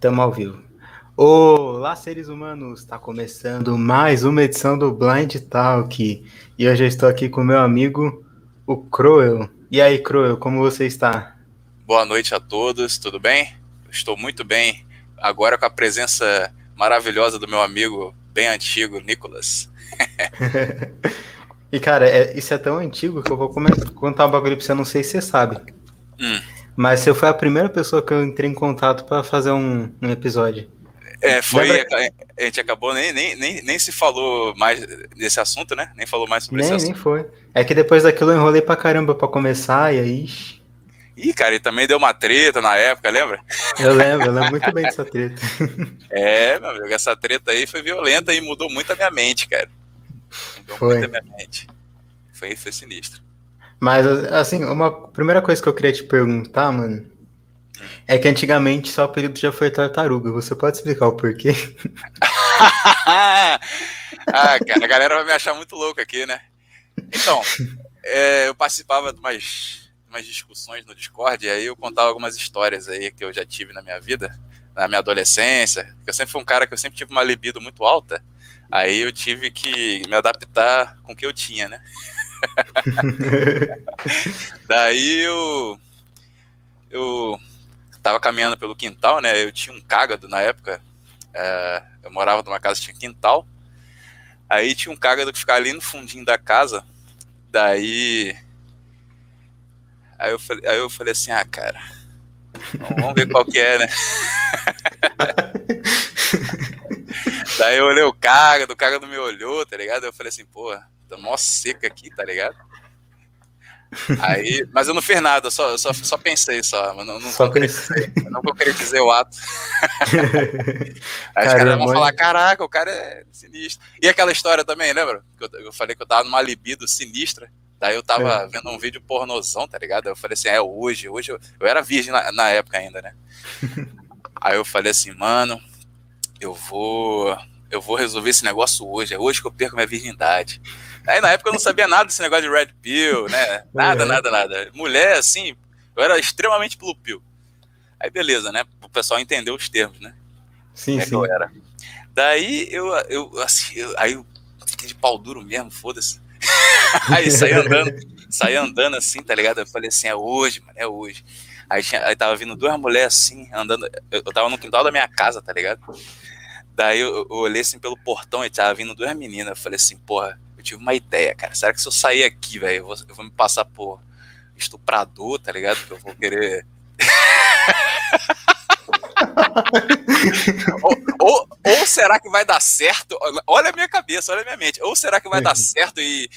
Tamo ao vivo. Olá, seres humanos! Está começando mais uma edição do Blind Talk. E hoje eu estou aqui com meu amigo, o Crowell. E aí, Crowell, como você está? Boa noite a todos, tudo bem? Estou muito bem. Agora com a presença maravilhosa do meu amigo, bem antigo, Nicolas. E, cara, isso é tão antigo que eu vou contar um bagulho pra você, não sei se você sabe. Mas você foi a primeira pessoa que eu entrei em contato pra fazer um episódio. É, foi. Lembra? A gente acabou, nem se falou mais desse assunto, né? Nem falou mais sobre esse assunto. Nem foi. É que depois daquilo eu enrolei pra caramba pra começar, e aí... Ih, cara, e também deu uma treta na época, lembra? Eu lembro muito bem dessa treta. É, meu amigo, essa treta aí foi violenta e mudou muito a minha mente, cara. Foi sinistro. Mas, assim, uma primeira coisa que eu queria te perguntar, mano, é que antigamente seu apelido já foi tartaruga. Você pode explicar o porquê? Cara, a galera vai me achar muito louco aqui, né? Então, eu participava de umas discussões no Discord, e aí eu contava algumas histórias aí que eu já tive na minha vida, na minha adolescência. Eu sempre fui um cara que eu sempre tive uma libido muito alta. Aí eu tive que me adaptar com o que eu tinha, né? Daí eu tava caminhando pelo quintal, né? Eu tinha um cágado na época. Eu morava numa casa que tinha quintal. Aí tinha um cágado que ficava ali no fundinho da casa. Aí eu falei assim, cara, vamos ver qual que é, né? Daí eu olhei o cágado me olhou, tá ligado? Eu falei assim, pô, tá mó seca aqui, tá ligado? Aí, mas eu não fiz nada, eu só pensei, só. Mas não concretizei o ato. Aí os caras vão falar, caraca, o cara é sinistro. E aquela história também, lembra? Eu falei que eu tava numa libido sinistra. Daí eu tava vendo um vídeo pornozão, tá ligado? Eu falei assim, hoje eu era virgem na época ainda, né? Aí eu falei assim, mano, eu vou resolver esse negócio hoje, é hoje que eu perco minha virgindade. Aí na época eu não sabia nada desse negócio de Red Pill, né? Nada. Mulher, assim, eu era extremamente Blue Pill. Aí beleza, né? O pessoal entendeu os termos, né? Sim, sim. Eu era. Daí eu fiquei de pau duro mesmo, foda-se. Aí saí andando assim, tá ligado? Eu falei assim, é hoje, mano, é hoje. Aí tava vindo duas mulheres assim, andando. Eu tava no quintal da minha casa, tá ligado? Daí eu olhei assim pelo portão e tava vindo duas meninas. Eu falei assim, porra, eu tive uma ideia, cara. Será que se eu sair aqui, velho, eu vou me passar por estuprador, tá ligado? Que eu vou querer... ou será que vai dar certo? Olha a minha cabeça, olha a minha mente. Ou será que vai dar certo e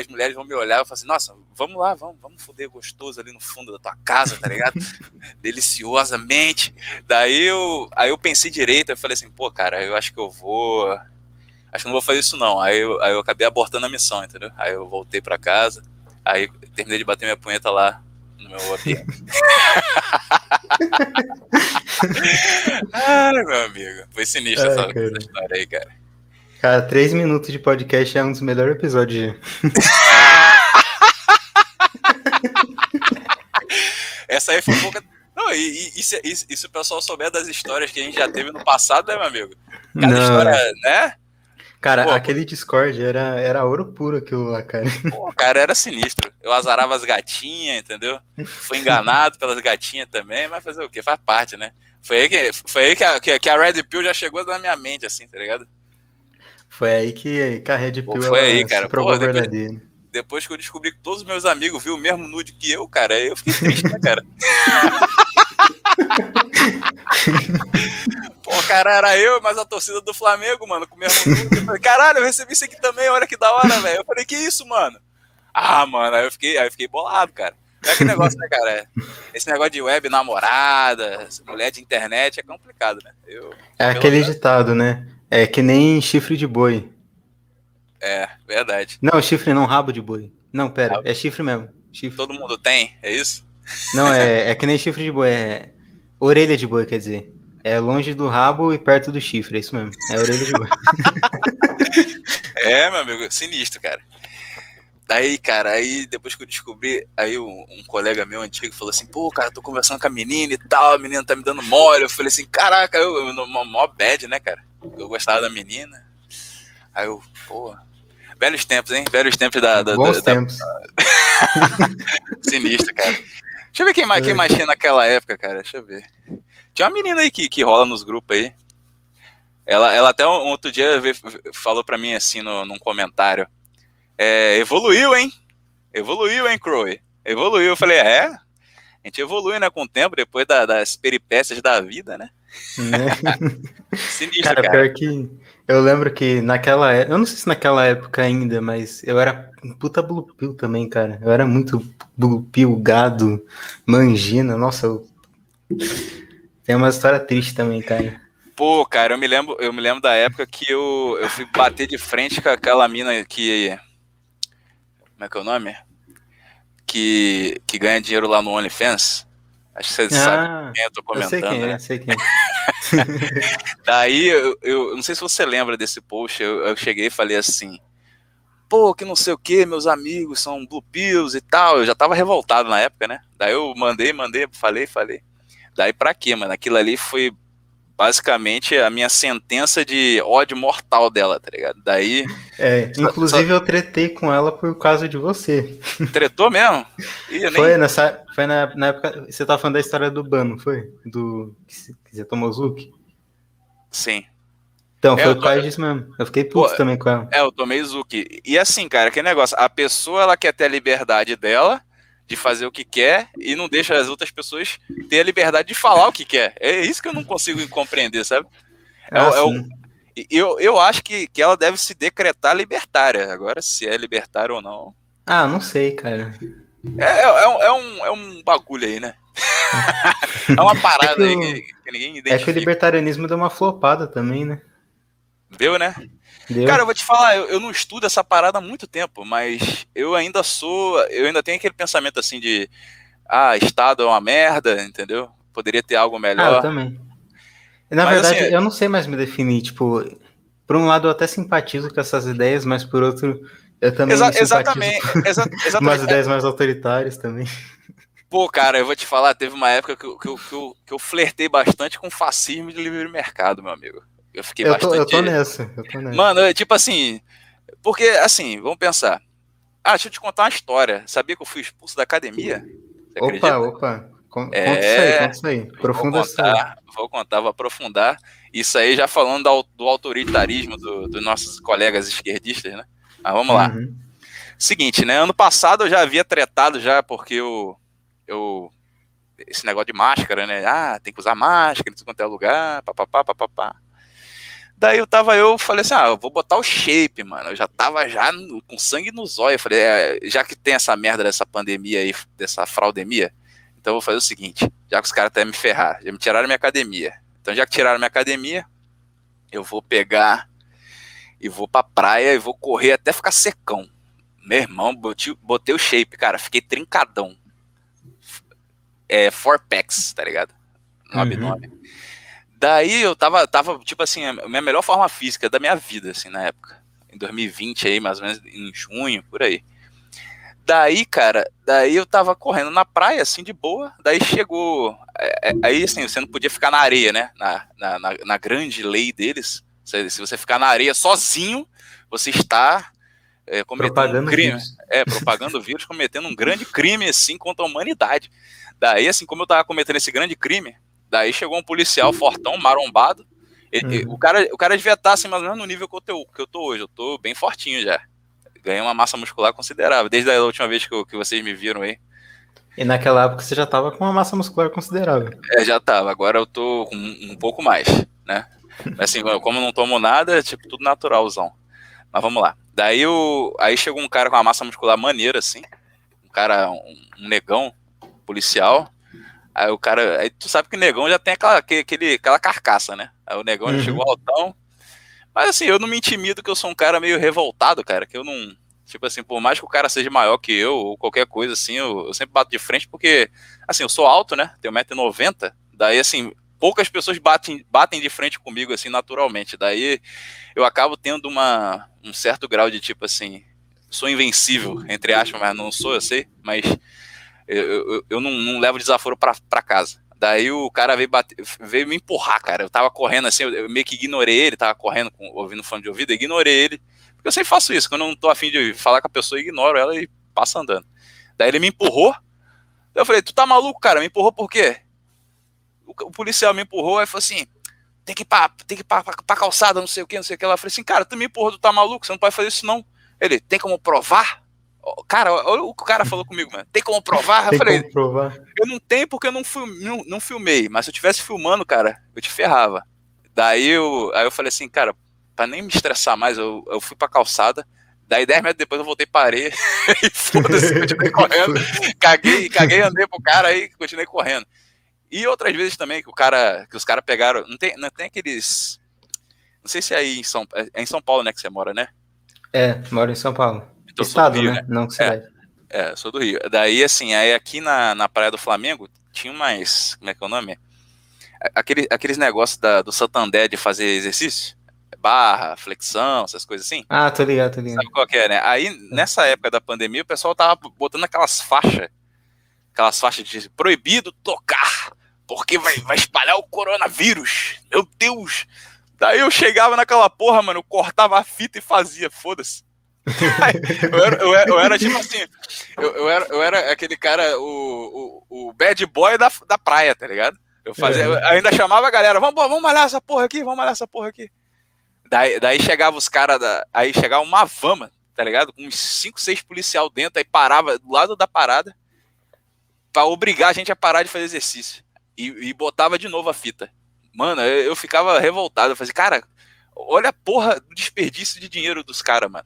as mulheres vão me olhar e falar assim, nossa, vamos lá, vamos foder gostoso ali no fundo da tua casa, tá ligado? Deliciosamente. Daí eu pensei direito, eu falei assim, pô, cara, eu acho que acho que não vou fazer isso não. Aí eu acabei abortando a missão, entendeu? Aí eu voltei pra casa, aí terminei de bater minha punheta lá no meu ambiente. Meu amigo, foi sinistro essa história aí, cara. Cara, 3 minutos de podcast é um dos melhores episódios. Essa aí foi um pouco... Não, e se o pessoal souber das histórias que a gente já teve no passado, né, meu amigo? Cada história, né? Cara, pô, aquele Discord era ouro puro aquilo lá, cara. Pô, cara, era sinistro. Eu azarava as gatinhas, entendeu? Fui enganado pelas gatinhas também, mas fazer o quê? Faz parte, né? Foi aí que a Red Pill já chegou na minha mente, assim, tá ligado? Foi aí que a Red Pill se provou verdadeira. Depois que eu descobri que todos os meus amigos viram o mesmo nude que eu, cara, aí eu fiquei triste, né, cara? Pô, cara, era eu, mas a torcida do Flamengo, mano, com o mesmo nude. Eu falei, caralho, eu recebi isso aqui também, olha que da hora, velho. Eu falei, que isso, mano? Mano, aí eu fiquei bolado, cara. É que negócio, né, cara? Esse negócio de web namorada, mulher de internet é complicado, né? É aquele ditado, né? É que nem chifre de boi. É, verdade. Não, chifre não, rabo de boi. Não, pera, é chifre mesmo. Chifre. Todo mundo tem, é isso? Não, é que nem chifre de boi, é orelha de boi, quer dizer. É longe do rabo e perto do chifre, é isso mesmo. É orelha de boi. É, meu amigo, sinistro, cara. Daí, cara, aí depois que eu descobri, aí um colega meu antigo falou assim, pô, cara, tô conversando com a menina e tal, a menina tá me dando mole. Eu falei assim, caraca, eu mó bad, né, cara? Eu gostava da menina. Aí eu, pô, velhos tempos, hein? Velhos tempos tempos. Sinistro, cara. Deixa eu ver quem mais tinha naquela época, cara, deixa eu ver. Tinha uma menina aí que rola nos grupos aí. Ela até um outro dia falou pra mim assim, num comentário, evoluiu, hein, Crowell? Evoluiu. Eu falei, a gente evolui, né, com o tempo, depois das peripécias da vida, né? É. Sinistro, cara. Pior que eu lembro que naquela época, eu não sei se naquela época ainda, mas eu era puta Blue Pill também, cara. Eu era muito Blue Pill, gado, mangina, nossa, tem uma história triste também, cara. Pô, cara, eu me lembro da época que eu fui bater de frente com aquela mina que... Como é que é o nome? Que ganha dinheiro lá no OnlyFans. Acho que vocês sabem quem eu tô comentando. Eu sei quem, né? Daí, eu não sei se você lembra desse post, eu cheguei e falei assim, pô, que não sei o que, meus amigos são Blue Pills e tal. Eu já tava revoltado na época, né? Daí eu mandei, falei. Daí pra quê, mano? Aquilo ali foi... basicamente a minha sentença de ódio mortal dela, tá ligado? Daí... inclusive eu tretei com ela por causa de você. Tretou mesmo? Foi na época... Você tá falando da história do Ban, não foi? Do... Você tomou Zuki? Sim. Então, foi por causa disso mesmo. Eu fiquei puto também com ela. Eu tomei Zuki. E assim, cara, que negócio. A pessoa, ela quer ter a liberdade dela... de fazer o que quer e não deixa as outras pessoas ter a liberdade de falar o que quer. É isso que eu não consigo compreender, sabe? Eu acho que ela deve se decretar libertária. Agora, se é libertária ou não... Ah, não sei, cara. É um bagulho aí, né? É uma parada que ninguém identifica. É que o libertarianismo deu uma flopada também, né? Deu, né? Cara, eu vou te falar, eu não estudo essa parada há muito tempo, mas eu ainda tenho aquele pensamento assim de, Estado é uma merda, entendeu? Poderia ter algo melhor. Eu também. Na verdade, assim, eu não sei mais me definir, tipo, por um lado eu até simpatizo com essas ideias, mas por outro, eu também simpatizo com umas ideias mais autoritárias também. Pô, cara, eu vou te falar, teve uma época que eu flertei bastante com fascismo de livre mercado, meu amigo. Eu fiquei bastante... Eu tô nessa. Mano, é tipo assim... Porque, assim, vamos pensar. Deixa eu te contar uma história. Sabia que eu fui expulso da academia? Você acredita? Opa. Conta isso aí. Aprofunda isso aí. Vou aprofundar. Isso aí já falando do autoritarismo dos nossos colegas esquerdistas, né? Mas vamos lá. Seguinte, né? Ano passado eu já havia tretado já, porque eu esse negócio de máscara, né? Tem que usar máscara, não sei quanto é lugar, papapá, papapá. Daí eu falei assim, eu vou botar o shape, mano. Eu já tava com sangue nos olhos. Eu falei, já que tem essa merda dessa pandemia aí, dessa fraudemia, então eu vou fazer o seguinte, já que os caras até me ferrar, já me tiraram minha academia. Então já que tiraram minha academia, eu vou pegar e vou pra praia e vou correr até ficar secão. Meu irmão, botei o shape, cara, fiquei trincadão. 4 packs, tá ligado? No abdômen. Daí eu tava, tipo assim, a minha melhor forma física da minha vida, assim, na época. Em 2020 aí, mais ou menos, em junho, por aí. Daí, cara, eu tava correndo na praia, assim, de boa. Daí chegou... Aí, assim, você não podia ficar na areia, né? Na grande lei deles. Se você ficar na areia sozinho, você está cometendo um crime. Propagando o vírus, cometendo um grande crime, assim, contra a humanidade. Daí, assim, como eu tava cometendo esse grande crime... Daí chegou um policial fortão, marombado. O cara devia estar assim, mais ou menos no nível que eu tô hoje. Eu tô bem fortinho já. Ganhei uma massa muscular considerável. Desde a última vez que vocês me viram aí. E naquela época você já tava com uma massa muscular considerável. Já tava. Agora eu tô com um pouco mais, né? Assim, como eu não tomo nada, é tipo tudo naturalzão. Mas vamos lá. Daí aí chegou um cara com uma massa muscular maneira, assim. Um cara, um negão, policial. Aí o cara... Aí tu sabe que o negão já tem aquela carcaça, né? Aí o negão já chegou altão. Mas assim, eu não me intimido que eu sou um cara meio revoltado, cara. Que eu não... Tipo assim, por mais que o cara seja maior que eu ou qualquer coisa assim, eu sempre bato de frente porque... Assim, eu sou alto, né? Tenho 1,90 m. Daí assim, poucas pessoas batem de frente comigo assim naturalmente. Daí eu acabo tendo um certo grau de tipo assim... sou invencível, entre aspas, mas não sou, eu sei, mas eu não levo desaforo pra casa. Daí o cara veio me empurrar, cara. Eu tava correndo assim, eu meio que ignorei ele, tava correndo, ouvindo fone de ouvido, eu ignorei ele. Porque eu sempre faço isso, quando eu não tô afim de falar com a pessoa, eu ignoro ela e passo andando. Daí ele me empurrou. Daí eu falei, tu tá maluco, cara? Me empurrou por quê? O policial me empurrou, aí falou assim, tem que ir pra calçada, não sei o que, não sei o que lá. Eu falei assim, cara, tu me empurrou, tu tá maluco, você não pode fazer isso não. Ele, tem como provar? Cara, olha o que o cara falou comigo, mano. Tem como provar? Eu falei, eu não tenho porque eu não filmei, mas se eu tivesse filmando, cara, eu te ferrava. Daí eu falei assim, cara, pra nem me estressar mais, eu fui pra calçada, daí 10 metros depois eu voltei, parei, e foda-se, continuei correndo, caguei, andei pro cara aí, continuei correndo. E outras vezes também que os caras pegaram, não tem aqueles, não sei se é aí em São Paulo, né, que você mora, né? É, moro em São Paulo. Então, estado, do Rio, né? Não, cidade. É, sou do Rio. Daí, assim, aí aqui na Praia do Flamengo, tinha mais, como é que é o nome? Aqueles negócios do Santander de fazer exercício, barra, flexão, essas coisas assim. Ah, tô ligado. Sabe qual que é, né? Aí, nessa época da pandemia, o pessoal tava botando aquelas faixas de proibido tocar, porque vai espalhar o coronavírus. Meu Deus! Daí eu chegava naquela porra, mano, eu cortava a fita e fazia, foda-se. Eu era tipo assim, eu era aquele cara, o bad boy da praia, tá ligado? Eu fazia, eu ainda chamava a galera, vamos malhar essa porra aqui, Daí chegava os caras, aí chegava uma van, tá ligado? Com uns 5, 6 policial dentro, aí parava do lado da parada pra obrigar a gente a parar de fazer exercício. E botava de novo a fita. Mano, eu ficava revoltado, eu falei, cara, olha a porra do desperdício de dinheiro dos caras, mano.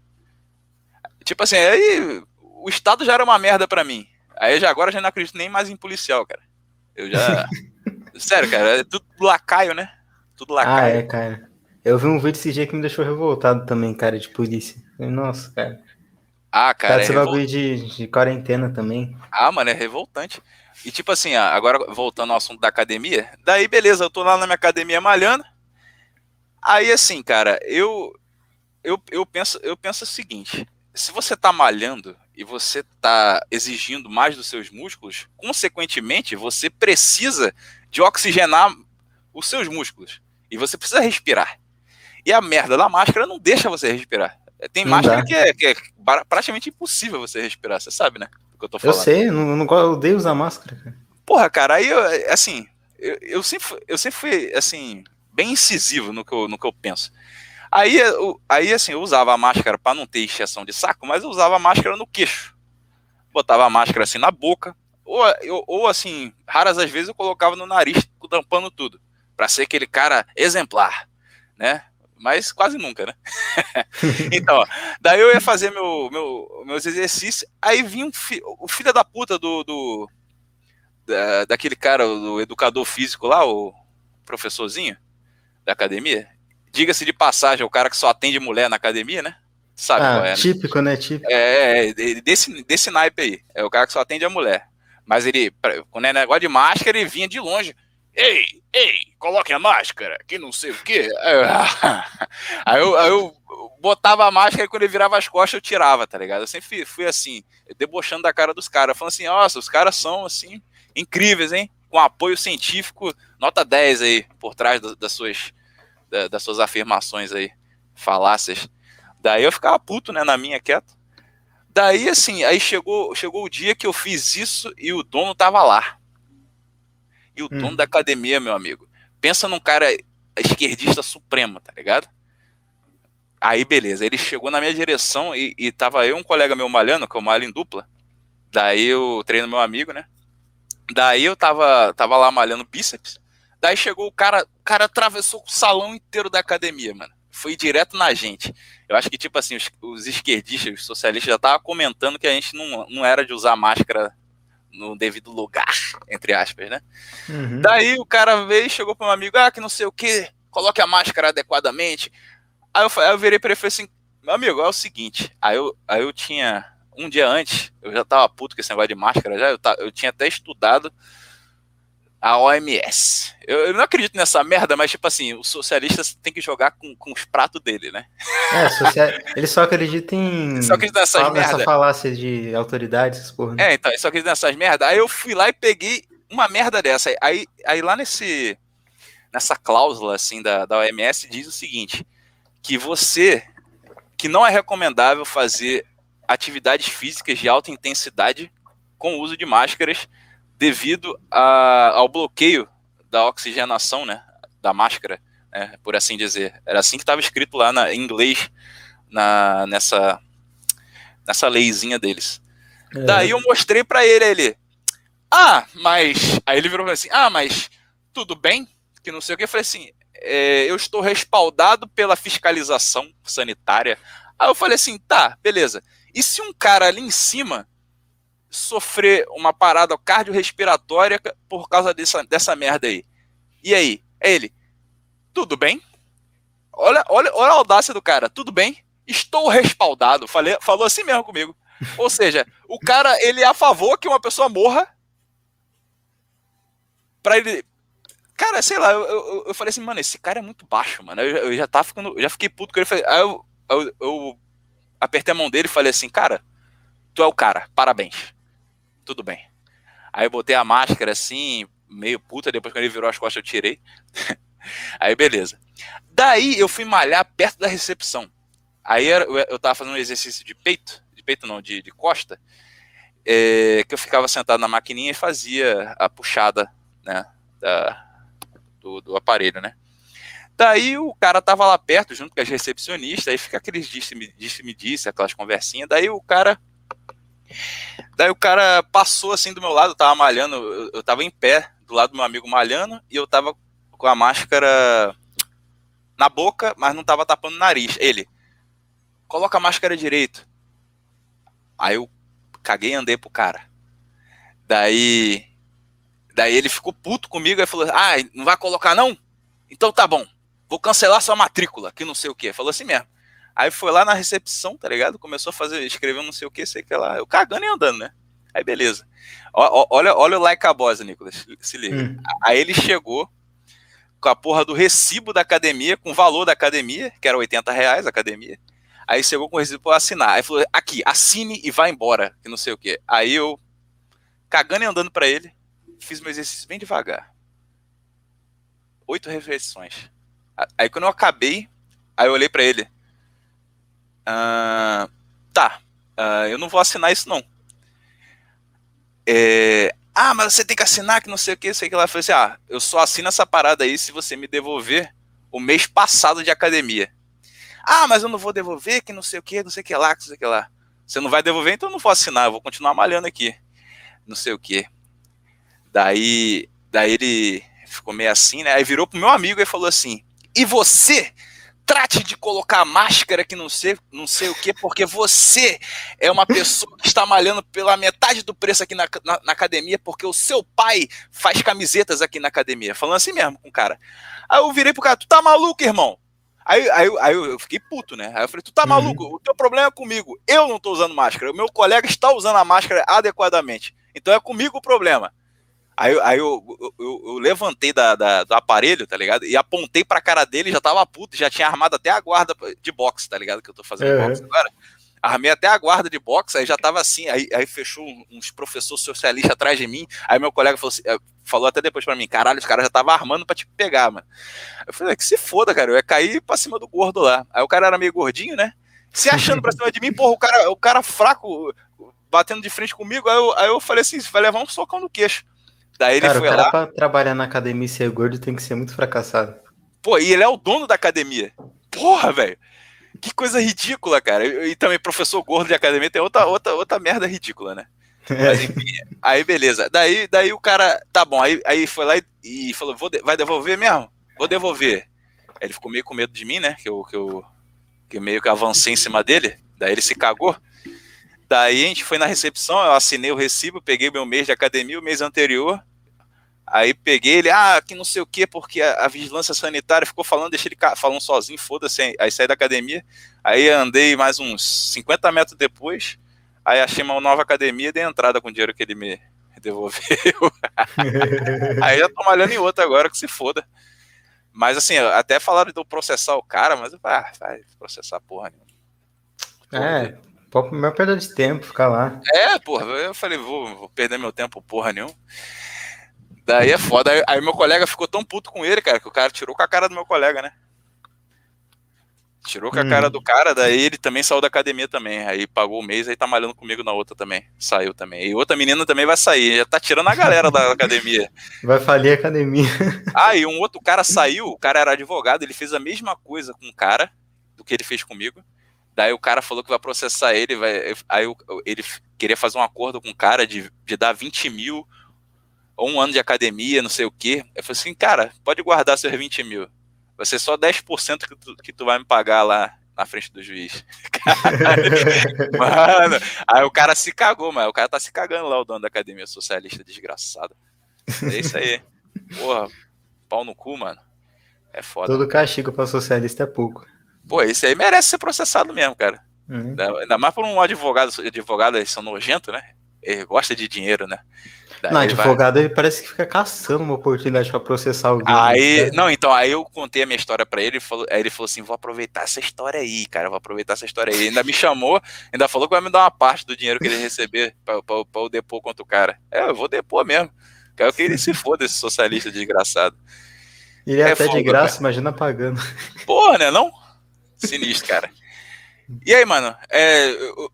Tipo assim, aí o Estado já era uma merda pra mim. Aí agora eu já não acredito nem mais em policial, cara. Eu já... Sério, cara, é tudo lacaio, né? Tudo lacaio. Ah, é, cara. Eu vi um vídeo esse dia que me deixou revoltado também, cara, de polícia. Nossa, cara. Ah, cara, esse bagulho de quarentena também. Ah, mano, é revoltante. E tipo assim, agora voltando ao assunto da academia, daí beleza, eu tô lá na minha academia malhando. Aí assim, cara, eu penso o seguinte... Se você tá malhando e você tá exigindo mais dos seus músculos, consequentemente, você precisa de oxigenar os seus músculos. E você precisa respirar. E a merda da máscara não deixa você respirar. Tem máscara que é praticamente impossível você respirar. Você sabe, né? Do que eu tô falando. Eu sei, eu odeio usar máscara, cara. Porra, cara, aí, assim, eu sempre fui, assim, bem incisivo no que eu penso. Aí, assim, eu usava a máscara pra não ter injeção de saco, mas eu usava a máscara no queixo. Botava a máscara, assim, na boca. Ou assim, raras as vezes eu colocava no nariz, tampando tudo. Pra ser aquele cara exemplar, né? Mas quase nunca, né? Então, ó, daí eu ia fazer meus exercícios, aí vinha o filho da puta daquele cara, do educador físico lá, o professorzinho da academia. Diga-se de passagem, o cara que só atende mulher na academia, né? Sabe qual é, né? Típico, né? Típico. É desse naipe aí. É o cara que só atende a mulher. Mas ele, quando é negócio de máscara, ele vinha de longe. Ei, coloque a máscara, que não sei o quê. Aí eu botava a máscara e quando ele virava as costas, eu tirava, tá ligado? Eu sempre fui assim, debochando da cara dos caras. Falando assim, nossa, os caras são, assim, incríveis, hein? Com apoio científico, nota 10 aí, por trás das suas afirmações aí, falácias. Daí eu ficava puto, né, na minha, quieto. Daí, assim, aí chegou o dia que eu fiz isso e o dono tava lá. E o dono da academia, meu amigo, pensa num cara esquerdista supremo, tá ligado? Aí, beleza, ele chegou na minha direção e tava eu e um colega meu malhando, que eu malho em dupla. Daí eu treino meu amigo, né? Daí eu tava lá malhando bíceps. Daí chegou o cara atravessou o salão inteiro da academia, mano. Foi direto na gente. Eu acho que, tipo assim, os esquerdistas, os socialistas já estavam comentando que a gente não era de usar máscara no devido lugar, entre aspas, né? Uhum. Daí o cara veio e chegou pro meu amigo, que não sei o que, coloque a máscara adequadamente. Aí eu virei pra ele e falei assim, meu amigo, é o seguinte, aí eu tinha, um dia antes, eu já tava puto com esse negócio de máscara, já eu tinha até estudado A OMS. Eu não acredito nessa merda, mas tipo assim, os socialistas têm que jogar com os pratos dele, né? É, eles só acreditam em... Só acreditam nessas merda. Nessa falácia de autoridades, porra. Né? É, então, eles só acreditam nessas merda. Aí eu fui lá e peguei uma merda dessa. Aí lá nessa cláusula, assim, da OMS, diz o seguinte, que não é recomendável fazer atividades físicas de alta intensidade com o uso de máscaras, devido ao bloqueio da oxigenação, né, da máscara, né, por assim dizer. Era assim que estava escrito lá em inglês, nessa leizinha deles. É. Daí eu mostrei para ele, aí ele virou assim, mas tudo bem, que não sei o que. Eu falei assim, eu estou respaldado pela fiscalização sanitária. Aí eu falei assim, tá, beleza. E se um cara ali em cima sofrer uma parada cardiorrespiratória por causa dessa merda aí? E aí? É ele. Tudo bem? Olha a audácia do cara. Tudo bem? Estou respaldado. Falou assim mesmo comigo. Ou seja, o cara, ele é a favor que uma pessoa morra pra ele... Cara, sei lá, eu falei assim, mano, esse cara é muito baixo, mano. Eu já fiquei puto com ele. Aí eu apertei a mão dele e falei assim, cara, tu é o cara, parabéns. Tudo bem. Aí eu botei a máscara assim, meio puta, depois quando ele virou as costas eu tirei. Aí beleza. Daí eu fui malhar perto da recepção. Aí eu tava fazendo um exercício de costa, que eu ficava sentado na maquininha e fazia a puxada, né, do aparelho, né. Daí o cara tava lá perto, junto com as recepcionistas, aí fica aqueles disse-me-disse, aquelas conversinhas, daí o cara passou assim do meu lado, eu tava malhando, eu tava em pé do lado do meu amigo malhando, e eu tava com a máscara na boca, mas não tava tapando o nariz. Ele, coloca a máscara direito. Aí eu caguei e andei pro cara. Daí ele ficou puto comigo, aí falou, não vai colocar não? Então tá bom, vou cancelar sua matrícula, que não sei o que. Falou assim mesmo. Aí foi lá na recepção, tá ligado? Começou a escrever não sei o que, sei que lá. Eu cagando e andando, né? Aí beleza. Olha o like a bosta, Nicolas. Se liga. Aí ele chegou com a porra do recibo da academia, com o valor da academia, que era R$80 a academia. Aí chegou com o recibo pra assinar. Aí falou, aqui, assine e vai embora, que não sei o que. Aí eu, cagando e andando pra ele, fiz meu exercício bem devagar. 8 refeições. Aí quando eu acabei, aí eu olhei pra ele. Eu não vou assinar isso não. Mas você tem que assinar, que não sei o que, sei que lá. Eu falei assim, eu só assino essa parada aí se você me devolver o mês passado de academia. Mas eu não vou devolver, que não sei o que, não sei o que lá, que não sei o que lá. Você não vai devolver, então eu não vou assinar, eu vou continuar malhando aqui. Não sei o que. Daí ele ficou meio assim, né? Aí virou pro meu amigo e falou assim, e você... Trate de colocar máscara que não sei o que, porque você é uma pessoa que está malhando pela metade do preço aqui na academia, porque o seu pai faz camisetas aqui na academia. Falando assim mesmo com o cara. Aí eu virei pro cara, tu tá maluco, irmão? Aí eu fiquei puto, né? Aí eu falei, tu tá maluco? O teu problema é comigo. Eu não tô usando máscara. O meu colega está usando a máscara adequadamente. Então é comigo o problema. Aí eu levantei do aparelho, tá ligado? E apontei pra cara dele, já tava puto, já tinha armado até a guarda de boxe, tá ligado? Que eu tô fazendo boxe agora. Armei até a guarda de boxe, aí já tava assim, aí fechou uns professores socialistas atrás de mim, aí meu colega falou até depois pra mim, caralho, os caras já tava armando pra te pegar, mano. Eu falei, que se foda, cara, eu ia cair pra cima do gordo lá. Aí o cara era meio gordinho, né? Se achando pra cima de mim, porra, o cara fraco, batendo de frente comigo, aí eu falei assim, vai levar um socão no queixo. Daí ele foi lá. Pra trabalhar na academia e ser gordo tem que ser muito fracassado. Pô, e ele é o dono da academia. Porra, velho. Que coisa ridícula, cara. E também professor gordo de academia tem outra merda ridícula, né? Mas, enfim, aí beleza. Daí o cara, tá bom. Aí foi lá e falou, vai devolver mesmo? Vou devolver. Aí ele ficou meio com medo de mim, né? Que meio que avancei em cima dele. Daí ele se cagou. Daí a gente foi na recepção, eu assinei o recibo, peguei meu mês de academia, o mês anterior. Aí peguei ele, que não sei o que, porque a vigilância sanitária ficou falando, deixei ele falando sozinho, foda-se, aí saí da academia, aí andei mais uns 50 metros depois, aí achei uma nova academia e dei entrada com o dinheiro que ele me devolveu. Aí eu tô malhando em outro agora, que se foda. Mas assim, até falaram de eu processar o cara, mas eu falei, vai processar porra nenhuma. É, pode meu perda de tempo ficar lá. É, porra, eu falei, vou perder meu tempo porra nenhuma. Daí é foda. Aí meu colega ficou tão puto com ele, cara, que o cara tirou com a cara do meu colega, né? Tirou com a cara do cara, daí ele também saiu da academia também, aí pagou o mês, aí tá malhando comigo na outra também, saiu também. E outra menina também vai sair, já tá tirando a galera da academia. Vai falir a academia. Ah, e um outro cara saiu, o cara era advogado, ele fez a mesma coisa com o cara, do que ele fez comigo. Daí o cara falou que vai processar ele, aí ele queria fazer um acordo com o cara de dar 20 mil, ou um ano de academia, não sei o quê. Eu falei assim, cara, pode guardar seus 20 mil. Vai ser só 10% que tu vai me pagar lá na frente do juiz. Mano, aí o cara se cagou, mano. O cara tá se cagando lá, o dono da academia socialista, desgraçado. É isso aí. Porra, pau no cu, mano. É foda. Todo castigo pra socialista é pouco. Pô, esse aí merece ser processado mesmo, cara. Ainda mais por um advogado. Advogados, eles são nojentos, né? Ele gosta de dinheiro, né? Daí não, advogado, ele parece que fica caçando uma oportunidade pra processar alguém. Aí, né? Não, então, aí eu contei a minha história pra ele, ele falou assim, vou aproveitar essa história aí, cara, vou aproveitar essa história aí. Ainda me chamou, ainda falou que vai me dar uma parte do dinheiro que ele receber pra eu depor contra o cara. É, eu vou depor mesmo. Quero que ele se foda, esse socialista desgraçado. Ele é até foda, de graça, cara. Imagina pagando. Porra, né, não? Sinistro, cara. E aí, mano,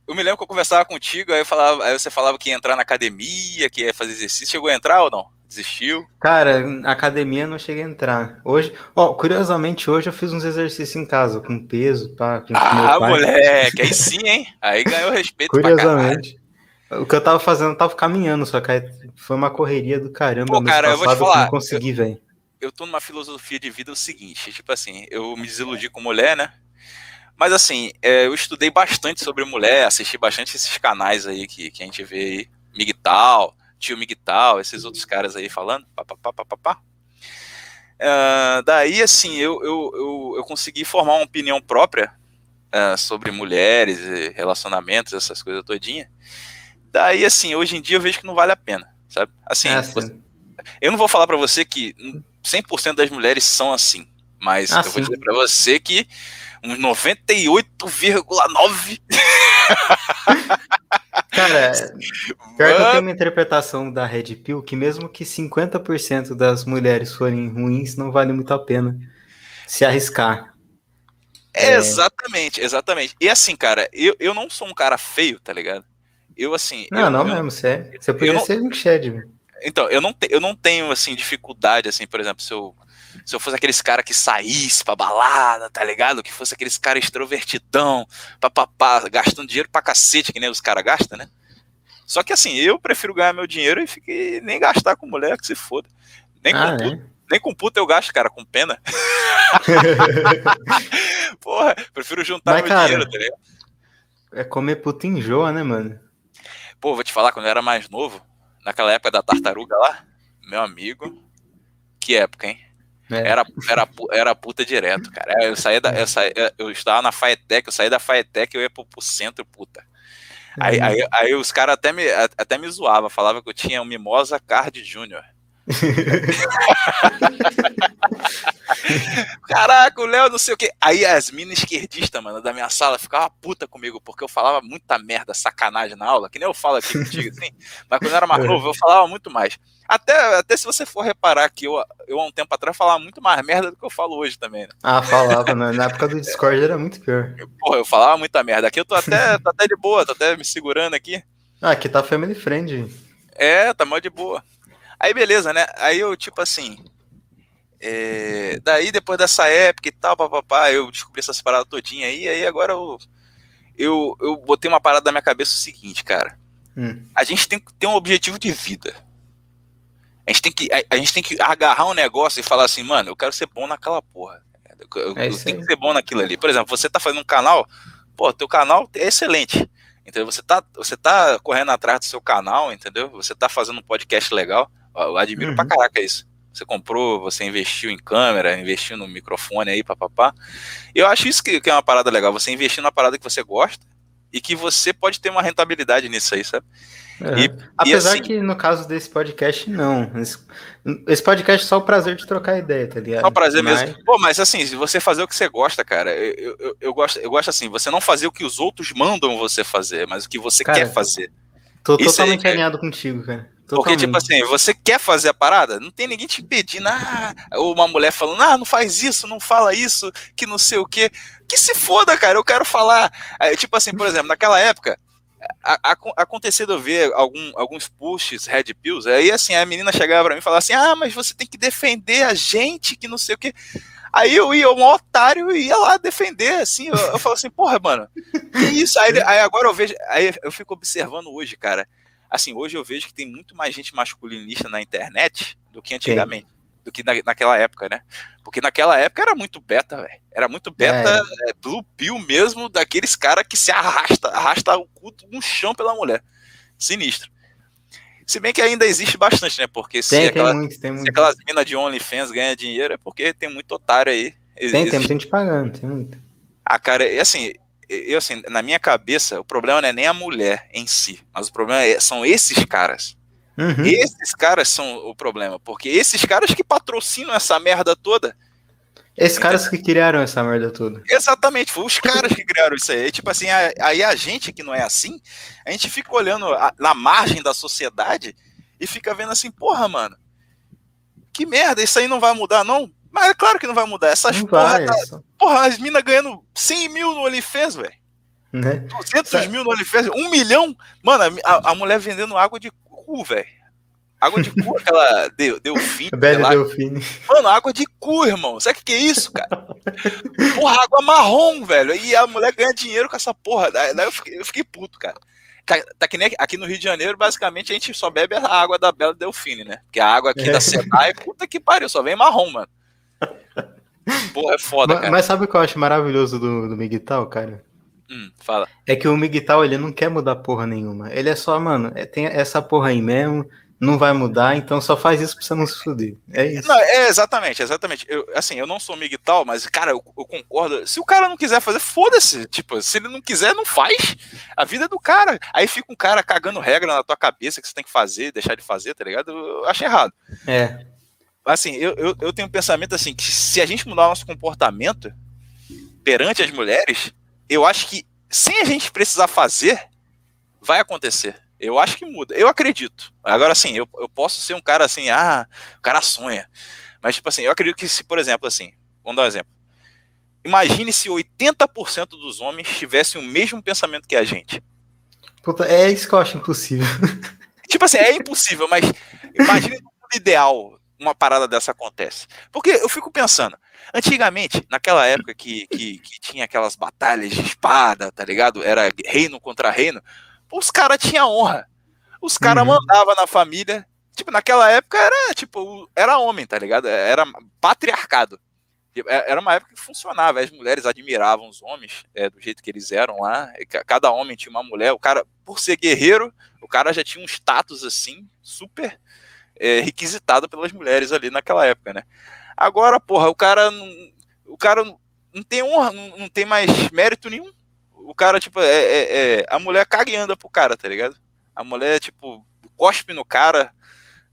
eu me lembro que eu conversava contigo, aí você falava que ia entrar na academia, que ia fazer exercício. Chegou a entrar ou não? Desistiu? Cara, na academia eu não cheguei a entrar. Hoje, curiosamente, hoje eu fiz uns exercícios em casa, com peso, pá. Ah, moleque, aí sim, hein? Aí ganhou respeito. Curiosamente. O que eu tava fazendo, eu tava caminhando, só que aí foi uma correria do caramba. Pô, cara, eu vou te falar. Eu não consegui, velho. Eu tô numa filosofia de vida o seguinte, tipo assim, eu me desiludi com mulher, né? Mas assim, eu estudei bastante sobre mulher, assisti bastante esses canais aí que a gente vê aí, Migital, tio Migital, esses outros caras aí falando, papapá, papapá. Daí, assim, eu consegui formar uma opinião própria sobre mulheres, relacionamentos, essas coisas todinha. Daí, assim, hoje em dia eu vejo que não vale a pena, sabe? Assim, eu não vou falar pra você que 100% das mulheres são assim, mas eu vou dizer pra você que uns 98,9. Cara, pior que eu tenho uma interpretação da Red Pill que mesmo que 50% das mulheres forem ruins, não vale muito a pena se arriscar. Exatamente, exatamente. E assim, cara, eu não sou um cara feio, tá ligado? Eu assim... Não, mesmo, você podia ser um shed, velho. Então, eu não tenho, assim, dificuldade, assim, por exemplo, se eu fosse aqueles cara que saísse pra balada, tá ligado? Que fosse aqueles cara extrovertidão, papapá, gastando dinheiro pra cacete, que nem os caras gastam, né? Só que assim, eu prefiro ganhar meu dinheiro e nem gastar com mulher, que se foda. Nem com puta eu gasto, cara, com pena. Porra, prefiro juntar dinheiro, tá ligado? É comer puta enjoa, né, mano? Pô, vou te falar, quando eu era mais novo, naquela época da tartaruga lá, meu amigo, que época, hein? Era puta direto, cara. Eu estava na Faetec, eu saí da Faetec e eu ia pro centro, puta. Aí os caras até me zoavam, falavam que eu tinha um Mimosa Card Júnior. Caraca, o Léo não sei o que. Aí as minas esquerdistas, mano, da minha sala ficavam puta comigo, porque eu falava muita merda, sacanagem na aula, que nem eu falo aqui contigo, assim. Mas quando eu era mais novo, eu falava muito mais. Até se você for reparar que eu há um tempo atrás falava muito mais merda do que eu falo hoje também, né? Ah, falava, né? Na época do Discord era muito pior. Porra, eu falava muita merda. Aqui eu tô até de boa, tô até me segurando aqui. Ah, aqui tá family friend. É, tá mó de boa. Aí beleza, né? Aí eu, tipo assim... daí depois dessa época e tal, papapá, eu descobri essas paradas todinha aí. Aí agora eu botei uma parada na minha cabeça o seguinte, cara. A gente tem que ter um objetivo de vida. A gente tem que agarrar um negócio e falar assim, mano, eu quero ser bom naquela porra. Eu tenho que ser bom naquilo ali. Por exemplo, você tá fazendo um canal, pô, teu canal é excelente. Entendeu? Você tá correndo atrás do seu canal, entendeu? Você tá fazendo um podcast legal. Eu admiro pra caraca isso. Você comprou, você investiu em câmera, investiu no microfone aí, papapá. Eu acho isso que é uma parada legal. Você investir numa parada que você gosta, e que você pode ter uma rentabilidade nisso aí, sabe? É. E, apesar assim, que no caso desse podcast, não. Esse podcast é só o prazer de trocar ideia, tá ligado? Só o prazer mesmo. Pô, mas assim, se você fazer o que você gosta, cara, eu gosto assim, você não fazer o que os outros mandam você fazer, mas o que você quer fazer. Tô totalmente alinhado contigo, cara. Totalmente. Porque, tipo assim, você quer fazer a parada? Não tem ninguém te pedindo, ou uma mulher falando, não faz isso, não fala isso, que não sei o quê. Que se foda, cara, eu quero falar. É, tipo assim, por exemplo, naquela época, aconteceu de eu ver alguns posts, Red Pills, aí assim, a menina chegava pra mim e falava assim, mas você tem que defender a gente, que não sei o quê. Aí eu ia, um otário, e ia lá defender, assim, eu falo assim, porra, mano, que isso? Aí agora eu vejo, aí eu fico observando hoje, cara, assim, hoje eu vejo que tem muito mais gente masculinista na internet do que antigamente, do que naquela época, né? Porque naquela época era muito beta, velho. Era muito beta, Blue Pill mesmo, daqueles caras que se arrasta o cu no chão pela mulher. Sinistro. Se bem que ainda existe bastante, né? Porque se aquelas minas de OnlyFans ganham dinheiro, é porque tem muito otário aí. Tem gente pagando, tem muito. Ah, cara, e assim, eu assim, na minha cabeça, o problema não é nem a mulher em si, mas o problema são esses caras. Uhum. Esses caras são o problema, porque esses caras que patrocinam essa merda toda. Esses caras que criaram essa merda toda. Exatamente, foi os caras que criaram isso aí. Tipo assim, aí a gente que não é assim, a gente fica olhando na margem da sociedade e fica vendo assim, porra, mano, que merda, isso aí não vai mudar, não? Mas é claro que não vai mudar. Essas porra, as minas ganhando 100 mil no OnlyFans, velho. Né? 200 mil no OnlyFans, 1 milhão. Mano, a mulher vendendo água de cu, velho. Água de cu, aquela Delphine. Belle Delphine. Mano, água de cu, irmão. Sabe o que é isso, cara? Porra, água marrom, velho. E a mulher ganha dinheiro com essa porra. Daí eu fiquei puto, cara. Tá que nem aqui no Rio de Janeiro, basicamente, a gente só bebe a água da Belle Delphine, né? Porque a água aqui da Senae, puta que pariu, só vem marrom, mano. Porra, é foda, cara. Mas sabe o que eu acho maravilhoso do Migital, cara? Fala. É que o Migital, ele não quer mudar porra nenhuma. Ele é só, mano, tem essa porra aí mesmo, não vai mudar, então só faz isso pra você não se fuder. É isso. Não, exatamente. Eu não sou Migital, mas, cara, eu concordo. Se o cara não quiser fazer, foda-se. Tipo, se ele não quiser, não faz. A vida é do cara. Aí fica um cara cagando regra na tua cabeça que você tem que fazer, deixar de fazer, tá ligado? Eu acho errado. É. Assim, eu tenho um pensamento assim, que se a gente mudar o nosso comportamento perante as mulheres, eu acho que sem a gente precisar fazer, vai acontecer. Eu acho que muda. Eu acredito. Agora, assim, eu posso ser um cara assim, o cara sonha. Mas, tipo assim, eu acredito que se, por exemplo, assim, vamos dar um exemplo. Imagine se 80% dos homens tivessem o mesmo pensamento que a gente. Puta, é isso que eu acho impossível. Tipo assim, é impossível, mas imagine o ideal. Uma parada dessa acontece. Porque eu fico pensando, antigamente, naquela época que tinha aquelas batalhas de espada, tá ligado? Era reino contra reino. Os caras tinham honra. Os caras mandavam na família. Tipo, naquela época era, tipo, era homem, tá ligado? Era patriarcado. Era uma época que funcionava. As mulheres admiravam os homens do jeito que eles eram lá. Cada homem tinha uma mulher. O cara, por ser guerreiro, o cara já tinha um status, assim, super... requisitado pelas mulheres ali naquela época, né? Agora, porra, o cara não tem honra, não tem mais mérito nenhum. O cara, tipo, a mulher caga e anda pro cara, tá ligado? A mulher, tipo, cospe no cara.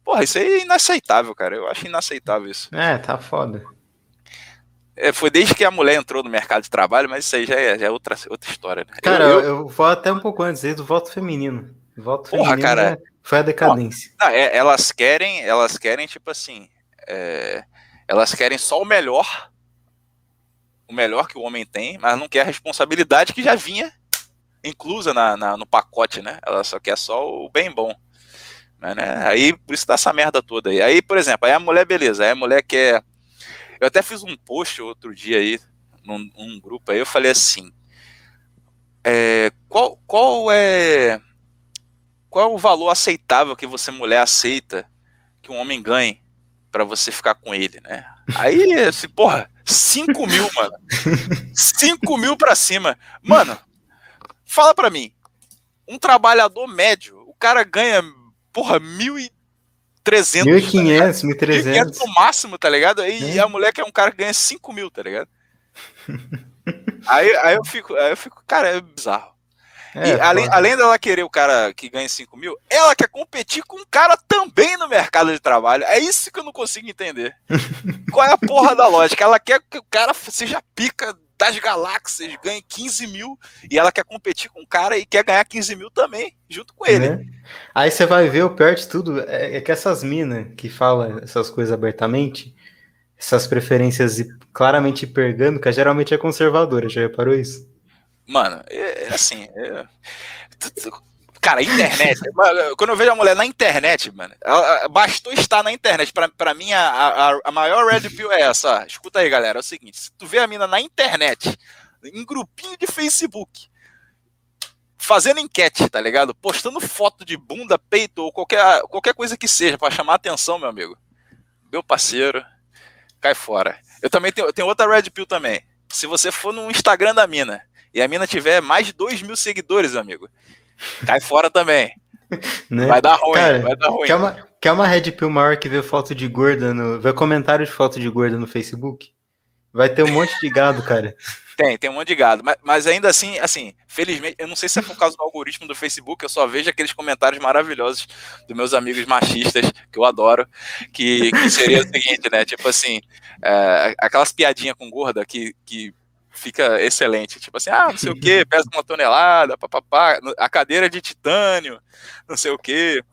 Porra, isso aí é inaceitável, cara. Eu acho inaceitável isso. É, tá foda. Foi desde que a mulher entrou no mercado de trabalho, mas isso aí já é outra história, né? Cara, eu vou até um pouco antes aí do voto feminino. Voto porra, feminino, cara... Né? Foi a decadência. Não, elas querem, tipo assim, elas querem só o melhor que o homem tem, mas não quer a responsabilidade que já vinha inclusa no pacote, né? Ela só quer só o bem bom. Né? Aí, por isso dá essa merda toda aí. Aí, por exemplo, aí a mulher, beleza, aí a mulher quer... Eu até fiz um post outro dia aí, num grupo aí, eu falei assim, qual é o valor aceitável que você, mulher, aceita que um homem ganhe pra você ficar com ele, né? Aí, assim, porra, 5 mil, mano. 5 mil pra cima. Mano, fala pra mim. Um trabalhador médio, o cara ganha, porra, 1.300. 1.500, 1.300. No máximo, tá ligado? E a mulher que é um cara que ganha 5 mil, tá ligado? Aí eu fico, cara, é bizarro. E além dela querer o cara que ganha 5 mil, ela quer competir com um cara também no mercado de trabalho. É isso que eu não consigo entender. Qual é a porra da lógica? Ela quer que o cara seja pica das galáxias, ganhe 15 mil e ela quer competir com um cara e quer ganhar 15 mil também, junto com ele. É. Aí você vai ver, o pior de tudo é que essas minas que falam essas coisas abertamente, essas preferências claramente hipergâmicas, geralmente é conservadora, já reparou isso? Mano, cara, internet, quando eu vejo a mulher na internet, mano, bastou estar na internet, pra mim a maior red pill é essa, ó. Escuta aí, galera, é o seguinte, se tu vê a mina na internet, em grupinho de Facebook, fazendo enquete, tá ligado? Postando foto de bunda, peito, ou qualquer coisa que seja, pra chamar atenção, meu amigo, meu parceiro, cai fora. Eu também tenho outra red pill também, se você for no Instagram da mina, e a mina tiver mais de 2 mil seguidores, amigo, cai fora também. Né? Vai dar ruim, cara, vai dar ruim. Quer uma Red Pill maior que vê foto de gorda no... Vê comentário de foto de gorda no Facebook? Vai ter um monte de gado, cara. Tem um monte de gado. Mas ainda assim, felizmente, eu não sei se é por causa do algoritmo do Facebook, eu só vejo aqueles comentários maravilhosos dos meus amigos machistas, que eu adoro, que seria o seguinte, né? Tipo assim, aquelas piadinhas com gorda que fica excelente, tipo assim, não sei o que, pesa 1 tonelada, papapá, a cadeira de titânio, não sei o que.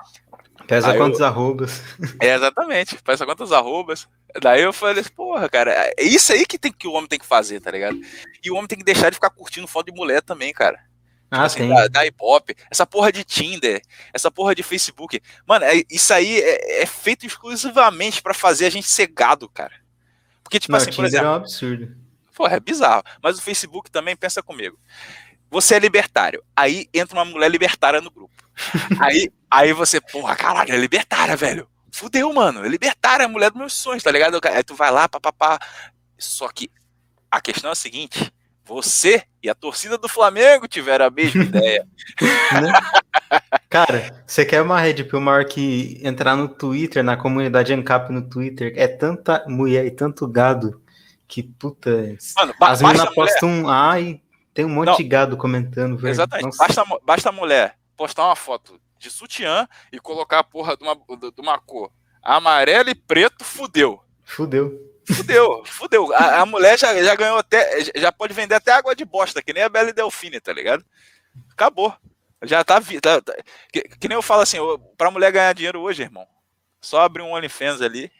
Pesa quantas arrobas. É, exatamente, pesa quantas arrobas. Daí eu falei, porra, cara, é isso aí que o homem tem que fazer, tá ligado? E o homem tem que deixar de ficar curtindo foto de mulher também, cara. Tipo assim, da hip-hop, essa porra de Tinder, essa porra de Facebook. Mano, isso aí é feito exclusivamente pra fazer a gente ser gado, cara. Porque, tipo assim, por exemplo... Tinder é um absurdo. Porra, é bizarro. Mas o Facebook também, pensa comigo. Você é libertário. Aí entra uma mulher libertária no grupo. Aí você, porra, caralho, é libertária, velho. Fudeu, mano. É libertária, é a mulher dos meus sonhos, tá ligado? Aí tu vai lá, papapá. Só que a questão é a seguinte. Você e a torcida do Flamengo tiveram a mesma ideia. Né? Cara, você quer uma Red Pill maior que entrar no Twitter, na comunidade ANCAP no Twitter? É tanta mulher e tanto gado. Que puta... Mano, as meninas postam e tem um monte de gado comentando, velho. Exatamente. Basta a mulher postar uma foto de sutiã e colocar a porra de uma cor amarelo e preto, fudeu. Fudeu. A mulher já ganhou até... Já pode vender até água de bosta, que nem a Belle Delphine, tá ligado? Acabou. Já tá que nem eu falo assim, pra mulher ganhar dinheiro hoje, irmão, só abrir um OnlyFans ali.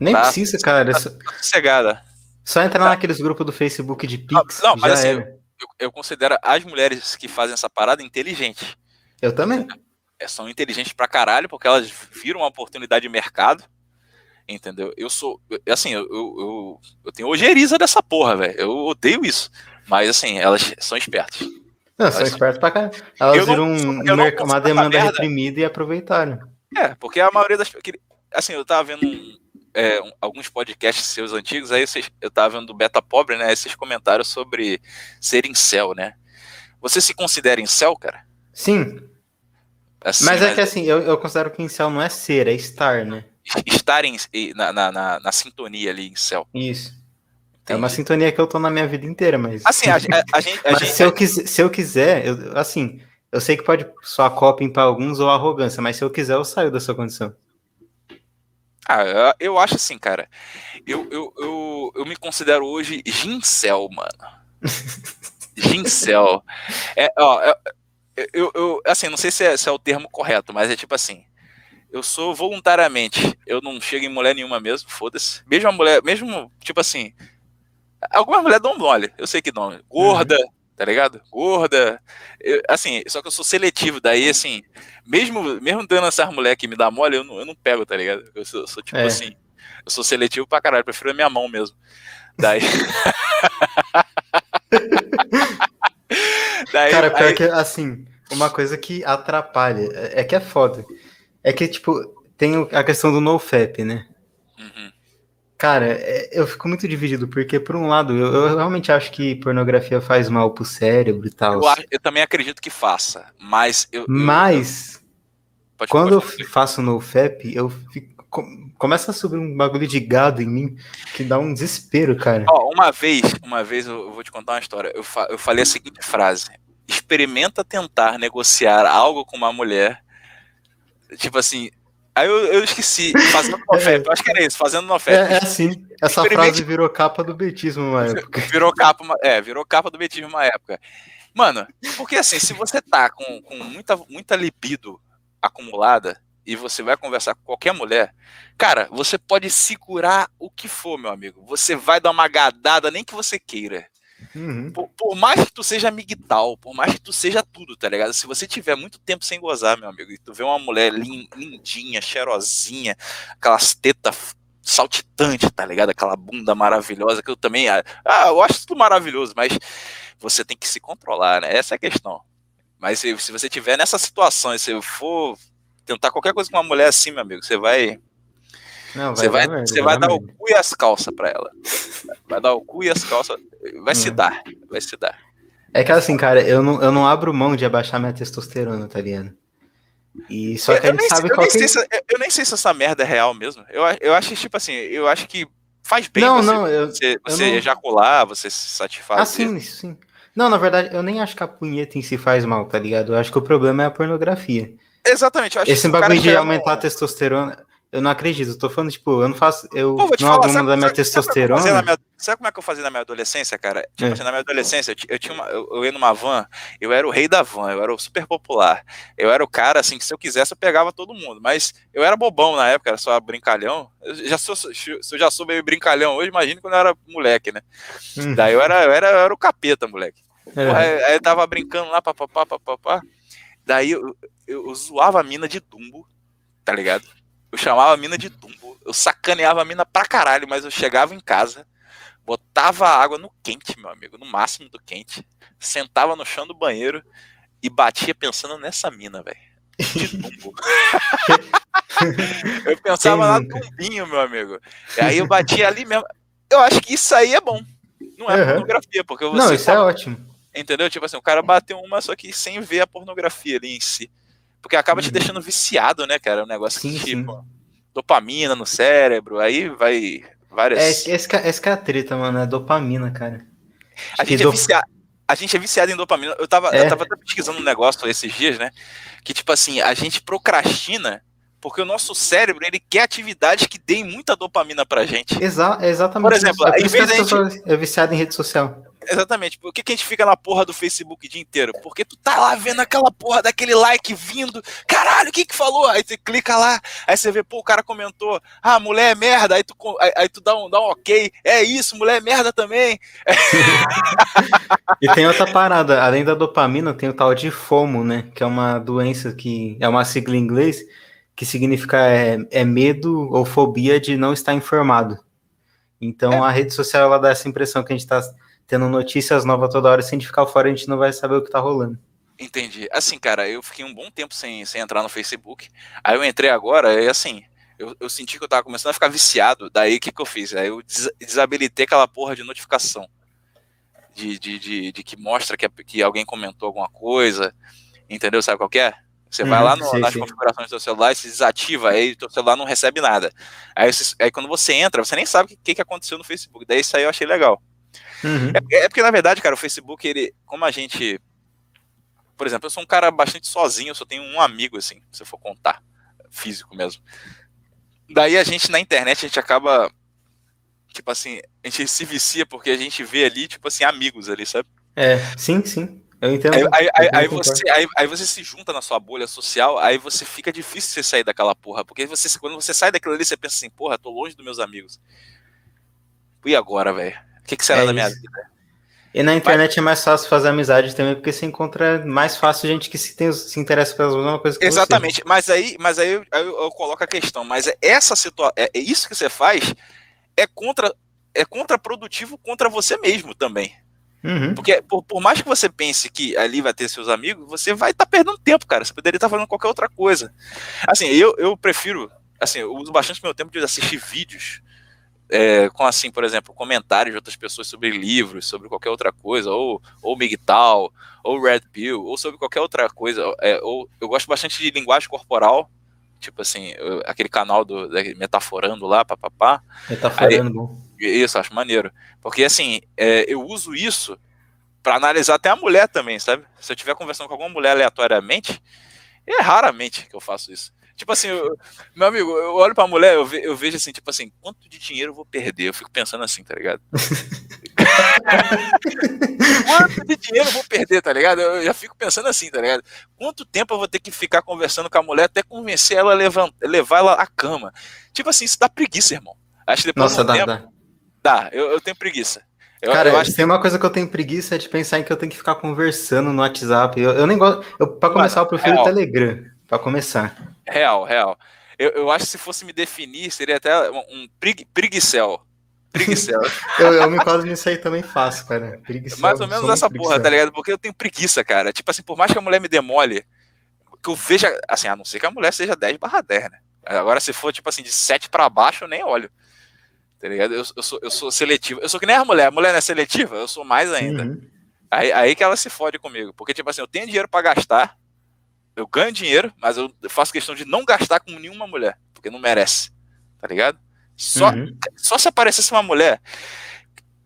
Nem precisa, cara. Tá sossegada. Só entrar naqueles grupos do Facebook de Pix. Não, mas assim, eu considero as mulheres que fazem essa parada inteligentes. Eu também. São inteligentes pra caralho, porque elas viram uma oportunidade de mercado. Entendeu? Eu sou... Assim, eu tenho ojeriza dessa porra, velho. Eu odeio isso. Mas, assim, elas são espertas. Não, elas são espertas pra caralho. Elas viram uma demanda reprimida e aproveitaram. É, porque a maioria das... Assim, eu tava vendo alguns podcasts seus antigos, aí eu tava vendo do Beta Pobre, né, esses comentários sobre ser incel, né? Você se considera incel, cara? Sim. Assim, mas que assim, eu considero que incel não é ser, é estar, né? Estar na sintonia ali, incel. Isso. Entendi. É uma sintonia que eu tô na minha vida inteira, mas... Assim, se eu quiser, assim, eu sei que pode soar coping pra alguns ou arrogância, mas se eu quiser, eu saio dessa condição. Eu acho assim, cara, eu me considero hoje Gincel, mano. Gincel. Assim, não sei se é o termo correto, mas é tipo assim, eu sou voluntariamente, eu não chego em mulher nenhuma mesmo, foda-se. Mesmo a mulher, mesmo, tipo assim, algumas mulheres dão mole, eu sei que dão, gorda, tá ligado? Gorda, assim, só que eu sou seletivo, daí assim, mesmo dando essas mulheres que me dá mole, eu não pego, tá ligado? Eu sou tipo assim, eu sou seletivo pra caralho, prefiro a minha mão mesmo. Daí cara, pior que, assim, uma coisa que atrapalha, é que é foda, é que, tipo, tem a questão do nofap, né? Uhum. Cara, eu fico muito dividido, porque por um lado, eu realmente acho que pornografia faz mal pro cérebro e tal. Eu também acredito que faça, mas... Quando eu faço NoFap, eu fico, começa a subir um bagulho de gado em mim, que dá um desespero, cara. Uma vez eu vou te contar uma história, eu falei a seguinte frase, experimenta tentar negociar algo com uma mulher, tipo assim, aí eu esqueci, fazendo uma oferta, eu acho que era isso, fazendo uma oferta. É assim, essa frase virou capa do betismo uma época. Virou capa do betismo uma época. Mano, porque assim, se você tá com muita libido acumulada e você vai conversar com qualquer mulher, cara, você pode segurar o que for, meu amigo. Você vai dar uma gadada, nem que você queira. Uhum. Por mais que tu seja Migital, por mais que tu seja tudo, tá ligado? Se você tiver muito tempo sem gozar, meu amigo, e tu vê uma mulher lindinha, cheirosinha, aquelas tetas saltitantes, tá ligado? Aquela bunda maravilhosa, que eu também... eu acho tudo maravilhoso, mas você tem que se controlar, né? Essa é a questão. Mas se você tiver nessa situação e você for tentar qualquer coisa com uma mulher assim, meu amigo, você vai... Você vai dar o cu e as calças pra ela. Vai dar o cu e as calças. Vai se dar. É que assim, cara, eu não abro mão de abaixar minha testosterona, tá ligado? E só que a gente sabe qual que... Eu nem sei se essa merda é real mesmo. Eu acho, tipo assim, eu acho que faz bem você ejacular, você se satisfazer. Ah, sim. Não, na verdade, eu nem acho que a punheta em si faz mal, tá ligado? Eu acho que o problema é a pornografia. Exatamente. Eu acho esse bagulho de aumentar a testosterona... Eu não acredito, eu tô falando, tipo, eu não faço... Eu não abro mão da minha testosterona. Sabe como é que eu fazia na minha adolescência, cara? Tipo assim, na minha adolescência, eu ia numa van, eu era o rei da van, eu era o super popular. Eu era o cara, assim, que se eu quisesse eu pegava todo mundo. Mas eu era bobão na época, era só brincalhão. Se eu já sou meio brincalhão hoje, imagina quando eu era moleque, né? Daí eu era o capeta, moleque. Porra, aí eu tava brincando lá, papapá. Daí eu zoava a mina de Dumbo, tá ligado? Eu chamava a mina de Dumbo, eu sacaneava a mina pra caralho, mas eu chegava em casa, botava a água no quente, meu amigo, no máximo do quente, sentava no chão do banheiro e batia pensando nessa mina, velho, de Dumbo. Eu pensava lá no Dumbinho, meu amigo, e aí eu batia ali mesmo. Eu acho que isso aí é bom, não é pornografia, porque você... Não, isso é ótimo. Entendeu? Tipo assim, o cara bateu uma, só que sem ver a pornografia ali em si. Porque acaba te deixando viciado, né, cara? Um negócio que, tipo, dopamina no cérebro, aí vai várias... Essa que é a treta, mano, é dopamina, cara. A gente é viciado em dopamina. Eu tava até pesquisando um negócio esses dias, né, que, tipo assim, a gente procrastina porque o nosso cérebro, ele quer atividades que deem muita dopamina pra gente. Exatamente. Por exemplo, é, em vez da gente... é viciado em rede social. Exatamente. Por que a gente fica na porra do Facebook o dia inteiro? Porque tu tá lá vendo aquela porra daquele like vindo. Caralho, o que falou? Aí tu clica lá, aí você vê, pô, o cara comentou, ah, mulher é merda, aí tu dá um ok, é isso, mulher é merda também. E tem outra parada, além da dopamina, tem o tal de FOMO, né? Que é uma doença que é uma sigla em inglês que significa é medo ou fobia de não estar informado. Então a rede social, ela dá essa impressão que a gente tá tendo notícias novas toda hora, se a gente ficar fora, a gente não vai saber o que tá rolando. Entendi. Assim, cara, eu fiquei um bom tempo sem entrar no Facebook. Aí eu entrei agora e, assim, eu senti que eu tava começando a ficar viciado. Daí, o que eu fiz? Aí eu desabilitei aquela porra de notificação. De que mostra que alguém comentou alguma coisa. Entendeu? Sabe qual que é? Você vai lá nas configurações do seu celular e se desativa, aí o seu celular não recebe nada. Aí quando você entra, você nem sabe o que aconteceu no Facebook. Daí isso aí eu achei legal. Uhum. É porque, na verdade, cara, o Facebook, ele, como a gente... Por exemplo, eu sou um cara bastante sozinho, eu só tenho um amigo, assim, se eu for contar, físico mesmo. Daí a gente, na internet, a gente acaba, tipo assim, a gente se vicia porque a gente vê ali, tipo assim, amigos ali, sabe? É, sim, eu entendo. Aí você se junta na sua bolha social, aí você fica difícil você sair daquela porra, porque quando você sai daquilo ali, você pensa assim, porra, tô longe dos meus amigos. E agora, velho? O que será da minha vida? E na internet é mais fácil fazer amizade também, porque você encontra mais fácil gente que se interessa pela mesma coisa que você. Exatamente, mas aí eu coloco a questão, mas essa situação, isso que você faz é contraprodutivo contra você mesmo também. Uhum. Porque por mais que você pense que ali vai ter seus amigos, você vai estar perdendo tempo, cara. Você poderia estar fazendo qualquer outra coisa. Assim, eu prefiro, assim, eu uso bastante meu tempo de assistir vídeos, com, assim, por exemplo, comentários de outras pessoas sobre livros, sobre qualquer outra coisa, ou Migital, ou Red Pill, ou sobre qualquer outra coisa. Eu gosto bastante de linguagem corporal, tipo assim, aquele canal do Metaforando lá, papapá. Metaforando. Aí, isso, acho maneiro. Porque, assim, eu uso isso pra analisar até a mulher também, sabe? Se eu estiver conversando com alguma mulher aleatoriamente, é raramente que eu faço isso. Tipo assim, meu amigo, eu olho pra mulher, eu vejo assim, tipo assim, quanto de dinheiro eu vou perder? Eu fico pensando assim, tá ligado? Quanto de dinheiro eu vou perder, tá ligado? Eu já fico pensando assim, tá ligado? Quanto tempo eu vou ter que ficar conversando com a mulher até convencer ela a levar ela à cama? Tipo assim, isso dá preguiça, irmão. Acho que depois dá. Eu tenho preguiça. Cara, eu acho que tem uma coisa que eu tenho preguiça é de pensar em que eu tenho que ficar conversando no WhatsApp. Eu nem gosto. Pra começar, eu prefiro o Telegram. Pra começar. Real. Eu acho que se fosse me definir, seria até um preguicel. Preguicel. eu me quase nisso aí também faço, cara. Preguicel, mais ou menos essa porra, tá ligado? Porque eu tenho preguiça, cara. Tipo assim, por mais que a mulher me demole, que eu veja, assim, a não ser que a mulher seja 10/10, né? Agora, se for, tipo assim, de 7 pra baixo, eu nem olho. Tá ligado? Eu sou seletivo. Eu sou que nem a mulher não é seletiva, eu sou mais ainda. Uhum. Aí que ela se fode comigo. Porque, tipo assim, eu tenho dinheiro pra gastar, eu ganho dinheiro, mas eu faço questão de não gastar com nenhuma mulher, porque não merece, tá ligado? Só se aparecesse uma mulher,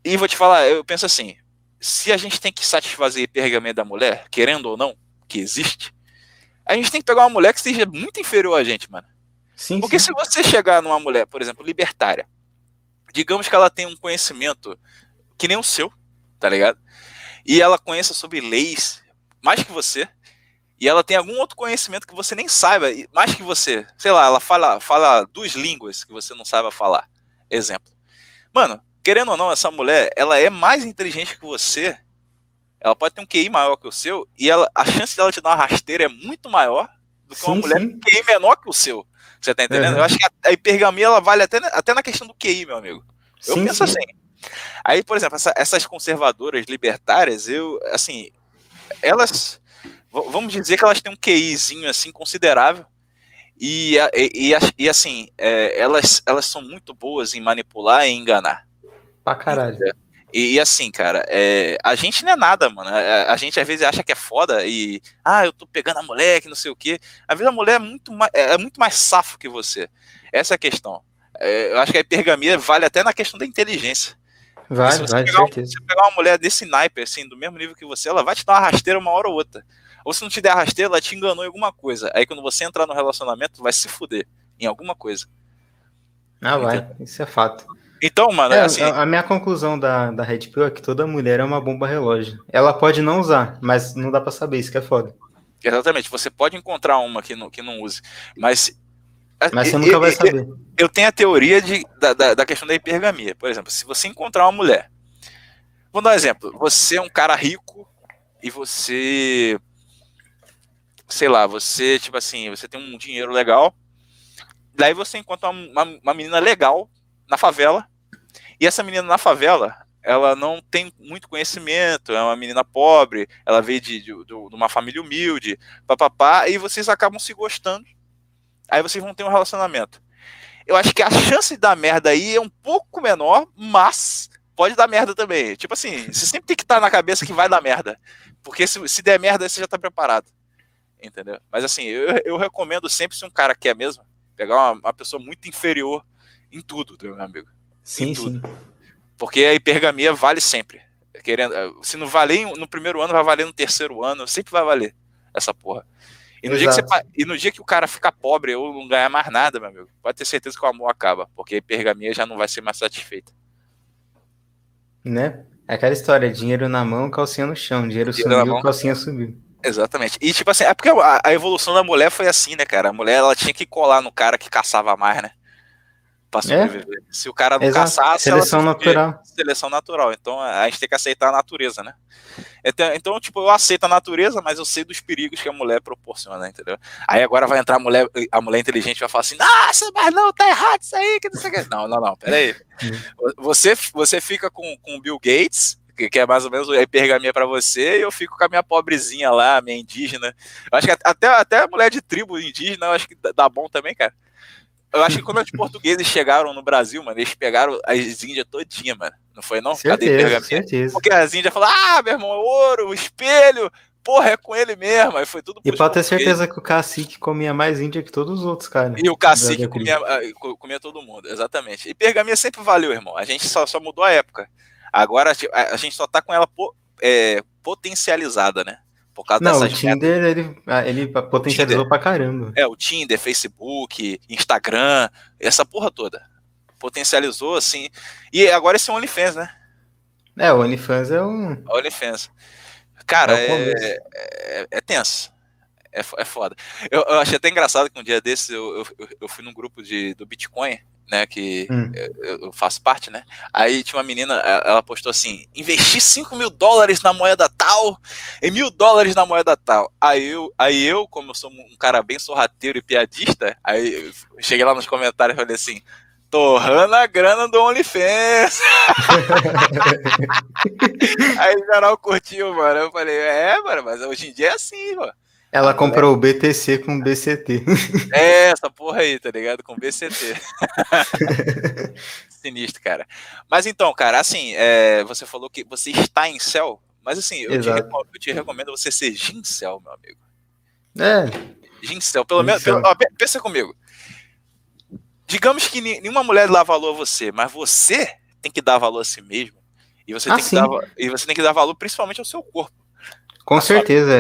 e vou te falar, eu penso assim, se a gente tem que satisfazer hipergamia da mulher, querendo ou não, que existe, a gente tem que pegar uma mulher que seja muito inferior a gente, mano. Sim, porque se você chegar numa mulher, por exemplo, libertária, digamos que ela tem um conhecimento que nem o seu, tá ligado? E ela conheça sobre leis mais que você, e ela tem algum outro conhecimento que você nem saiba, mais que você, sei lá, ela fala 2 línguas que você não saiba falar, exemplo. Mano, querendo ou não, essa mulher, ela é mais inteligente que você, ela pode ter um QI maior que o seu, e a chance dela te dar uma rasteira é muito maior do que uma mulher com QI menor que o seu. Você tá entendendo? É. Eu acho que a hipergamia, ela vale até na questão do QI, meu amigo. Eu penso assim. Aí, por exemplo, essas conservadoras libertárias, assim, elas... Vamos dizer que elas têm um QIzinho assim, considerável, e assim, elas são muito boas em manipular e enganar. Pra caralho. E assim, cara, a gente não é nada, mano. A gente às vezes acha que é foda e, eu tô pegando a mulher, que não sei o quê. Às vezes a mulher é muito mais safo que você. Essa é a questão. Eu acho que a hipergamia vale até na questão da inteligência. Se você pegar uma mulher desse naipe, assim, do mesmo nível que você, ela vai te dar uma rasteira uma hora ou outra. Ou se não te der rasteira, ela te enganou em alguma coisa. Aí quando você entrar no relacionamento, vai se fuder em alguma coisa. Vai. Isso é fato. Então, mano, assim... A minha conclusão da Red Pill é que toda mulher é uma bomba relógio. Ela pode não usar, mas não dá pra saber, isso que é foda. Exatamente, você pode encontrar uma que não use, mas você nunca vai saber. Eu tenho a teoria da questão da hipergamia. Por exemplo, se você encontrar uma mulher... Vou dar um exemplo. Você é um cara rico e você... Sei lá, você, tipo assim, você tem um dinheiro legal, daí você encontra uma menina legal na favela, e essa menina na favela, ela não tem muito conhecimento, é uma menina pobre, ela veio de uma família humilde, papapá, e vocês acabam se gostando, aí vocês vão ter um relacionamento. Eu acho que a chance de dar merda aí é um pouco menor, mas... pode dar merda também. Tipo assim, você sempre tem que estar na cabeça que vai dar merda, porque se der merda, você já tá preparado. Entendeu? Mas assim, eu recomendo sempre, se um cara quer mesmo, pegar uma pessoa muito inferior em tudo, meu amigo. Sim, em tudo. Sim. Porque a hipergamia vale sempre. Se não valer no primeiro ano, vai valer no terceiro ano, sempre vai valer essa porra. E no dia que o cara ficar pobre ou não ganhar mais nada, meu amigo, pode ter certeza que o amor acaba, porque a hipergamia já não vai ser mais satisfeita. Né? Aquela história, dinheiro na mão, calcinha no chão, dinheiro subiu, calcinha subiu. Exatamente. E tipo assim, é porque a evolução da mulher foi assim, né, cara? A mulher, ela tinha que colar no cara que caçava mais, né? Pra sobreviver. Se o cara não caçasse... Seleção natural. Seleção natural. Então, a gente tem que aceitar a natureza, né? Então, tipo, eu aceito a natureza, mas eu sei dos perigos que a mulher proporciona, entendeu? Aí agora vai entrar a mulher inteligente, vai falar assim, nossa, mas não, tá errado isso aí, que não sei o que. Não, peraí. Você fica com o Bill Gates... que é mais ou menos a hipergamia pra você, e eu fico com a minha pobrezinha lá, minha indígena. Eu acho que até a mulher de tribo indígena, eu acho que dá bom também, cara. Eu acho que quando os portugueses chegaram no Brasil, mano, eles pegaram as índias todinha, mano. Não foi, não? Certeza, cadê a hipergamia? Certeza. Porque as índias falaram, meu irmão, ouro, espelho, porra, é com ele mesmo. Aí foi tudo. E pode ter certeza que o cacique comia mais índia que todos os outros, cara. E o cacique comia todo mundo, exatamente. Hipergamia sempre valeu, irmão. A gente só mudou a época. Agora a gente só tá com ela potencializada, né? Por causa dessas Tinder, ele potencializou Tinder, pra caramba. É, o Tinder, Facebook, Instagram, essa porra toda. Potencializou, assim. E agora esse OnlyFans, né? É, o OnlyFans é um... OnlyFans. Cara, é tenso. É foda. Eu achei até engraçado que um dia desses eu fui num grupo do Bitcoin, né, que eu faço parte, né, aí tinha uma menina, ela postou assim, investi $5.000 na moeda tal, e $1.000 na moeda tal, aí eu, como eu sou um cara bem sorrateiro e piadista, aí eu cheguei lá nos comentários e falei assim, torrando a grana do OnlyFans. Aí o geral curtiu, mano, eu falei, mano, mas hoje em dia é assim, mano. Ela comprou o BTC com BCT. É, essa porra aí, tá ligado? Com BCT. Sinistro, cara. Mas então, cara, assim, você falou que você está em céu, mas assim, eu te recomendo você ser gincel, meu amigo. É. Gincel, pelo menos, pensa comigo. Digamos que nenhuma mulher dá valor a você, mas você tem que dar valor a si mesmo. E você tem que dar valor principalmente ao seu corpo. Com certeza,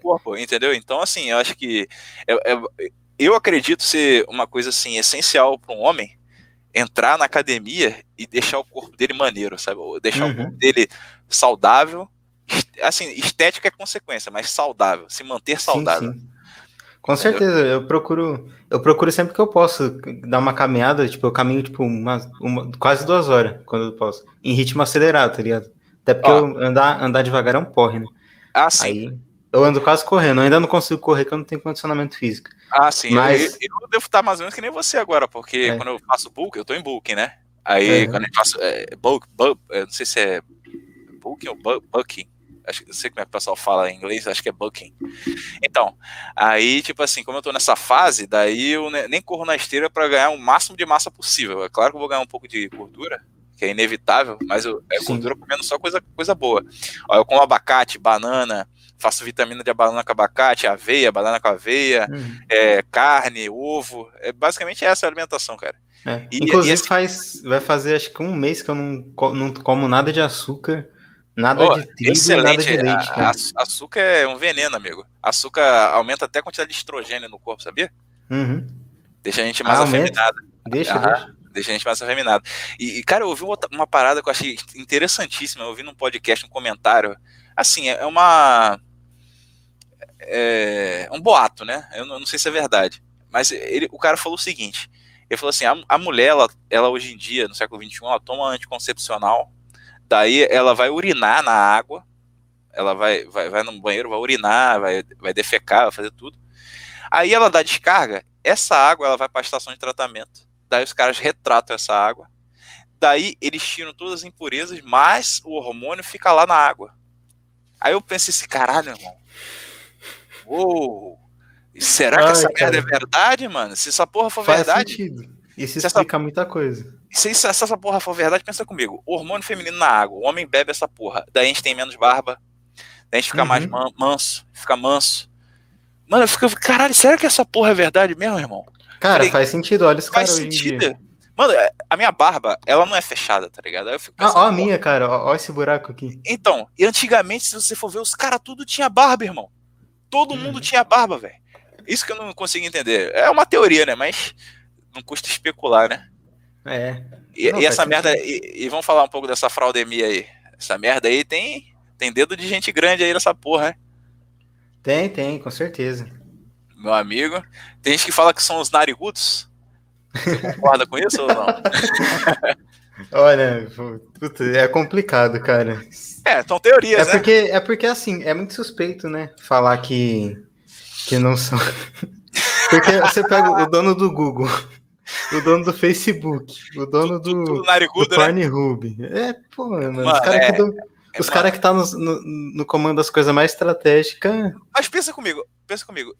corpo, entendeu? Então, assim, eu acho que eu acredito ser uma coisa assim essencial para um homem entrar na academia e deixar o corpo dele maneiro, sabe? Ou deixar o corpo dele saudável, assim, estética é consequência, mas saudável, se manter saudável. Sim. Com entendeu? Certeza, eu procuro sempre que eu posso dar uma caminhada, tipo, eu caminho tipo quase 2 horas quando eu posso, em ritmo acelerado, tá ligado? Até porque andar devagar é um porre, né? Ah, sim. Aí, eu ando quase correndo, eu ainda não consigo correr porque eu não tenho condicionamento físico. Ah, sim, mas eu devo estar mais ou menos que nem você agora, porque quando eu faço bulk, eu tô em bulk, né? Aí quando eu faço bulk, não sei se é bulking ou bucking, acho que não sei como é que o pessoal fala em inglês, acho que é bucking. Então, aí tipo assim, como eu tô nessa fase, daí eu nem corro na esteira pra ganhar o máximo de massa possível. É claro que eu vou ganhar um pouco de gordura, que é inevitável, mas gordura comendo só coisa boa. Ó, eu como abacate, banana, faço vitamina de banana com abacate, aveia, banana com aveia, carne, ovo, basicamente essa é a alimentação, cara. É. Inclusive vai fazer acho que um mês que eu não como nada de açúcar, nada de trigo, nada de leite. Cara. Açúcar é um veneno, amigo. Açúcar aumenta até a quantidade de estrogênio no corpo, sabia? Uhum. Deixa a gente mais afeminada. Deixa a gente mais afeminado. E cara, eu ouvi uma parada que eu achei interessantíssima. Eu ouvi num podcast, um comentário. Assim, é um boato, né? Eu não sei se é verdade. Mas o cara falou o seguinte. Ele falou assim, a mulher, ela hoje em dia, no século XXI, ela toma anticoncepcional. Daí ela vai urinar na água. Ela vai no banheiro, vai urinar, vai defecar, vai fazer tudo. Aí ela dá descarga. Essa água, ela vai para a estação de tratamento. Daí os caras retratam essa água. Daí eles tiram todas as impurezas, mas o hormônio fica lá na água. Aí eu pensei assim, caralho, irmão. Uou! Será que essa merda é verdade, mano? Se essa porra for verdade... Isso explica muita coisa. Se essa porra for verdade, pensa comigo. O hormônio feminino na água, o homem bebe essa porra. Daí a gente tem menos barba. Daí a gente fica mais manso. Fica manso. Mano, eu fico... Caralho, será que essa porra é verdade mesmo, irmão? Cara, falei, faz sentido, olha esse cara hoje em dia. Mano, a minha barba, ela não é fechada, tá ligado? Aí eu fico pensando, ó a minha, cara, ó esse buraco aqui. Então, e antigamente, se você for ver, os caras tudo tinha barba, irmão. Todo mundo tinha barba, velho. Isso que eu não consigo entender. É uma teoria, né? Mas não custa especular, né? É. E essa merda, e vamos falar um pouco dessa fraudemia aí. Essa merda aí tem dedo de gente grande aí nessa porra, né? Tem, com certeza. Meu amigo, tem gente que fala que são os narigudos. Você concorda com isso ou não? Olha, puta, é complicado, cara. São teorias, né? Porque, assim, é muito suspeito, né? Falar que não são. Porque você pega o dono do Google, o dono do Facebook, o dono do Pornhub. Né? Pô, mano, os caras os caras que tá no comando das coisas mais estratégicas... Mas pensa comigo.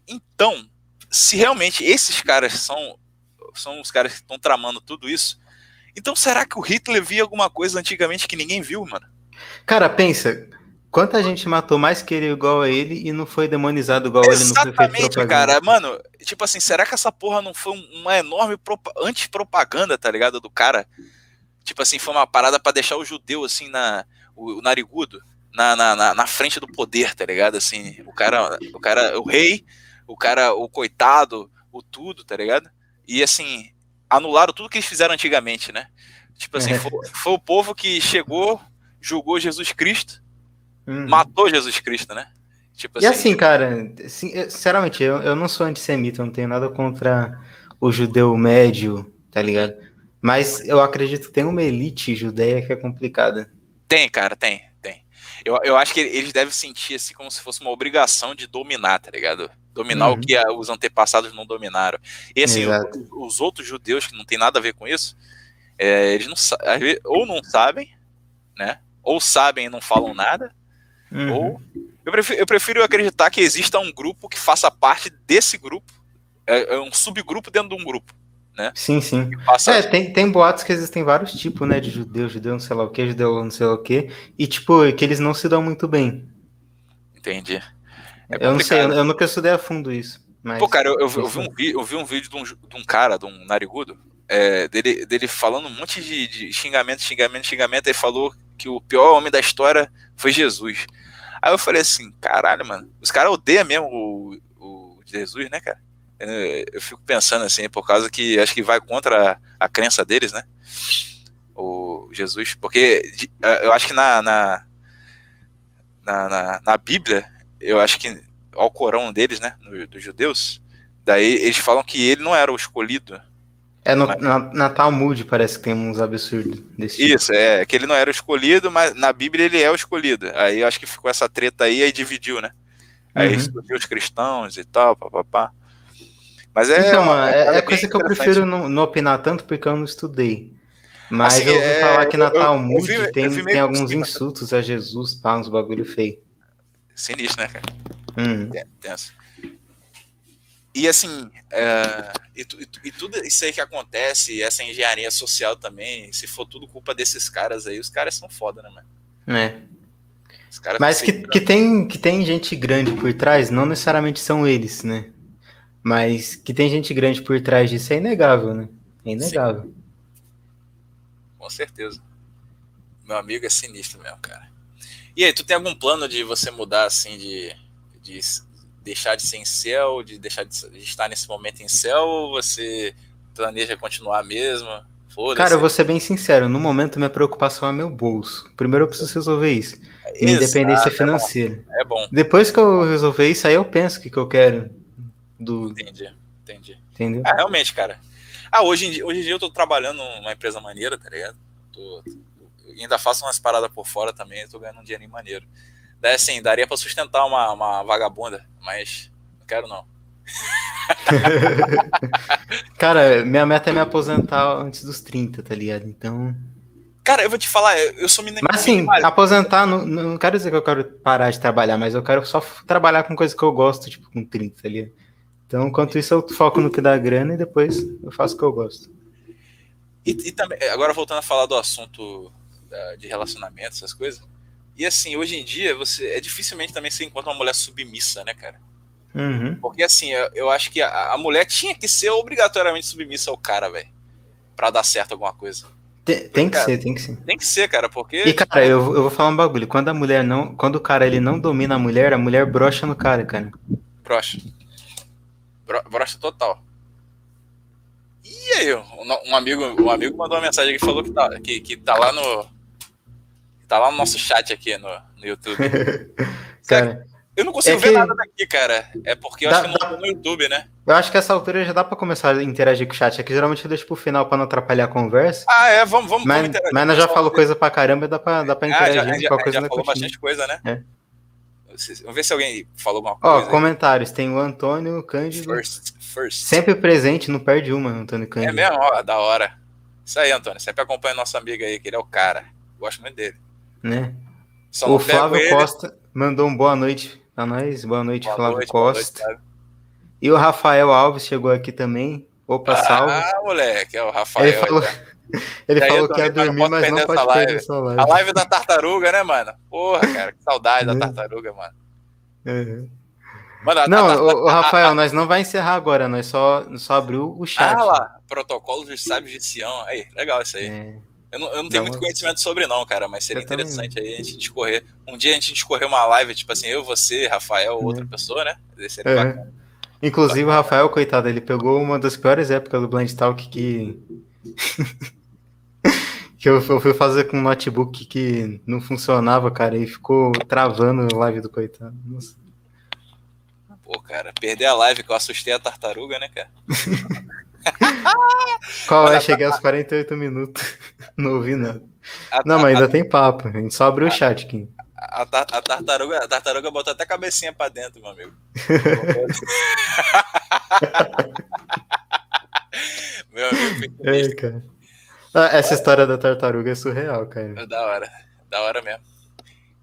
Então, se realmente esses caras são os caras que estão tramando tudo isso, então será que o Hitler via alguma coisa antigamente que ninguém viu, mano? Cara, pensa... Quanta gente matou mais que ele igual a ele e não foi demonizado igual ele no prefeito? Exatamente, cara. Mano, tipo assim, será que essa porra não foi uma enorme antipropaganda, tá ligado, do cara? Tipo assim, foi uma parada pra deixar o judeu, assim, o narigudo na frente do poder, tá ligado? Assim, o cara, o rei, o cara, o coitado, o tudo, tá ligado? E assim, anularam tudo que eles fizeram antigamente, né? Tipo assim, foi o povo que chegou, julgou Jesus Cristo, matou Jesus Cristo, né? Tipo assim, e assim, cara, sinceramente, eu não sou antissemita, eu não tenho nada contra o judeu médio, tá ligado? Mas eu acredito que tem uma elite judeia que é complicada. Tem, cara, tem. Eu acho que eles devem sentir assim como se fosse uma obrigação de dominar, tá ligado? Dominar o que os antepassados não dominaram. E assim, os outros judeus que não tem nada a ver com isso, eles não sabem, ou não sabem, né? Ou sabem e não falam nada, ou... Eu prefiro acreditar que exista um grupo que faça parte desse grupo, é um subgrupo dentro de um grupo, né? Sim. Tem boatos que existem vários tipos, né, de judeu não sei lá o que, judeu não sei lá o que, e tipo, que eles não se dão muito bem. Entendi. Eu não sei, eu nunca estudei a fundo isso. Mas... Pô, cara, eu vi um vídeo de um cara, de um narigudo, dele falando um monte de xingamento, ele falou que o pior homem da história foi Jesus. Aí eu falei assim, caralho, mano, os caras odeiam mesmo o Jesus, né, cara? Eu fico pensando assim, por causa que acho que vai contra a crença deles, né? O Jesus, porque eu acho que na Bíblia, eu acho que ao Corão deles, né, dos judeus, daí eles falam que ele não era o escolhido. Na Talmud parece que tem uns absurdos desse tipo. Isso, que ele não era o escolhido, mas na Bíblia ele é o escolhido. Aí eu acho que ficou essa treta aí dividiu, né? Aí escolheu os cristãos e tal, papapá. Mas é coisa que eu prefiro não opinar tanto, porque eu não estudei. Mas assim, eu ouvi falar que na Talmud tem alguns insultos a Jesus, pá, uns bagulho feio. Sinistro, né, cara? Tenso. E assim, tudo isso aí que acontece, essa engenharia social também, se for tudo culpa desses caras aí, os caras são foda, né, mano? Mas que tem gente grande por trás, não necessariamente são eles, né? Mas que tem gente grande por trás disso é inegável, né? É inegável. Sim. Com certeza. Meu amigo é sinistro mesmo, cara. E aí, tu tem algum plano de você mudar, assim, de deixar de ser incel, de deixar de estar nesse momento incel, ou você planeja continuar mesmo? Foda-se. Cara, eu vou ser bem sincero, no momento minha preocupação é meu bolso. Primeiro eu preciso resolver isso, minha independência financeira. É bom. Depois que eu resolver isso, aí eu penso o que eu quero. Entendi. Entendeu? Ah, realmente, cara. Hoje em dia eu tô trabalhando numa empresa maneira, tá ligado? Ainda faço umas paradas por fora também, tô ganhando um dinheirinho maneiro. Daí assim, daria pra sustentar uma vagabunda, mas não quero não. Cara, minha meta é me aposentar antes dos 30, tá ligado? Então... Cara, eu vou te falar, eu sou minimalista. Mas assim, aposentar, não quero dizer que eu quero parar de trabalhar, mas eu quero só trabalhar com coisa que eu gosto, tipo com 30, tá ligado? Então, enquanto isso, eu foco no que dá grana e depois eu faço o que eu gosto. E também, agora voltando a falar do assunto de relacionamento, essas coisas... E assim, hoje em dia, dificilmente também você encontra uma mulher submissa, né, cara? Porque assim, eu acho que a mulher tinha que ser obrigatoriamente submissa ao cara, velho. Pra dar certo alguma coisa. Tem que ser. Tem que ser, cara, porque... E cara, eu vou falar um bagulho. Quando o cara ele não domina a mulher brocha no cara, cara. Brocha total. E aí, um amigo mandou uma mensagem que falou que tá lá no... Tá lá no nosso chat aqui no YouTube. Cara, eu não consigo ver nada daqui, cara. É porque eu acho que eu não tô no YouTube, né? Eu acho que essa altura já dá pra começar a interagir com o chat. É que geralmente eu deixo pro final pra não atrapalhar a conversa. Vamos interagir. Mas nós já falou coisa pra caramba e dá pra interagir. Já falou bastante coisa, né? Vamos ver se alguém falou alguma coisa. Ó, comentários. Tem o Antônio Cândido. First. Sempre presente, não perde uma, Antônio Cândido. É mesmo? Ó, da hora. Isso aí, Antônio. Sempre acompanha o nosso amigo aí, que ele é o cara. Gosto muito dele. Né? O Flávio Costa mandou um boa noite a nós. Boa noite, Flávio Costa. Boa noite, e o Rafael Alves chegou aqui também. Opa, salve. Ah, moleque, é o Rafael. Ele falou que ia dormir, mas não pode perder essa live. A live da tartaruga, né, mano? Porra, cara, que saudade da tartaruga, mano. O Rafael, nós não vai encerrar agora, nós só abriu o chat. Ah lá, protocolos dos sábios de Sião. Aí, legal isso aí. É. Eu não tenho muito conhecimento sobre não, cara, mas seria interessante aí a gente discorrer. Um dia a gente discorrer uma live, tipo assim, eu, você, Rafael, outra pessoa, né? Seria bacana. Inclusive o Rafael, coitado, ele pegou uma das piores épocas do Blind Talk que... que eu fui fazer com um notebook que não funcionava, cara, e ficou travando a live do coitado. Nossa. Pô, cara, perder a live que eu assustei a tartaruga, né, cara? Qual é? Cheguei aos 48 minutos. Não ouvi nada. Não, mas ainda tem papo. A gente só abriu o chat aqui. A tartaruga botou até a cabecinha pra dentro, meu amigo. Meu amigo, ei, cara. Essa história da tartaruga é surreal, cara. Da hora mesmo.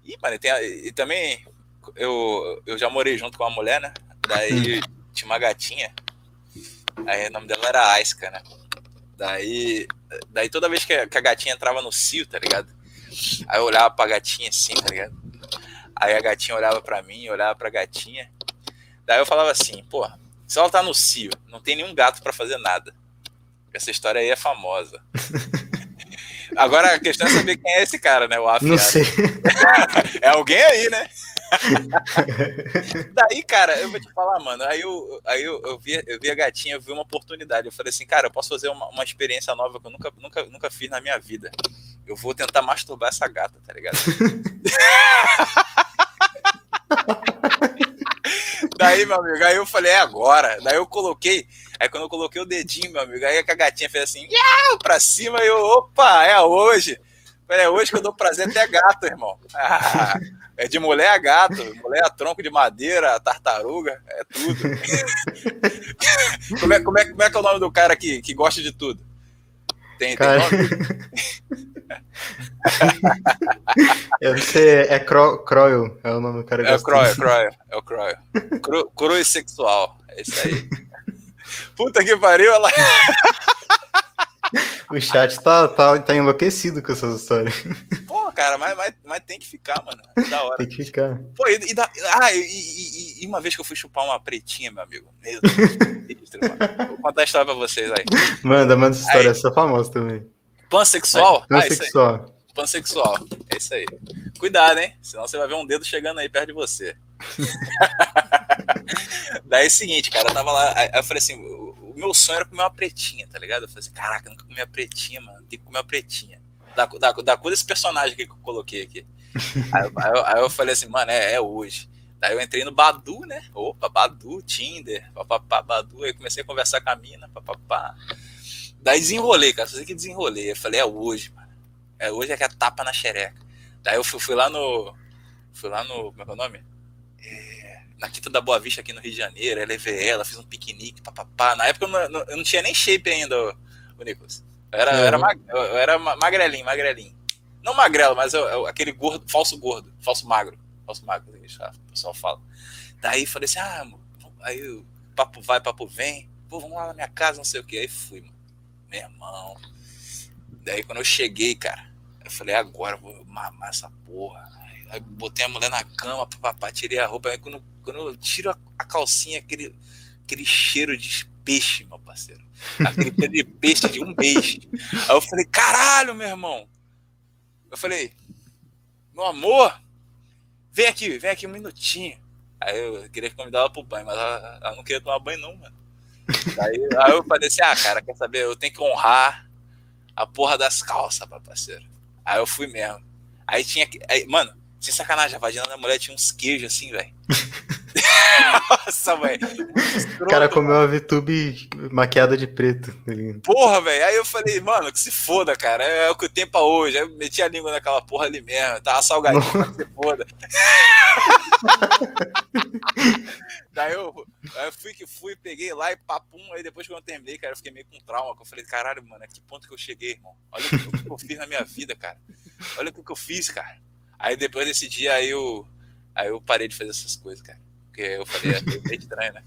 Ih, mano, e também eu já morei junto com uma mulher, né? Daí tinha uma gatinha. Aí o nome dela era Aisca, né? Daí toda vez que a gatinha entrava no cio, tá ligado? Aí eu olhava pra gatinha assim, tá ligado? Aí a gatinha olhava pra mim, olhava pra gatinha. Daí eu falava assim, porra, se ela tá no cio, não tem nenhum gato pra fazer nada. Essa história aí é famosa. Agora a questão é saber quem é esse cara, né? O afiado. Não sei. É alguém aí, né? Daí, cara, eu vou te falar, mano. Aí eu vi a gatinha, eu vi uma oportunidade. Eu falei assim, cara, eu posso fazer uma experiência nova que eu nunca fiz na minha vida. Eu vou tentar masturbar essa gata, tá ligado? Daí, meu amigo, aí eu falei, é agora. Daí eu coloquei, aí quando eu coloquei o dedinho, meu amigo, aí que a gatinha fez assim, iau, pra cima, e eu, opa, é hoje. Falei, é hoje que eu dou prazer até gato, irmão. Ah, é de mulher a gato, mulher a tronco de madeira, a tartaruga, é tudo. Como é que é o nome do cara que gosta de tudo? Tem nome? Eu não sei, é Crowell, é o nome do cara. É o Crowell, é o Crowell. Cruz sexual, é isso aí. Puta que pariu, ela... O chat tá enlouquecido com essas histórias. Pô, cara, mas tem que ficar, mano. É da hora. Tem que ficar. Pô, e uma vez que eu fui chupar uma pretinha, meu amigo. Meu Deus, mano. Vou contar a história pra vocês aí. Manda essa história, essa é famosa também. Pansexual? Pansexual. Pansexual, é isso aí. Cuidado, hein? Senão você vai ver um dedo chegando aí perto de você. Daí é o seguinte, cara, eu tava lá, aí eu falei assim, o meu sonho era comer uma pretinha, tá ligado? Eu falei assim, caraca, eu nunca comi a pretinha, mano, tem que comer uma pretinha. Da cor desse personagem que eu coloquei aqui. Aí eu falei assim, mano, é hoje. Daí eu entrei no Badu, né? Opa, Badu, Tinder, papapá, Badu, aí comecei a conversar com a mina, papapá. Daí desenrolei, cara, só sei que desenrolei. Eu falei, é hoje, mano. É hoje é que é tapa na xereca. Daí eu fui lá no... como é que é o nome? Na Quinta da Boa Vista aqui no Rio de Janeiro, eu levei ela, fiz um piquenique, papapá. Na época eu não tinha nem shape ainda, o Nicolas. Eu era magrelinho. Não magrelo, mas eu, aquele falso magro, o pessoal fala. Daí falei assim, ah, mano, aí papo vai, papo vem, pô, vamos lá na minha casa, não sei o que. Aí fui, mano. Meu irmão. Daí quando eu cheguei, cara, eu falei, agora eu vou mamar essa porra. Aí botei a mulher na cama, papapá, tirei a roupa. Aí quando eu tiro a calcinha, aquele cheiro de peixe, meu parceiro. Aquele cheiro de peixe de um beijo. Aí eu falei, caralho, meu irmão. Eu falei, meu amor, vem aqui um minutinho. Aí eu queria convidar ela pro banho, mas ela não queria tomar banho não, mano. Aí eu falei assim, ah, cara, quer saber? Eu tenho que honrar a porra das calças, meu parceiro. Aí eu fui mesmo. Aí tinha que... Mano, sem sacanagem, a vagina da mulher tinha uns queijos assim, velho. Nossa, velho. O cara comeu uma VTube maquiada de preto. Porra, velho. Aí eu falei, mano, que se foda, cara. É o que o tempo é hoje. Aí eu meti a língua naquela porra ali mesmo. Tava salgadinho, que se foda. Daí eu fui, peguei lá e papum. Aí depois que eu terminei, cara, eu fiquei meio com trauma. Eu falei, caralho, mano, a que ponto que eu cheguei, irmão? Olha o que eu fiz na minha vida, cara. Olha o que eu fiz, cara. Aí depois desse dia, aí eu parei de fazer essas coisas, cara. Porque eu falei, é meio estranho, né?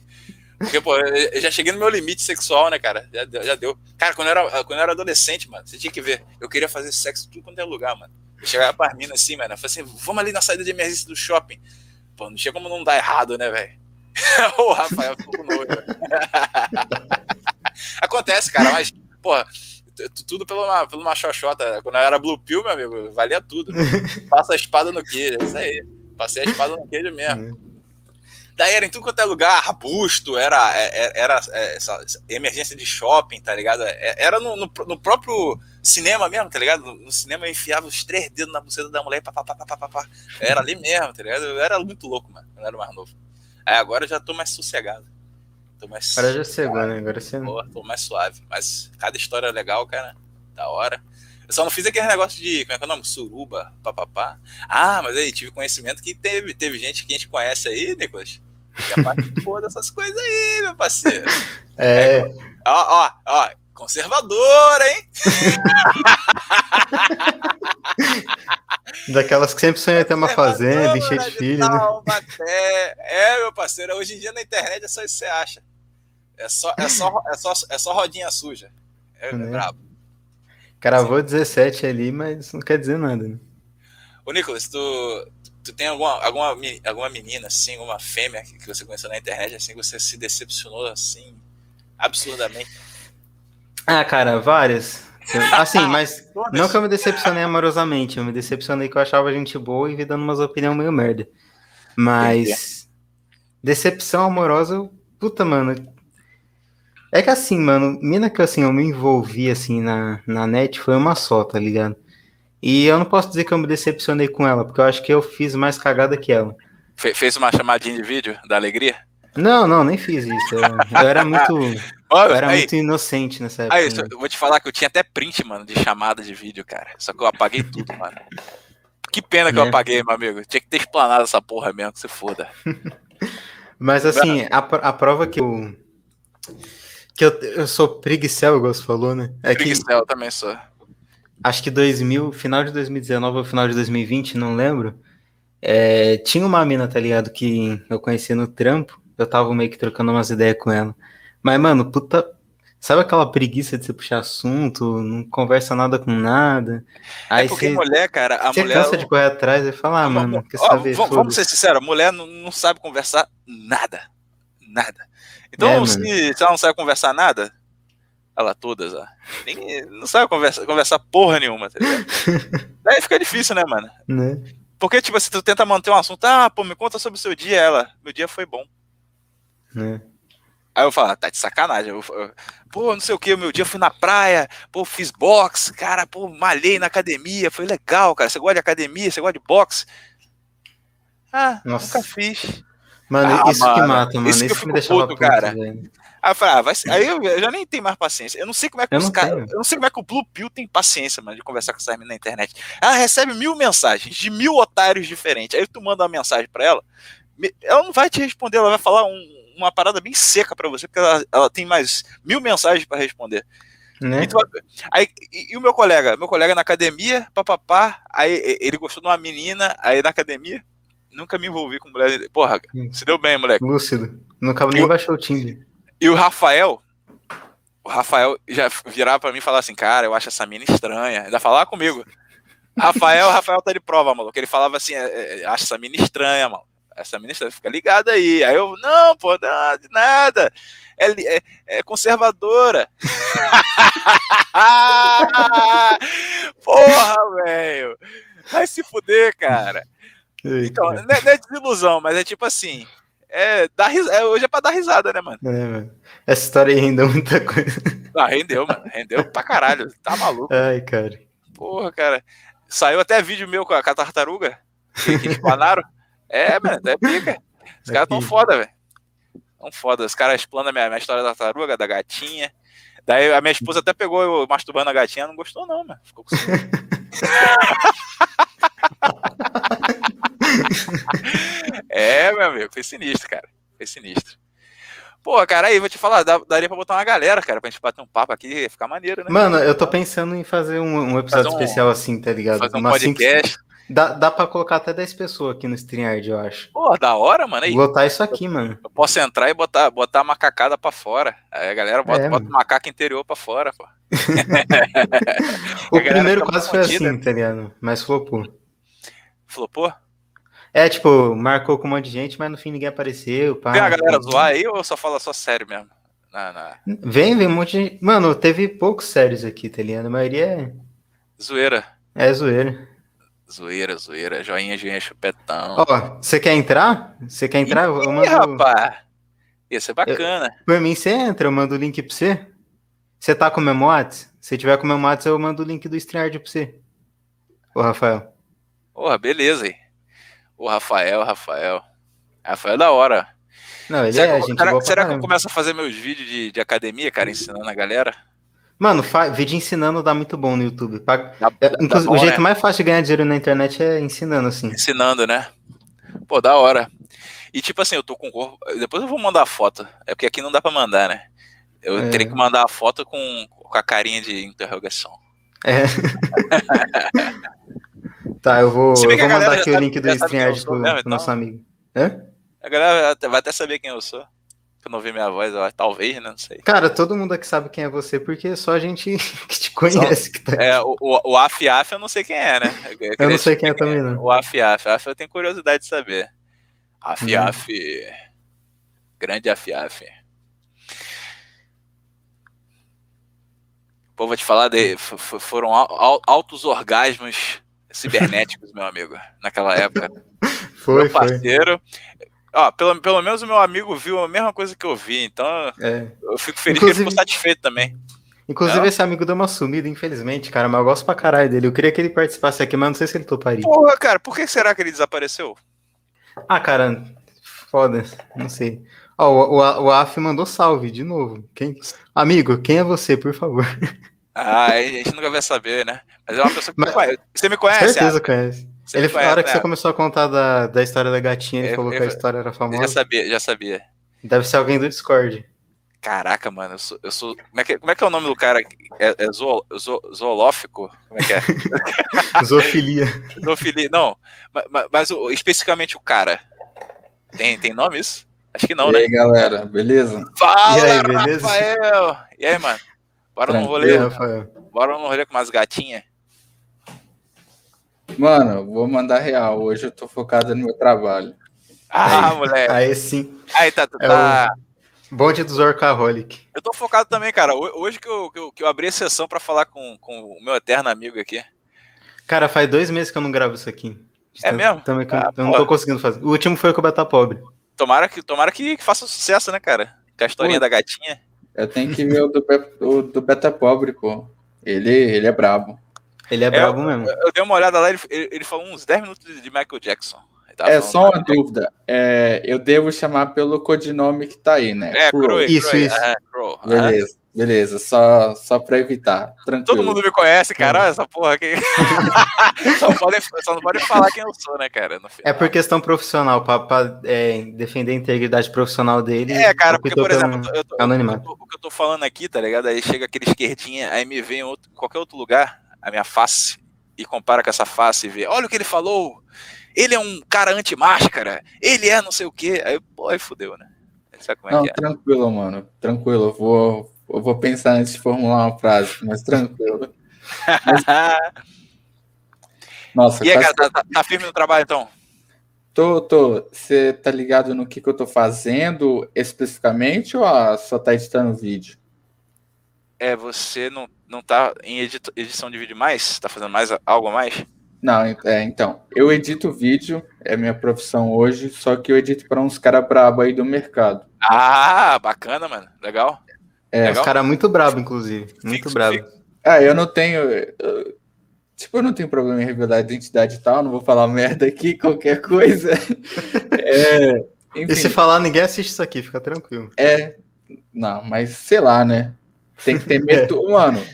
Porque, pô, eu já cheguei no meu limite sexual, né, cara? Já deu. Cara, quando eu era adolescente, mano, você tinha que ver. Eu queria fazer sexo tudo quanto é lugar, mano. Eu chegava pra mina assim, mano. Eu falei assim, vamos ali na saída de emergência do shopping. Pô, não tinha como não dar errado, né, velho? Ô, Rafael, ficou com nojo. Acontece, cara, mas, porra... tudo pelo xoxota. Quando eu era Blue Pill, meu amigo, valia tudo. Passa a espada no queijo, é isso aí. Passei a espada no queijo mesmo. Daí era em tudo quanto é lugar, arbusto, era essa emergência de shopping, tá ligado? Era no próprio cinema mesmo, tá ligado? No cinema eu enfiava os 3 dedos na buceta da mulher, papapá. Era ali mesmo, tá ligado? Eu era muito louco, mano, quando eu era mais novo. Aí agora eu já tô mais sossegado. Tô mais agora já chegou, né? Agora sim. Tô mais suave, mas cada história é legal, cara, da hora. Eu só não fiz aquele negócio de, como é que é o nome? Suruba, papapá. Ah, mas aí tive conhecimento que teve gente que a gente conhece aí, Nicolas. Que é participou dessas coisas aí, meu parceiro. É. Ó, conservador, hein? Daquelas que sempre sonham ter uma fazenda, encher de filho, né? Meu parceiro, hoje em dia na internet é só isso que você acha. É só rodinha suja. É brabo. Cravou 17 ali, mas não quer dizer nada, né? Ô, Nicolas, tu tem alguma menina, assim, uma fêmea que você conheceu na internet, assim, que você se decepcionou, assim, absurdamente? Ah, cara, várias. Assim, mas não que eu me decepcionei amorosamente, eu me decepcionei que eu achava gente boa e vi dando umas opiniões meio merda. Mas decepção amorosa, puta, mano... É que assim, mano, mina que assim, eu me envolvi assim na net foi uma só, tá ligado? E eu não posso dizer que eu me decepcionei com ela, porque eu acho que eu fiz mais cagada que ela. Fez uma chamadinha de vídeo da alegria? Não, nem fiz isso. Eu era muito olha, eu era aí, muito inocente nessa época. Aí, eu vou te falar que eu tinha até print, mano, de chamada de vídeo, cara. Só que eu apaguei tudo, mano. Que pena que eu apaguei, meu amigo. Tinha que ter explanado essa porra mesmo, que se foda. Mas assim, a prova que eu... Que eu sou preguicel, igual você falou, né? Preguicel, também sou. Acho que final de 2019 ou final de 2020, não lembro. Tinha uma mina, tá ligado? Que eu conhecia no trampo. Eu tava meio que trocando umas ideias com ela. Mas, mano, puta... Sabe aquela preguiça de você puxar assunto? Não conversa nada com nada. Aí porque mulher, cara... Você cansa de correr atrás e falar, mano... Vamos ser sinceros, mulher não sabe conversar nada. Nada. Então, se ela não sabe conversar nada, ela todas, ó. Não sabe conversar porra nenhuma, tá ligado? Daí fica difícil, né, mano? Né? Porque, tipo, se tu tenta manter um assunto, me conta sobre o seu dia, ela, meu dia foi bom. Né? Aí eu falo, tá de sacanagem. Pô, não sei o que, meu dia fui na praia, pô, fiz boxe, cara, pô, malhei na academia, foi legal, cara. Você gosta de academia, você gosta de boxe? Ah, nossa. Nunca fiz. Mano, isso mano, que mata, mano. Isso que me deixava puto, cara. Aí eu falei, aí eu já nem tenho mais paciência. Eu não sei como é que o Blue Pill tem paciência, mano, de conversar com essas meninas na internet. Ela recebe 1000 mensagens de 1000 otários diferentes. Aí tu manda uma mensagem pra ela, ela não vai te responder, ela vai falar uma parada bem seca pra você, porque ela tem mais 1000 mensagens pra responder. Né? Então, aí, e o meu colega na academia, papapá, aí ele gostou de uma menina, aí na academia. Nunca me envolvi com mulher. Porra, se deu bem, moleque. Lúcido. Nunca nem baixou o Tinder. E o Rafael... já virava pra mim e falava assim, cara, eu acho essa mina estranha. Ainda falava comigo. Rafael tá de prova, maluco. Ele falava assim, acho essa mina estranha, mano. Essa mina estranha, fica ligada aí. Aí eu, não, pô, de nada. É conservadora. Porra, velho. Vai se fuder, cara. Então, não é desilusão, mas é tipo assim, hoje é pra dar risada, né, mano? É, mano. Essa história aí rendeu muita coisa. Ah, rendeu, mano. Rendeu pra caralho. Tá maluco. Ai, cara. Porra, cara. Saiu até vídeo meu com a tartaruga que explanaram. Mano, é pica. Os caras tão foda, velho. Tão foda. Os caras explanam a minha história da tartaruga, da gatinha. Daí a minha esposa até pegou eu masturbando a gatinha, não gostou não, mano. Ficou com ciúme. Meu amigo, foi sinistro, cara. Foi sinistro. Pô, cara, aí vou te falar, daria pra botar uma galera, cara, pra gente bater um papo aqui e ficar maneiro, né? Mano, eu tô pensando em fazer um episódio especial assim, tá ligado? Fazer um podcast. Dá pra colocar até 10 pessoas aqui no StreamYard, eu acho. Pô, da hora, mano. Aí, botar isso aqui, mano. Eu posso entrar e botar a macacada pra fora. Aí a galera bota o macaco interior pra fora, pô. O primeiro quase foi assim, tá ligado? Mas flopou. Flopou? Tipo, marcou com um monte de gente, mas no fim ninguém apareceu. Pá, tem a galera zoar aí ou só fala só sério mesmo? Não. Vem um monte de... Mano, teve poucos séries aqui, tá ligado? A maioria é... Zoeira. É, zoeira. Zoeira. Joinha, chupetão. Ó, você quer entrar? Eu mando... rapaz! Ia ser bacana. Por mim, você entra, eu mando o link pra você. Você tá com o meu WhatsApp? Se tiver com o meu WhatsApp, eu mando o link do StreamYard pra você. Ô, Rafael. Porra, beleza, hein? Ô, Rafael. Rafael é da hora. Não, ele será é, que, gente. Será que eu começo a fazer meus vídeos de academia, cara, ensinando a galera? Mano, vídeo ensinando dá muito bom no YouTube. Tá bom, o jeito mais fácil de ganhar dinheiro na internet é ensinando, assim. Ensinando, né? Pô, da hora. E tipo assim, eu tô com o corpo... Depois eu vou mandar a foto. É porque aqui não dá pra mandar, né? Eu teria que mandar a foto com a carinha de interrogação. É. Tá, eu vou mandar aqui o link do StreamYard pro nosso amigo. Hã? A galera vai até saber quem eu sou. Eu não vi minha voz, talvez, né? Não sei. Cara, todo mundo aqui sabe quem é você, porque só a gente que te conhece. Que tá aqui. É, o Afiaf eu não sei quem é, né? Eu não sei quem é também, não. O Afiaf eu tenho curiosidade de saber. Afiaf. Grande Afiaf. Pô, vou te falar, foram altos orgasmos cibernéticos, meu amigo, naquela época. Meu parceiro... Ó, pelo menos o meu amigo viu a mesma coisa que eu vi, então eu fico feliz, inclusive, que ele ficou satisfeito também. Inclusive esse amigo deu uma sumida, infelizmente, cara, mas eu gosto pra caralho dele. Eu queria que ele participasse aqui, mas não sei se ele toparia. Porra, cara, por que será que ele desapareceu? Ah, cara, foda-se, não sei. Ó, o AF mandou salve de novo. Amigo, quem é você, por favor? Ah, a gente nunca vai saber, né? Mas é uma pessoa que você me conhece? Certeza, conhece. Ele, na hora que você começou a contar da história da gatinha, ele falou que a história era famosa. Já sabia. Deve ser alguém do Discord. Caraca, mano, eu sou... Como é que é o nome do cara? É zoolófico? Como é que é? Zoofilia. Não, mas especificamente o cara. Tem nome isso? Acho que não, e né? E aí, galera, beleza? Fala, e aí, beleza? Rafael! E aí, mano? Bora no rolê? Bora no rolê com umas gatinhas? Mano, vou mandar real. Hoje eu tô focado no meu trabalho. Ah, moleque. Aí sim. Aí tá. Bonde dos Orcaholic. Eu tô focado também, cara. Hoje que eu abri a sessão pra falar com o meu eterno amigo aqui. Cara, faz 2 meses que eu não gravo isso aqui. É mesmo? Eu não tô conseguindo fazer. O último foi o que eu bater pobre. Tomara que faça sucesso, né, cara? Com a historinha da gatinha. Eu tenho que ver o do Beta Pobre, pô. Ele é brabo. Ele é brabo mesmo. Eu dei uma olhada lá, ele falou uns 10 minutos de Michael Jackson. É só uma dúvida. É, eu devo chamar pelo codinome que tá aí, né? É, Crow. Isso. Beleza. Só pra evitar. Tranquilo. Todo mundo me conhece, cara. Olha essa porra aqui. só não pode falar quem eu sou, né, cara? É por questão profissional, pra defender a integridade profissional dele. É, cara, porque, por exemplo, o que eu tô falando aqui, tá ligado? Aí chega aquele esquerdinha, aí me vem em qualquer outro lugar... a minha face, e compara com essa face e vê, olha o que ele falou, ele é um cara anti-máscara, ele é não sei o quê, aí fudeu, né? Sabe como é que é? Tranquilo, mano, tranquilo, eu vou pensar antes de formular uma frase, mas tranquilo. Nossa, e aí, cara, tá firme no trabalho, então? Tô, você tá ligado no que eu tô fazendo especificamente, ou só tá editando vídeo? É, você não tá em edição de vídeo mais? Tá fazendo mais algo a mais? Não, então, eu edito vídeo, é minha profissão hoje, só que eu edito para uns caras brabo aí do mercado. Ah, bacana, mano, legal. É, uns caras muito brabo, inclusive, muito brabo. Ah, eu não tenho, eu não tenho problema em revelar identidade e tal, não vou falar merda aqui, qualquer coisa. Enfim. E se falar, ninguém assiste isso aqui, fica tranquilo. Não, mas sei lá, né? Tem que ter medo. Mano,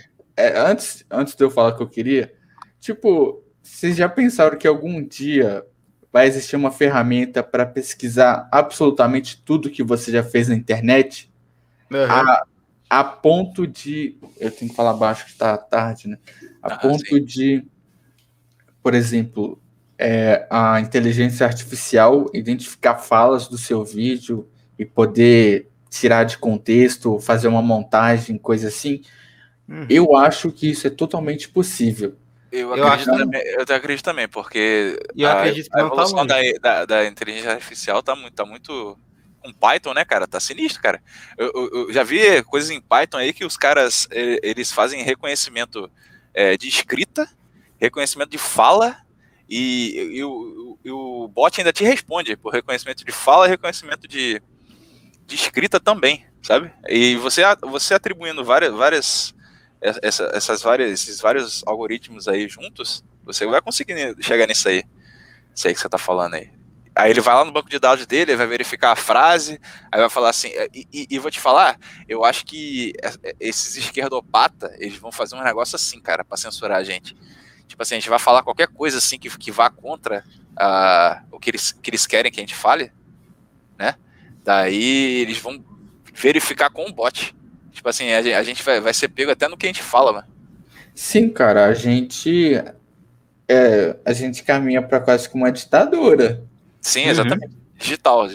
antes de eu falar o que eu queria, tipo, vocês já pensaram que algum dia vai existir uma ferramenta para pesquisar absolutamente tudo que você já fez na internet? Uhum. A ponto de... Eu tenho que falar baixo que tá tarde, né? A ponto de, por exemplo, a inteligência artificial identificar falas do seu vídeo e poder... tirar de contexto, fazer uma montagem, coisa assim. Eu acho que isso é totalmente possível. Eu acredito também, porque a evolução da inteligência artificial tá muito com Python, né, cara? Tá sinistro, cara. Eu já vi coisas em Python aí que os caras, eles fazem reconhecimento de escrita, reconhecimento de fala, e o bot ainda te responde por reconhecimento de fala e reconhecimento de escrita também, sabe? E você atribuindo esses vários algoritmos aí juntos, você vai conseguir chegar nisso aí. Isso aí que você tá falando aí. Aí ele vai lá no banco de dados dele, ele vai verificar a frase, aí vai falar assim, e vou te falar, eu acho que esses esquerdopatas, eles vão fazer um negócio assim, cara, pra censurar a gente. Tipo assim, a gente vai falar qualquer coisa assim que vá contra o que eles querem que a gente fale, né? Daí eles vão verificar com o bot. Tipo assim, a gente vai ser pego até no que a gente fala, mano. Sim, cara, a gente caminha pra quase que uma ditadura. Sim, exatamente. Uhum. Digital,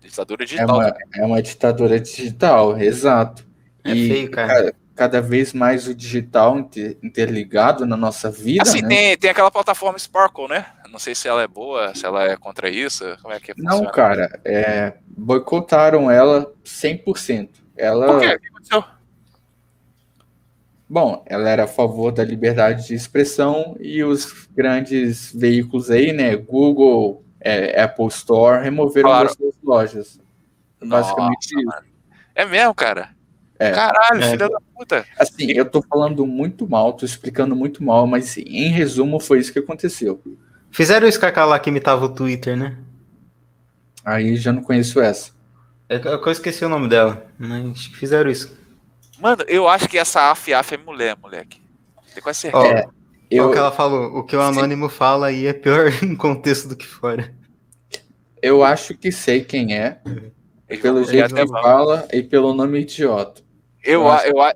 ditadura digital. É uma ditadura digital, exato. É feio, cara. Cada vez mais o digital interligado na nossa vida. Assim, né? Tem aquela plataforma Sparkle, né? Não sei se ela é boa, se ela é contra isso, como é que funciona? Não, cara, boicotaram ela 100%. Ela... Por quê? O que aconteceu? Bom, ela era a favor da liberdade de expressão e os grandes veículos aí, né? Google, Apple Store, removeram as suas lojas. Basicamente isso. É mesmo, cara? Caralho, filha da puta. Assim, eu tô falando muito mal, tô explicando muito mal, mas em resumo foi isso que aconteceu. Fizeram esse cacá lá que imitava o Twitter, né? Aí já não conheço essa. Eu esqueci o nome dela, mas fizeram isso. Mano, eu acho que essa AF é mulher, moleque. Tem quase certeza. O que ela falou, o que o anônimo fala aí é pior em contexto do que fora. Eu acho que sei quem é, pelo jeito que fala e pelo nome idiota.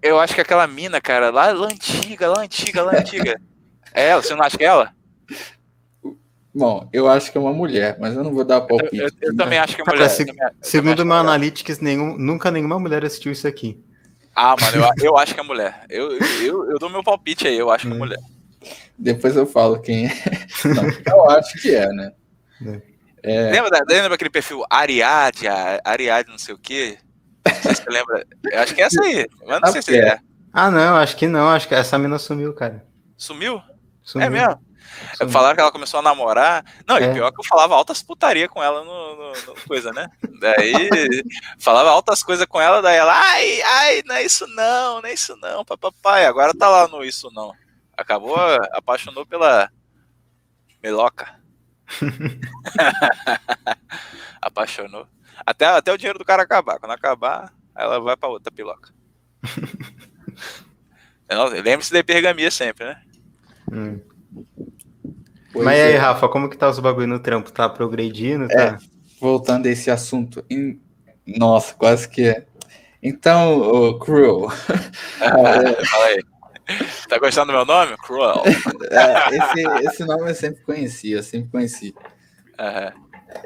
Eu acho que aquela mina, cara, lá antiga. É ela, você não acha que é ela? Bom, eu acho que é uma mulher, mas eu não vou dar palpite. Eu também acho que é uma mulher. Segundo o meu Analytics, nenhuma mulher assistiu isso aqui. Ah, mano, eu acho que é mulher. Eu dou meu palpite aí, eu acho que é mulher. Depois eu falo quem é. Não, eu acho que é, né? Lembra aquele perfil Ariadne não sei o quê? Não sei se você lembra. Eu acho que é essa aí, mas não sei se é. Ah, não, acho que não. Acho que essa mina sumiu, cara. Sumiu? Sumiu. É mesmo? Sumiu. Falaram que ela começou a namorar. Não, e pior que eu falava altas putaria com ela no coisa, né? Daí, falava altas coisas com ela, daí ela, não é isso não, papai. Agora tá lá no isso não. Acabou, apaixonou pela meloca. Apaixonou. Até o dinheiro do cara acabar. Quando acabar, ela vai pra outra piloca. Lembre-se da pergaminha sempre, né? Mas aí, Rafa, como que tá os bagulho no trampo? Tá progredindo? Tá? Voltando a esse assunto. Nossa, quase que é. Então, Crowell. Fala aí. Tá gostando do meu nome? Crowell. Esse nome eu sempre conheci, Uhum.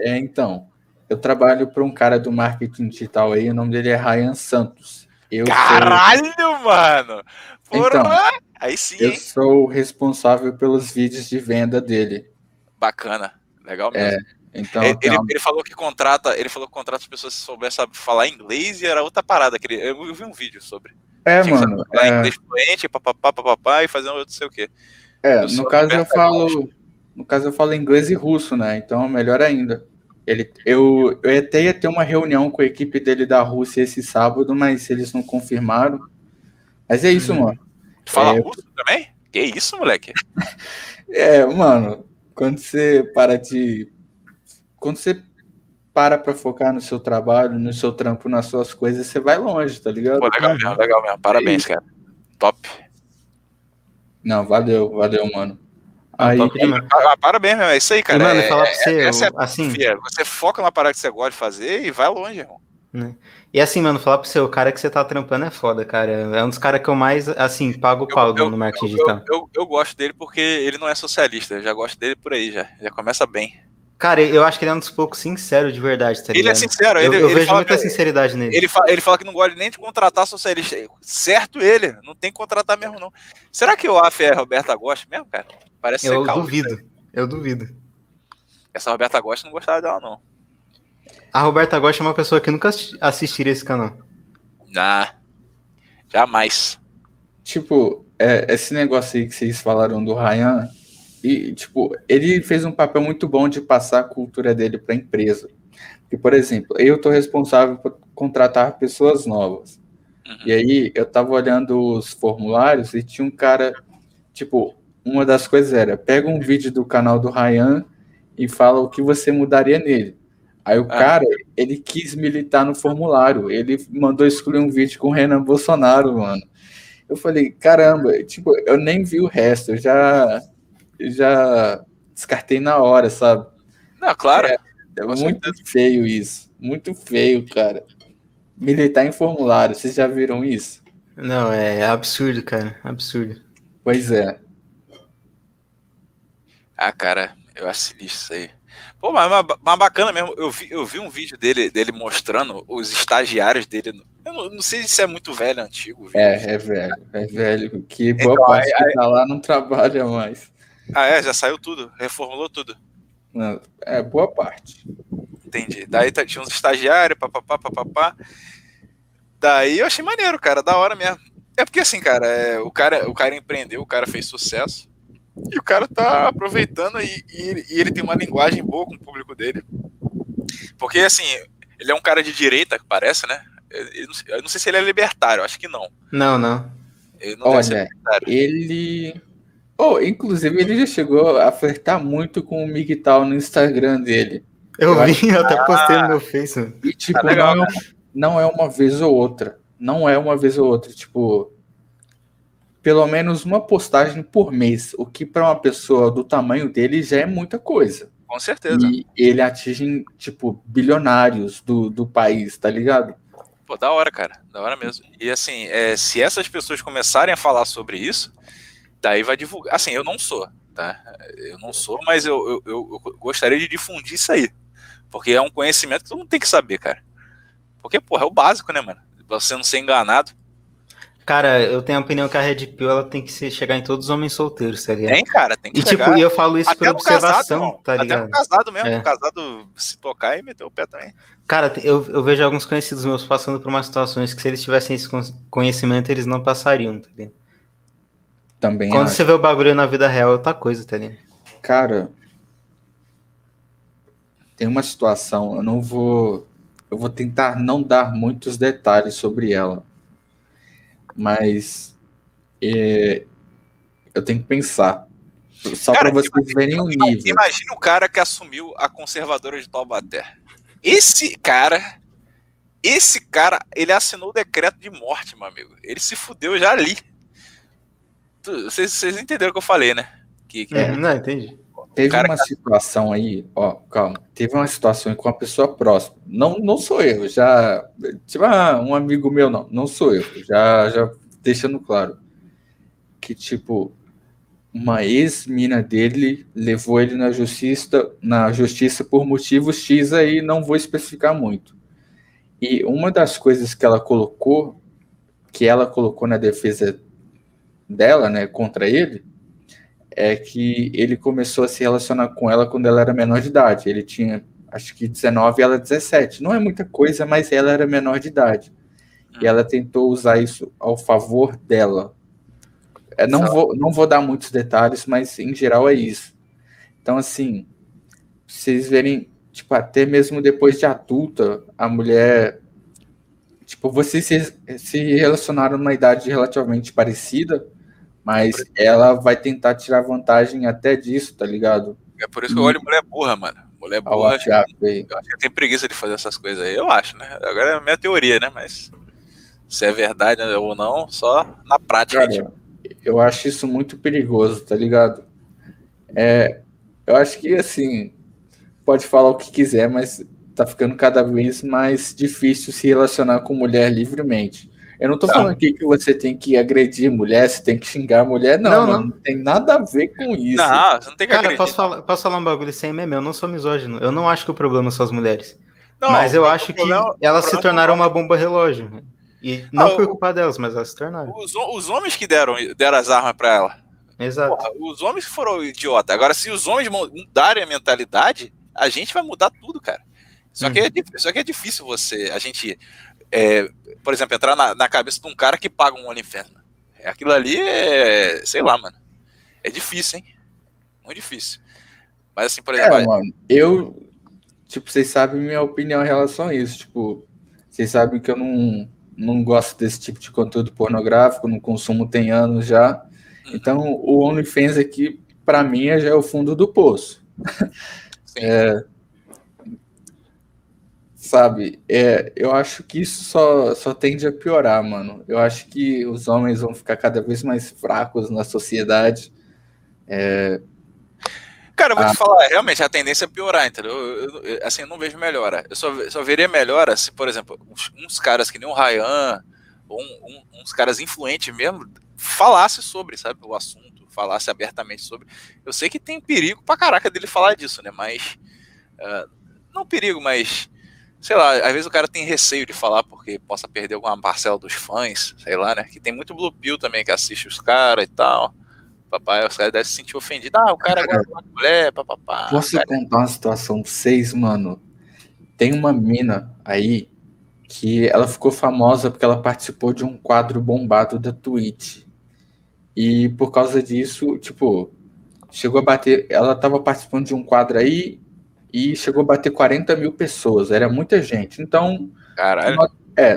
Então, eu trabalho para um cara do marketing digital aí, o nome dele é Ryan Santos. Caralho, mano! Porra! Então, aí sim, eu sou o responsável pelos vídeos de venda dele. Bacana, legal mesmo. Então, ele falou que contrata as pessoas se soubessem falar inglês e era outra parada. Eu vi um vídeo sobre. Mano. Falar inglês fluente, papapá, e fazer um outro sei o quê. No caso eu falo inglês e russo, né? Então é melhor ainda. Eu até ia ter uma reunião com a equipe dele da Rússia esse sábado, mas eles não confirmaram. Mas é isso, mano. Tu fala russo também? Que isso, moleque? Mano, quando você para pra focar no seu trabalho, no seu trampo, nas suas coisas, você vai longe, tá ligado? Pô, legal mesmo. Parabéns, cara. Top. Não, valeu, mano. Aí, parabéns, meu, é isso aí, cara. E, mano, falar pra você, você foca na parada que você gosta de fazer e vai longe, irmão. E assim, mano, falar pro seu, o cara que você tá trampando é foda, cara. É um dos caras que eu mais, assim, pago o pau no marketing digital. Eu gosto dele porque ele não é socialista, eu já gosto dele por aí, já começa bem. Cara, eu acho que ele é um dos poucos sincero de verdade, tá ligado? Ele é sincero. Eu vejo muita sinceridade nele. Ele fala que não gosta nem de contratar socialista. Certo ele, não tem que contratar mesmo, não. Será que o AF é a Roberta Gosta mesmo, cara? Parece ser calmo. Eu duvido. Essa Roberta Gosta não gostava dela, não. A Roberta Gosta é uma pessoa que nunca assistiria esse canal. Ah, jamais. Tipo, esse negócio aí que vocês falaram do Ryan, e, tipo, ele fez um papel muito bom de passar a cultura dele para a empresa. Porque, por exemplo, eu tô responsável por contratar pessoas novas. Uhum. E aí, eu tava olhando os formulários e tinha um cara, tipo, uma das coisas era, pega um vídeo do canal do Ryan e fala o que você mudaria nele. Aí o cara, ele quis militar no formulário, ele mandou excluir um vídeo com o Renan Bolsonaro, mano. Eu falei, caramba, tipo, eu nem vi o resto, eu já descartei na hora, sabe? Não, claro. É muito feio isso, muito feio, cara. Militar em formulário, vocês já viram isso? Não, é absurdo, cara, absurdo. Pois é. Ah, cara, eu assisti isso aí. Pô, mas bacana mesmo, eu vi um vídeo dele mostrando os estagiários dele, eu não sei se é muito velho, antigo. Viu? É velho, que boa então, parte que tá lá não trabalha mais. Ah, é, já saiu tudo, reformulou tudo. Não, é, boa parte. Entendi, daí tinha uns estagiários, papapá, papapá, daí eu achei maneiro, cara, da hora mesmo. É porque assim, cara, o cara empreendeu, o cara fez sucesso. E o cara tá aproveitando e ele tem uma linguagem boa com o público dele. Porque, assim, ele é um cara de direita, parece, né? Eu não sei se ele é libertário, acho que não. Não. Ele não deve ser libertário. Ele... Oh, inclusive, ele já chegou a flertar muito com o Migital no Instagram dele. Eu até postei no meu Facebook. E, tipo, tá legal, não é uma vez ou outra. Não é uma vez ou outra, tipo... pelo menos uma postagem por mês, o que para uma pessoa do tamanho dele já é muita coisa. Com certeza. E ele atinge, tipo, bilionários do país, tá ligado? Pô, da hora, cara. Da hora mesmo. E assim, se essas pessoas começarem a falar sobre isso, daí vai divulgar. Assim, eu não sou, tá? Eu não sou, mas eu gostaria de difundir isso aí. Porque é um conhecimento que todo mundo tem que saber, cara. Porque, porra, é o básico, né, mano? Você não ser enganado. Cara, eu tenho a opinião que a Red Pill ela tem que chegar em todos os homens solteiros, tá ligado? Tem, cara, tem que chegar. E tipo, eu falo isso por observação, casado, tá ligado? Até um casado mesmo, um casado se tocar e meter o pé também. Cara, eu vejo alguns conhecidos meus passando por umas situações que se eles tivessem esse conhecimento, eles não passariam, tá ligado? Também quando acho. Você vê o bagulho na vida real, é outra coisa, tá ligado? Cara, tem uma situação, eu vou tentar não dar muitos detalhes sobre ela. Mas eu tenho que pensar. Só para vocês verem o nível. Imagina o cara que assumiu a Conservadora de Taubaté. Esse cara, ele assinou o decreto de morte, meu amigo. Ele se fudeu já ali. Vocês entenderam o que eu falei, né? Não, entendi. Teve uma situação aí, ó, calma. Teve uma situação com uma pessoa próxima. Não sou eu, já... Tipo, um amigo meu, não sou eu. Já deixando claro. Que, tipo, uma ex-mina dele levou ele na justiça por motivos X aí, não vou especificar muito. E uma das coisas que ela colocou na defesa dela, né, contra ele, é que ele começou a se relacionar com ela quando ela era menor de idade. Ele tinha, acho que 19 e ela 17. Não é muita coisa, mas ela era menor de idade. E ela tentou usar isso ao favor dela. Não vou dar muitos detalhes, mas em geral é isso. Então, assim, vocês verem, tipo, até mesmo depois de adulta, a mulher... Tipo, vocês se relacionaram numa idade relativamente parecida... Mas ela vai tentar tirar vantagem até disso, tá ligado? É por isso que eu olho mulher burra, mano. Mulher burra, eu acho que tem preguiça de fazer essas coisas aí. Eu acho, né? Agora é a minha teoria, né? Mas se é verdade ou não, só na prática. Cara, tipo. Eu acho isso muito perigoso, tá ligado? Eu acho que, assim, pode falar o que quiser, mas tá ficando cada vez mais difícil se relacionar com mulher livremente. Eu não tô falando aqui que você tem que agredir mulher, você tem que xingar a mulher, não tem nada a ver com isso. Não, você não tem que agredir. Cara, posso falar um bagulho sem meme, eu não sou misógino, eu não acho que o problema são as mulheres, não, mas eu acho que elas se tornaram uma bomba relógio, e não por culpa delas, mas elas se tornaram. Os homens que deram as armas pra ela. Exato. Porra, os homens foram idiotas, agora se os homens mudarem a mentalidade, a gente vai mudar tudo, cara. Só que é difícil a gente, por exemplo, entrar na cabeça de um cara que paga um OnlyFans. Aquilo ali é, sei lá, mano. É difícil, hein? Muito difícil. Mas assim, por exemplo... mano, eu... Tipo, vocês sabem minha opinião em relação a isso. Tipo, vocês sabem que eu não gosto desse tipo de conteúdo pornográfico, não consumo tem anos já. Então, o OnlyFans aqui, pra mim, já é o fundo do poço. Sim. Eu acho que isso só tende a piorar, mano. Eu acho que os homens vão ficar cada vez mais fracos na sociedade. Cara, eu vou te falar, realmente, a tendência é piorar, entendeu? Eu não vejo melhora. Eu só veria melhora se, por exemplo, uns caras que nem o Ryan, ou uns caras influentes mesmo, falasse sobre, sabe, o assunto, falasse abertamente sobre. Eu sei que tem perigo pra caraca dele falar disso, né? Mas, não perigo, mas, sei lá, às vezes o cara tem receio de falar porque possa perder alguma parcela dos fãs, sei lá, né? Que tem muito Blue Pill também que assiste os caras e tal. Papai, os caras devem se sentir ofendidos. Ah, o cara agora é uma mulher, papapá. Posso contar uma situação pra vocês, mano? Tem uma mina aí que ela ficou famosa porque ela participou de um quadro bombado da Twitch. E por causa disso, tipo, chegou a bater... Ela tava participando de um quadro aí e chegou a bater 40 mil pessoas. Era muita gente. Então, caralho.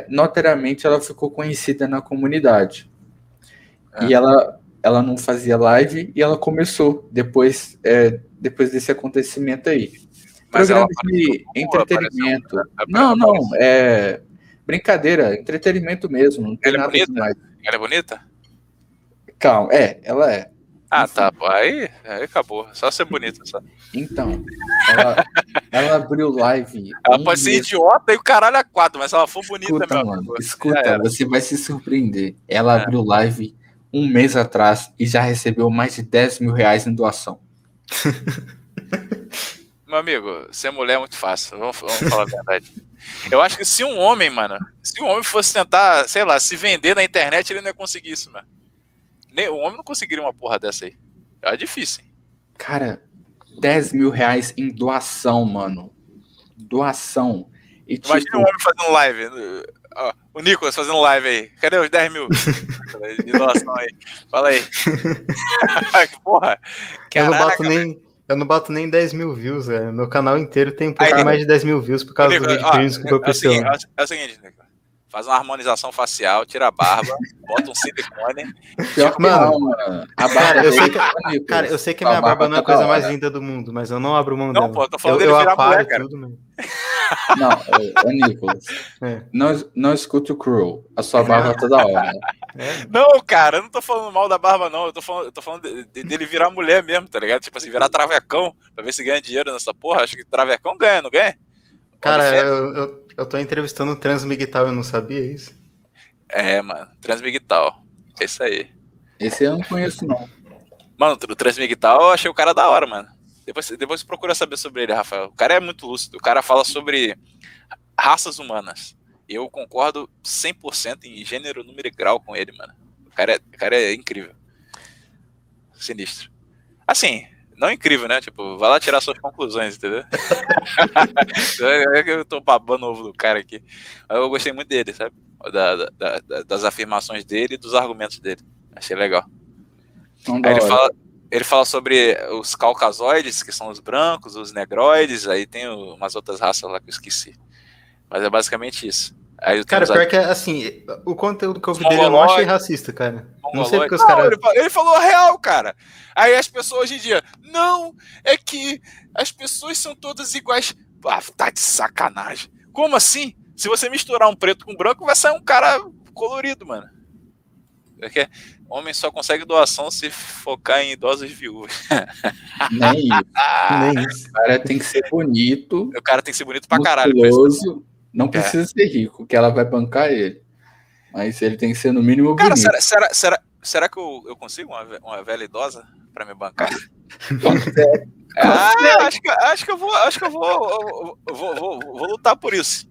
Notoriamente, ela ficou conhecida na comunidade. E ela não fazia live e ela começou depois desse acontecimento aí. Mas programa de entretenimento. Não, é brincadeira, entretenimento mesmo. Não tem ela, nada é bonita? Ela é bonita? Calma, ela é. Ah, enfim. Tá, aí acabou. Só ser bonita. Só. Então, ela abriu live. Ela pode ser idiota e o caralho é quatro, mas se ela for bonita, meu amigo. Escuta, você vai se surpreender. Ela abriu live um mês atrás e já recebeu mais de 10 mil reais em doação. Meu amigo, ser mulher é muito fácil, vamos falar a verdade. Eu acho que se um homem fosse tentar, sei lá, se vender na internet, ele não ia conseguir isso, mano. O homem não conseguiria uma porra dessa aí. É difícil, hein? Cara, 10 mil reais em doação, mano. Doação. E imagina um homem fazendo live, o Nicolas fazendo live aí. Cadê os 10 mil? De doação aí. Fala aí. Que porra. Eu não bato nem 10 mil views, velho. Meu canal inteiro tem um pouco mais de 10 mil views por causa do vídeo premium que eu postei. É o seguinte, Nicolas. Faz uma harmonização facial, tira a barba, bota um silicone. Mano, a barba. Eu sei que a minha barba não é a coisa mais linda do mundo, mas eu não abro mão dela. Não, pô, tô falando dele virar mulher, cara. Tudo mesmo. Não, Nicolas. Não escute o Crowell. A sua barba toda hora. Não, cara, eu não tô falando mal da barba, não. Eu tô falando dele virar mulher mesmo, tá ligado? Tipo assim, virar travecão, pra ver se ganha dinheiro nessa porra. Acho que travecão ganha, não ganha? Cara, eu tô entrevistando o Transmigital, eu não sabia isso. É, mano, Transmigital. É isso aí. Esse eu não conheço, não. Mano, o Transmigital eu achei o cara da hora, mano. Depois procura saber sobre ele, Rafael. O cara é muito lúcido. O cara fala sobre raças humanas. Eu concordo 100% em gênero, número e grau com ele, mano. O cara é incrível. Sinistro. Assim... Não incrível, né? Tipo, vai lá tirar suas conclusões, entendeu? Eu tô babando o ovo do cara aqui. Eu gostei muito dele, sabe? Das afirmações dele e dos argumentos dele. Achei legal. Aí ele fala sobre os caucasoides, que são os brancos, os negroides, aí tem umas outras raças lá que eu esqueci. Mas é basicamente isso. Cara, pior que é assim, o conteúdo que eu vi dele eu não achei racista, cara. Não sei porque os caras... Ele falou a real, cara. Aí as pessoas hoje em dia, não, é que as pessoas são todas iguais. Ah, tá de sacanagem. Como assim? Se você misturar um preto com um branco, vai sair um cara colorido, mano. Porque homem só consegue doação se focar em idosos viúvos. Nem isso. O cara tem que ser bonito. O cara tem que ser bonito pra caralho. Não precisa ser rico, que ela vai bancar ele. Mas ele tem que ser no mínimo bonito. Cara, será que eu consigo uma velha idosa pra me bancar? Acho que eu vou lutar por isso.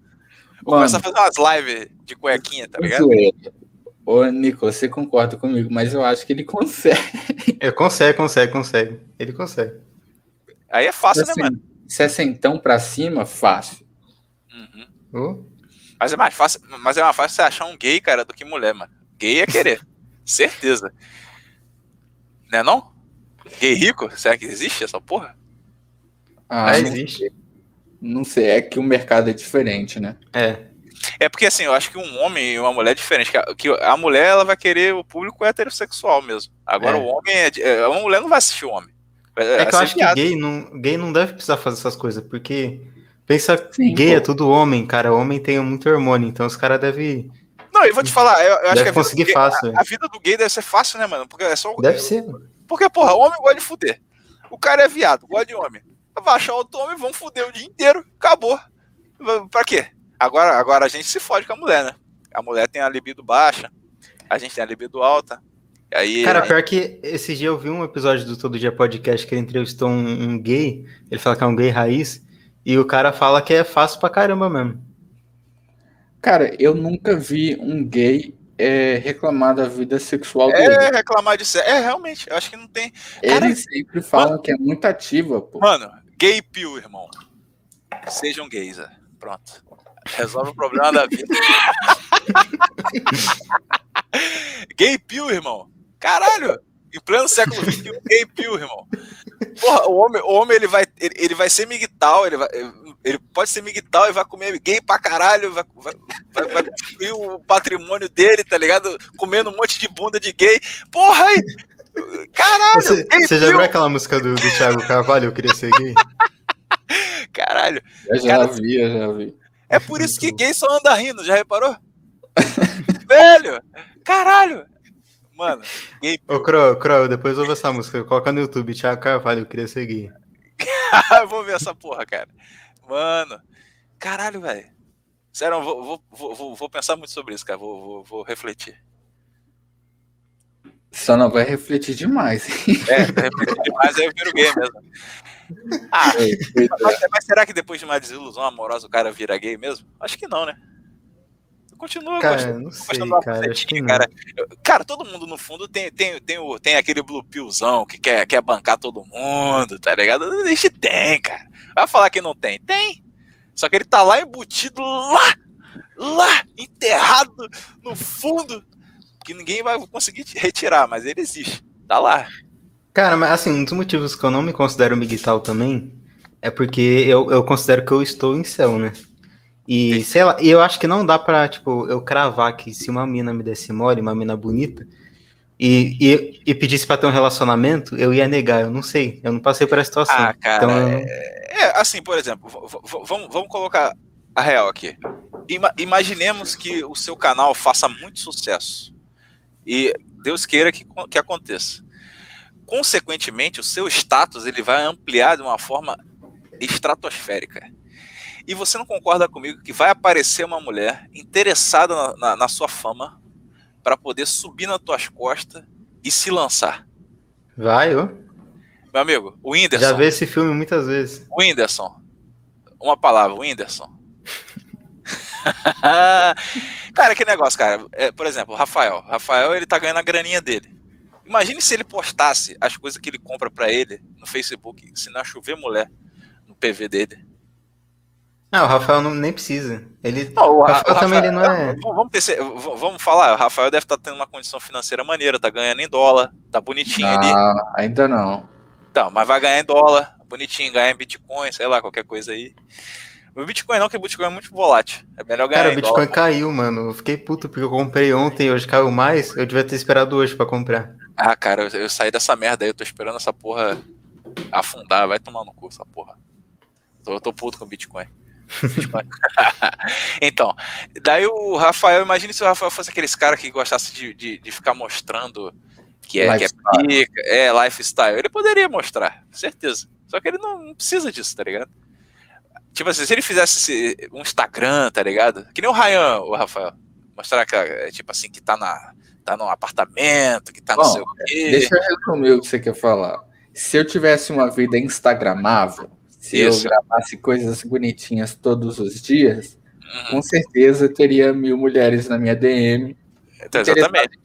Vou começar a fazer umas lives de cuequinha, tá ligado? Ô, Nicolas, você concorda comigo, mas eu acho que ele consegue. Consegue. Ele consegue. Aí é fácil, né, mano? 60 pra cima, fácil. Uhum. Mas é mais fácil, você achar um gay, cara, do que mulher, mano. Gay é querer. Certeza. Né não? Gay rico? Será que existe essa porra? Ah, aí, existe. Não sei, é que o mercado é diferente, né? É porque assim, eu acho que um homem e uma mulher é diferente. Que a mulher, ela vai querer o público heterossexual mesmo. Agora o homem uma mulher não vai assistir o homem. É que eu acho que gay não deve precisar fazer essas coisas, porque pensa, sim, gay é tudo homem, cara. Homem tem muito hormônio, então os caras devem... Não, eu vou te falar, eu acho que a vida do gay deve ser fácil, né, mano? Porque é só o... Deve ser, mano. Porque, porra, o homem gosta de fuder. O cara é viado, gosta de homem. Vai achar outro homem, vão fuder o dia inteiro, acabou. Pra quê? Agora a gente se fode com a mulher, né? A mulher tem a libido baixa, a gente tem a libido alta. Aí, cara, pior que esse dia eu vi um episódio do Todo Dia Podcast que ele entrevistou um gay, ele fala que é um gay raiz, e o cara fala que é fácil pra caramba mesmo. Cara, eu nunca vi um gay reclamar da vida sexual dele. Reclamar disso. Realmente, eu acho que não tem... Cara, eles sempre falam, mano, que é muito ativa, pô. Mano, gay pill, irmão. Sejam gays, pronto. Resolve o problema da vida. Gay pill, irmão. Caralho! Em pleno século XXI, gay pill, irmão. Porra, o homem ele vai ser migital, ele pode ser migital e vai comer gay pra caralho, vai construir o patrimônio dele, tá ligado? Comendo um monte de bunda de gay. Porra, aí! Caralho! Você já viu aquela música do Thiago Carvalho, Eu Queria Ser Gay? Caralho! Eu já vi. É por isso que gay só anda rindo, já reparou? Velho! Caralho! Mano, gay... Ô, Crowell, depois ouve essa música. Coloca no YouTube, Thiago Carvalho, Eu Queria Ser Gay. Eu vou ver essa porra, cara. Mano, caralho, velho. Sério, eu vou pensar muito sobre isso, cara. Vou refletir. Só não vai refletir demais. Refletir demais, aí eu viro gay mesmo. Ah, mas será que depois de uma desilusão amorosa o cara vira gay mesmo? Acho que não, né? Continua gostando, cara, cara, todo mundo no fundo tem aquele blue pillzão que quer bancar todo mundo, tá ligado? A gente tem, cara. Vai falar que não tem? Tem. Só que ele tá lá embutido, lá, enterrado no fundo, que ninguém vai conseguir retirar, mas ele existe. Tá lá. Cara, mas assim, um dos motivos que eu não me considero migital também é porque eu considero que eu estou em céu, né? E, sei lá, eu acho que não dá pra, tipo, eu cravar que se uma mina me desse mole, uma mina bonita, e pedisse pra ter um relacionamento, eu ia negar, eu não sei, eu não passei por essa situação. Ah, cara, então, assim, por exemplo, vamos colocar a real aqui. Imaginemos que o seu canal faça muito sucesso, e Deus queira que aconteça. Consequentemente, o seu status, ele vai ampliar de uma forma estratosférica. E você não concorda comigo que vai aparecer uma mulher interessada na sua fama para poder subir nas tuas costas e se lançar? Vai, ô. Meu amigo, o Whindersson... Já vi esse filme muitas vezes. O Whindersson. Uma palavra, o Whindersson. Cara, que negócio, cara. Por exemplo, o Rafael. Rafael, ele tá ganhando a graninha dele. Imagine se ele postasse as coisas que ele compra para ele no Facebook, se não chover mulher no PV dele. Não, o Rafael nem precisa. Ele... Não, o Rafael também, ele não é... Vamos falar, o Rafael deve estar tendo uma condição financeira maneira, tá ganhando em dólar, tá bonitinho ali. Ah, ainda não. Então, mas vai ganhar em dólar, bonitinho, ganhar em Bitcoin, sei lá, qualquer coisa aí. O Bitcoin não, porque o Bitcoin é muito volátil. É melhor ganhar em dólar. Cara, o Bitcoin caiu, mano. Eu fiquei puto porque eu comprei ontem, hoje caiu mais, eu devia ter esperado hoje pra comprar. Ah, cara, eu saí dessa merda aí, eu tô esperando essa porra afundar, vai tomar no cu essa porra. Eu tô puto com o Bitcoin. Então, daí o Rafael, imagina se o Rafael fosse aqueles caras que gostasse de ficar mostrando que é pica, lifestyle. Ele poderia mostrar, certeza. Só que ele não precisa disso, tá ligado? Tipo assim, se ele fizesse um Instagram, tá ligado? Que nem o Ryan, o Rafael. Mostrar que, tipo assim, que tá no apartamento, que tá no seu... Deixa eu resumir o que você quer falar. Se eu tivesse uma vida instagramável, se eu gravasse coisas bonitinhas todos os dias, com certeza teria 1000 mulheres na minha DM. Então, exatamente.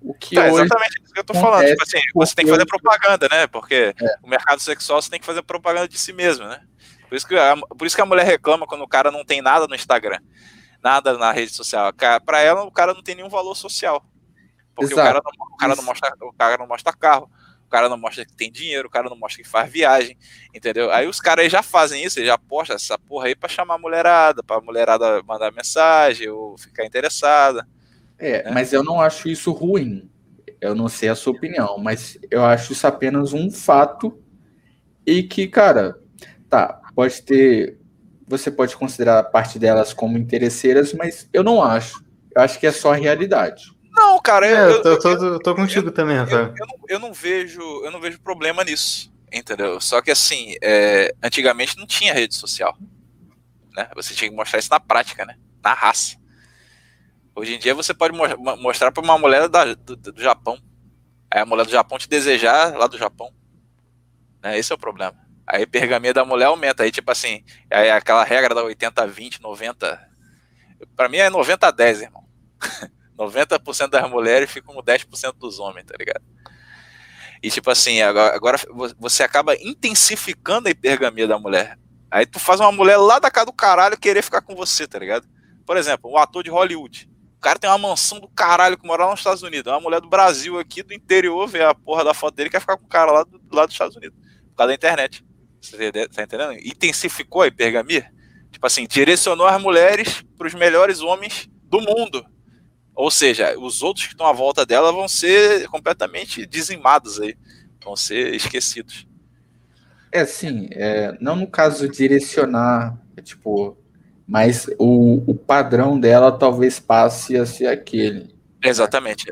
O que tá, exatamente isso que eu tô falando. Tipo assim, você tem que fazer propaganda, né? Porque o mercado sexual você tem que fazer propaganda de si mesmo, né? Por isso que a mulher reclama quando o cara não tem nada no Instagram, nada na rede social. Pra ela, o cara não tem nenhum valor social. Porque o cara não mostra carro, o cara não mostra que tem dinheiro, o cara não mostra que faz viagem, entendeu? Aí os caras já fazem isso, já postam essa porra aí pra chamar a mulherada, pra mulherada mandar mensagem ou ficar interessada. É, mas eu não acho isso ruim. Eu não sei a sua opinião, mas eu acho isso apenas um fato e que, cara, tá, pode ter... Você pode considerar parte delas como interesseiras, mas eu não acho. Eu acho que é só a realidade. Não, cara... Eu tô contigo também, Rafael. Eu não vejo problema nisso, entendeu? Só que, assim, antigamente não tinha rede social, né? Você tinha que mostrar isso na prática, né? Na raça. Hoje em dia você pode mostrar para uma mulher do Japão. Aí a mulher do Japão te desejar lá do Japão. Né? Esse é o problema. Aí a pergaminha da mulher aumenta. Aí, tipo assim, aí aquela regra da 80, 20, 90... Pra mim é 90 a 10, irmão. 90% das mulheres ficam com 10% dos homens, tá ligado? E tipo assim, agora você acaba intensificando a hipergamia da mulher. Aí tu faz uma mulher lá da casa do caralho querer ficar com você, tá ligado? Por exemplo, um ator de Hollywood. O cara tem uma mansão do caralho que mora lá nos Estados Unidos. Uma mulher do Brasil aqui, do interior, vê a porra da foto dele e quer ficar com o cara lá dos Estados Unidos. Por causa da internet. Você tá entendendo? Intensificou a hipergamia. Tipo assim, direcionou as mulheres pros melhores homens do mundo. Ou seja, os outros que estão à volta dela vão ser completamente dizimados aí, vão ser esquecidos. É sim, não no caso de direcionar, tipo, mas o padrão dela talvez passe a ser aquele. Exatamente,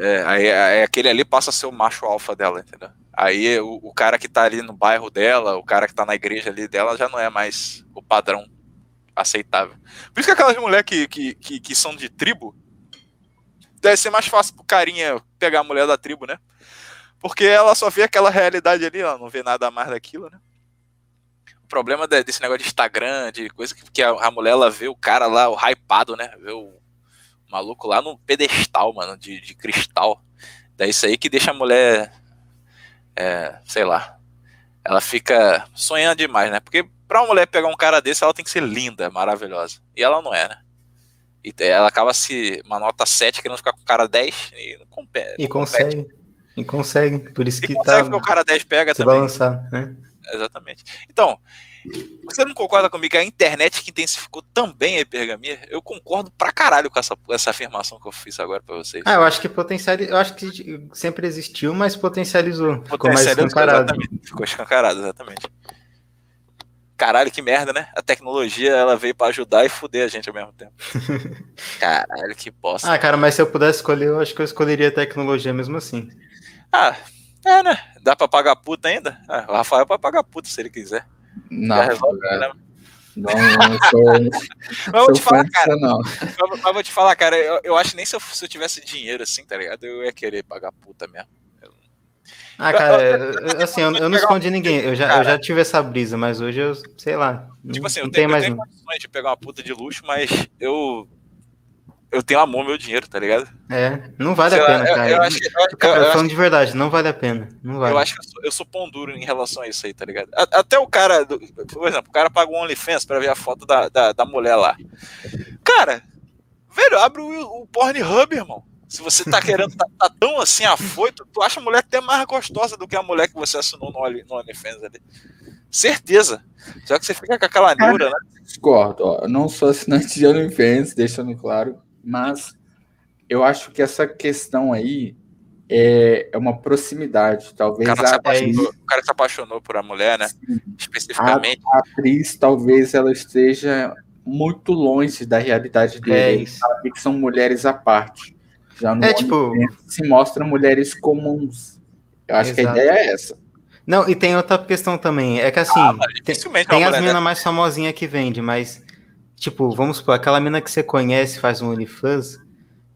aquele ali passa a ser o macho alfa dela, entendeu? Aí o cara que tá ali no bairro dela, o cara que tá na igreja ali dela já não é mais o padrão aceitável. Por isso que aquelas mulheres que são de tribo, deve ser mais fácil pro carinha pegar a mulher da tribo, né? Porque ela só vê aquela realidade ali, ela não vê nada mais daquilo, né? O problema desse negócio de Instagram, de coisa que a mulher, ela vê o cara lá, o hypado, né? Vê o maluco lá no pedestal, mano, de cristal. Daí isso aí que deixa a mulher, sei lá, ela fica sonhando demais, né? Porque pra uma mulher pegar um cara desse, ela tem que ser linda, maravilhosa. E ela não é, né? E ela acaba se uma nota 7 querendo ficar com o cara 10 e não compete. E consegue. E consegue. Por isso que consegue, porque o cara 10 pega também. Balançar, né? Exatamente. Então, você não concorda comigo que a internet que intensificou também a hipergamia? Eu concordo pra caralho com essa afirmação que eu fiz agora pra vocês. Ah, eu acho que sempre existiu, mas potencializou. Ficou mais escancarado. Exatamente. Ficou escancarado, exatamente. Caralho, que merda, né? A tecnologia, ela veio pra ajudar e fuder a gente ao mesmo tempo. Caralho, que bosta. Ah, cara, mas se eu pudesse escolher, eu acho que eu escolheria a tecnologia mesmo assim. Ah, né? Dá pra pagar puta ainda? Ah, o Rafael pode pagar puta se ele quiser. Não, resolve, né? Mas vou te falar, cara, eu acho que nem se eu tivesse dinheiro assim, tá ligado? Eu ia querer pagar puta mesmo. Ah, cara, assim, eu não escondi ninguém. Eu já tive essa brisa, mas hoje eu, sei lá. Tipo assim, eu tenho condições de pegar uma puta de luxo, mas eu tenho amor ao meu dinheiro, tá ligado? É, não vale a pena, cara. Eu falando de verdade, não vale a pena. Não vale. Eu acho que eu sou pão duro em relação a isso aí, tá ligado? Até o cara, por exemplo, o cara pagou o OnlyFans pra ver a foto da mulher lá. Cara, velho, abre o Pornhub, irmão. Se você tá querendo, tá tão assim afoito, tu acha a mulher até mais gostosa do que a mulher que você assinou no OnlyFans ali. Certeza. Só que você fica com aquela neura, né? Discordo, ó. Eu não sou assinante de OnlyFans, deixando claro, mas eu acho que essa questão aí é uma proximidade. Talvez o cara se apaixonou por a mulher, né? Sim. Especificamente. A atriz, talvez ela esteja muito longe da realidade dele. Sabe que são mulheres à parte. Já no tipo, se mostra mulheres comuns. Eu acho que a ideia é essa. Não, e tem outra questão também. É que assim, tem as minas mais famosinhas que vende, mas tipo, vamos supor, aquela mina que você conhece, faz um OnlyFans,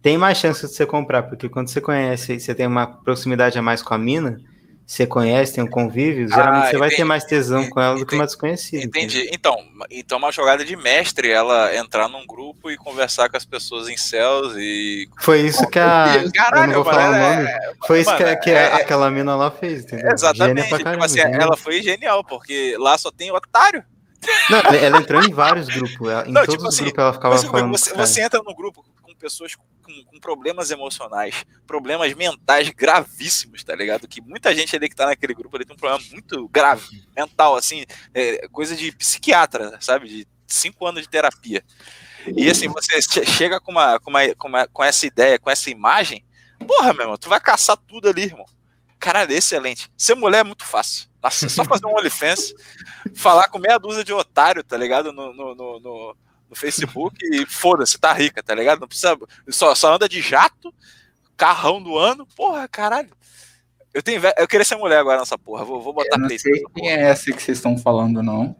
tem mais chance de você comprar, porque quando você conhece e você tem uma proximidade a mais com a mina, você conhece, tem um convívio, geralmente você vai ter mais tesão com ela do que uma desconhecida. Entendi. Então, uma jogada de mestre, ela entrar num grupo e conversar com as pessoas em céus e... Foi isso que a... Caralho, eu não vou falar o nome. Foi isso que aquela mina lá fez, entendeu? Exatamente. Pra caramba, tipo assim, ela foi genial, porque lá só tem otário. Não, ela entrou em vários grupos. Em todos tipo os assim, grupos ela ficava falando. Você entra num grupo com pessoas com problemas emocionais, problemas mentais gravíssimos, tá ligado? Que muita gente ali que tá naquele grupo ali tem um problema muito grave, mental, assim, coisa de psiquiatra, sabe? De 5 anos de terapia. E assim, você chega com essa ideia, com essa imagem, porra, meu irmão, tu vai caçar tudo ali, irmão. Caralho, excelente. Ser mulher é muito fácil. Nossa, é só fazer um OnlyFans, falar com meia dúzia de otário, tá ligado? No Facebook e foda-se, tá rica, tá ligado? Não precisa. Só anda de jato, carrão do ano, porra, caralho. Eu queria ser mulher agora nessa porra. Vou botar eu não sei quem é essa que vocês estão falando, não.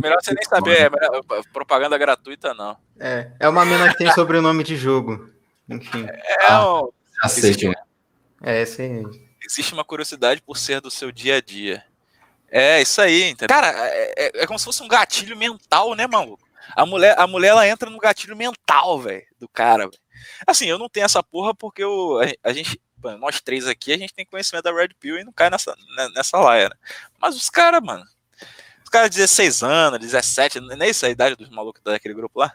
Melhor você nem saber, propaganda gratuita, não. É uma mina que tem sobrenome de jogo. Enfim. Já sei quem é. É, sim. Existe uma curiosidade por ser do seu dia a dia. É isso aí, entendeu? Cara, é como se fosse um gatilho mental, né, maluco? A mulher ela entra no gatilho mental, velho, do cara. Véio. Assim, eu não tenho essa porra porque nós três aqui, a gente tem conhecimento da Red Pill e não cai nessa laia. Né? Mas os caras, mano, os caras de 16 anos, 17, não é isso a idade dos malucos daquele grupo lá?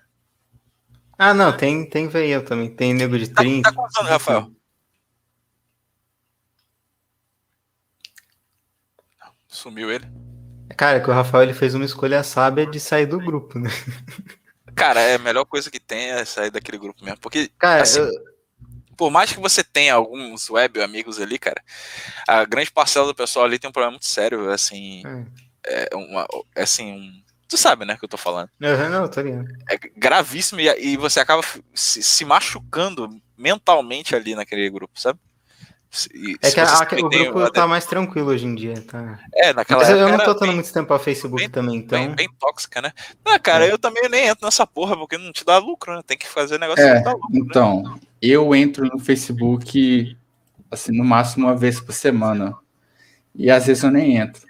Ah, não, tem veio também, tem nego de 30. Tá contando, Rafael? Sumiu ele. Cara, que o Rafael ele fez uma escolha sábia de sair do grupo, né? Cara, a melhor coisa que tem é sair daquele grupo mesmo. Porque, cara, assim, por mais que você tenha alguns web amigos ali, cara, a grande parcela do pessoal ali tem um problema muito sério, assim... Tu sabe, né, que eu tô falando. Não, tô ligado. É gravíssimo e você acaba se machucando mentalmente ali naquele grupo, sabe? O grupo tá mais tranquilo hoje em dia, tá? Mas eu não tô tendo muito tempo a Facebook também, então... Bem tóxica, né? Não, cara, eu também nem entro nessa porra, porque não te dá lucro, né? Tem que fazer negócio que não dá lucro, então, né? Eu entro no Facebook, assim, no máximo uma vez por semana. E às vezes eu nem entro,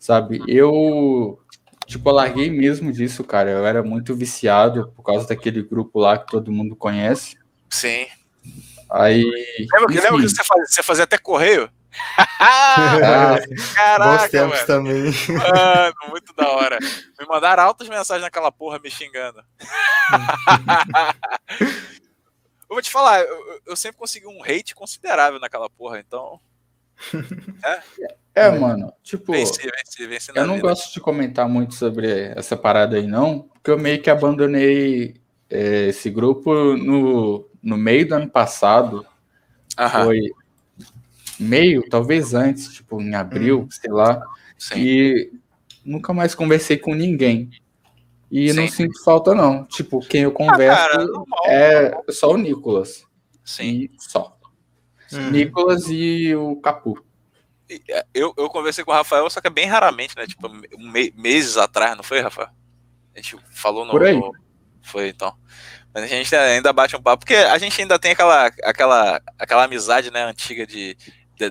sabe? Eu larguei mesmo disso, cara. Eu era muito viciado por causa daquele grupo lá que todo mundo conhece. Sim. Aí, lembra que você fazia até correio? Caraca, bons tempos também. Mano, muito da hora. Me mandaram altas mensagens naquela porra me xingando. Eu vou te falar, eu sempre consegui um hate considerável naquela porra, então... mano, tipo... Venci eu não vida. Gosto de comentar muito sobre essa parada aí, não, porque eu meio que abandonei esse grupo no meio do ano passado. Aham. Foi meio, talvez antes, tipo em abril, sei lá. Sim. E nunca mais conversei com ninguém. E sim. Não sinto falta, não. Tipo, quem eu converso é só o Nicolas. Sim. E só. Nicolas e o Capu. Eu conversei com o Rafael, só que é bem raramente, né? Tipo, meses atrás, não foi, Rafael? A gente falou no... Por aí. Foi, então... Mas a gente ainda bate um papo, porque a gente ainda tem aquela amizade, né, antiga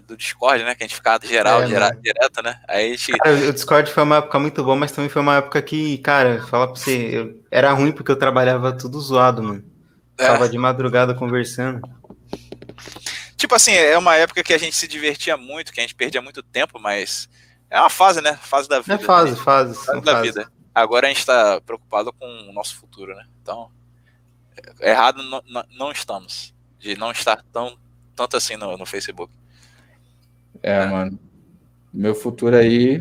do Discord, né, que a gente ficava direto, né, aí a gente... Cara, o Discord foi uma época muito boa, mas também foi uma época que, cara, falar pra você, era ruim porque eu trabalhava tudo zoado, mano, tava de madrugada conversando. Tipo assim, é uma época que a gente se divertia muito, que a gente perdia muito tempo, mas é uma fase, né, fase da vida. É fase da vida. Agora a gente tá preocupado com o nosso futuro, né, então... Errado não estamos, de não estar tanto assim no Facebook. Mano, meu futuro aí,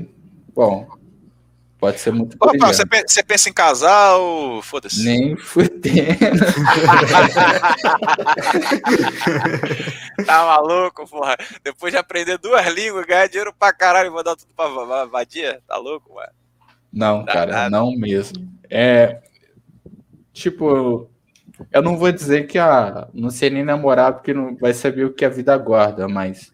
bom, pode ser muito brilhante. Você pensa em casar ou foda-se? Nem fudendo. Tá maluco, porra? Depois de aprender 2 línguas, ganhar dinheiro pra caralho e mandar tudo pra vadia? Tá louco, mano? Não, cara, não mesmo. Tipo... Eu não vou dizer que não sei nem namorar, porque não vai saber o que a vida aguarda, mas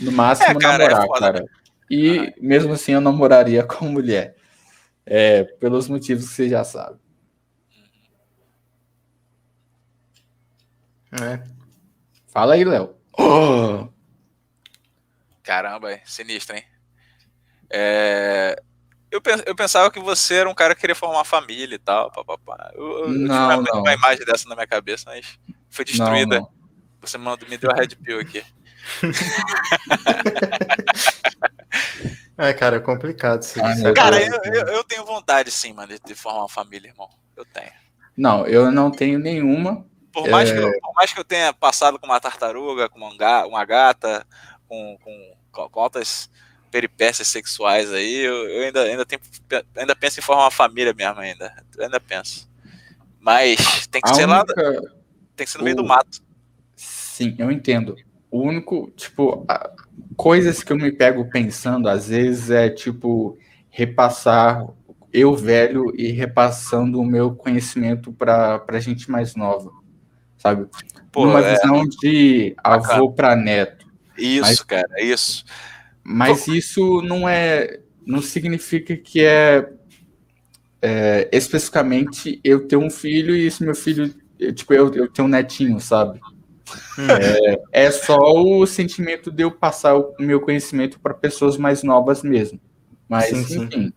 no máximo cara, namorar, cara. E mesmo assim eu namoraria com mulher. Pelos motivos que você já sabe. Fala aí, Léo. Oh! Caramba, é sinistro, hein? Eu pensava que você era um cara que queria formar família e tal. Eu tive uma imagem dessa na minha cabeça, mas foi destruída. Não. Você me deu a Red Pill aqui. Cara, é complicado. Cara, eu tenho vontade, sim, mano, de formar uma família, irmão. Eu tenho. Não, eu não tenho nenhuma. Por mais que eu tenha passado com uma tartaruga, com uma gata, com altas peripécias sexuais aí, eu ainda penso em formar uma família mesmo ainda. Ainda penso. Mas tem que ser lá. Tem que ser no meio do mato. Sim, eu entendo. O único, coisas que eu me pego pensando, às vezes, é, repassar eu velho e repassando o meu conhecimento pra gente mais nova, sabe? Uma visão de avô pra neto. Isso. Mas isso não significa que é especificamente eu ter um filho e esse meu filho, eu ter um netinho, sabe? É só o sentimento de eu passar o meu conhecimento para pessoas mais novas mesmo. Mas, enfim,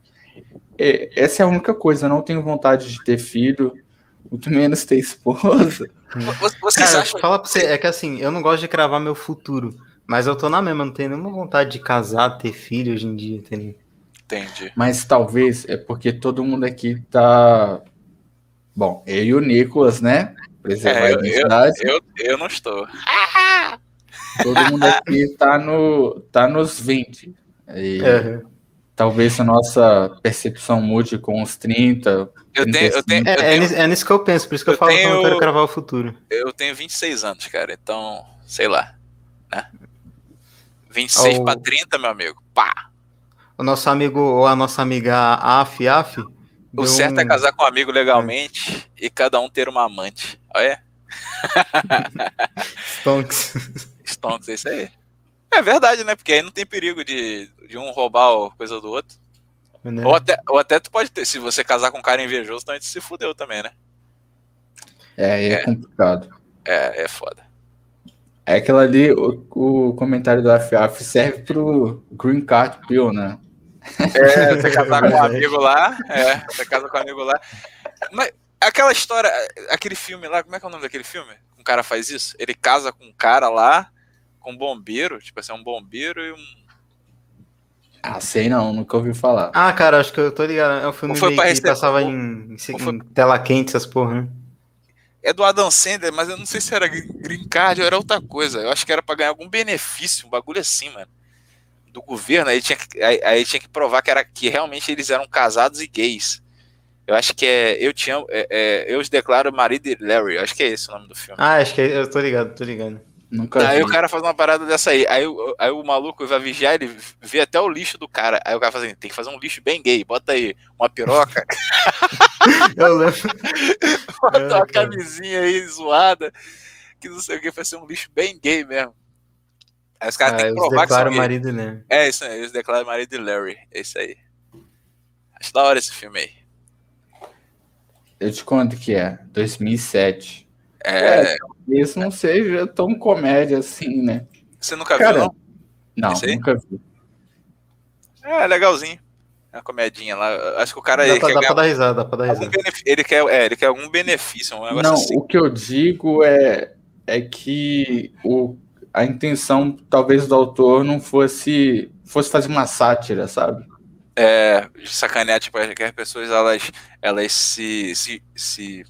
essa é a única coisa. Eu não tenho vontade de ter filho, muito menos ter esposa. Fala pra você, é que assim, eu não gosto de cravar meu futuro, mas eu tô na mesma, não tenho nenhuma vontade de casar, ter filho hoje em dia. Entendi. Mas talvez é porque todo mundo aqui tá... Bom, eu e o Nicolas, né? Eu não estou. Todo mundo aqui está nos 20. E talvez a nossa percepção mude com uns 30. É nisso que eu penso, por isso que eu falo que eu não quero cravar o futuro. Eu tenho 26 anos, cara, então, sei lá. Né? 26 para 30, meu amigo. Pá! O nosso amigo ou a nossa amiga Af. O certo é casar com um amigo legalmente e cada um ter uma amante. Olha. Stonks, é isso aí. É verdade, né? Porque aí não tem perigo de um roubar a coisa do outro. Né? Ou até tu pode ter, se você casar com um cara invejoso, então a gente se fudeu também, né? É complicado. É foda. É aquela ali, o comentário do FF serve pro Green Card Pill, né? Você casar com um amigo lá. Você casa com um amigo lá. Mas aquela história, aquele filme lá, como é que é o nome daquele filme? Um cara faz isso? Ele casa com um cara lá, com um bombeiro, um bombeiro e um... Ah, sei não, nunca ouvi falar. Ah, cara, acho que eu tô ligado. É um filme que passava em tela quente, essas porra, né? É do Adam Sandler, mas eu não sei se era Green Card ou era outra coisa. Eu acho que era pra ganhar algum benefício, um bagulho assim, mano, do governo. Aí tinha que provar que realmente eles eram casados e gays. Eu acho que Eu Os Declaro Marido e Larry. Eu acho que é esse o nome do filme. Ah, acho que é, eu tô ligado. Aí o cara faz uma parada dessa aí. Aí o maluco vai vigiar, ele vê até o lixo do cara. Aí o cara faz assim, tem que fazer um lixo bem gay. Bota aí uma piroca. Eu lembro. Bota uma camisinha aí zoada. Que não sei o que, vai ser um lixo bem gay mesmo. Aí os caras têm que provar que são gays. Marido, né? É isso aí, Eles Declaram Marido e Larry. É isso aí. Acho da hora esse filme aí. Eu te conto que é 2007. Talvez não seja tão comédia assim, né? Você nunca viu, não? Não, nunca vi. É legalzinho. É uma comedinha lá. Acho que o cara aí quer dar risada, dá pra dar risada. Ele quer algum benefício, um negócio não, assim. O que eu digo é que a intenção, talvez, do autor não fosse fazer uma sátira, sabe? Sacanear, que as pessoas, elas se...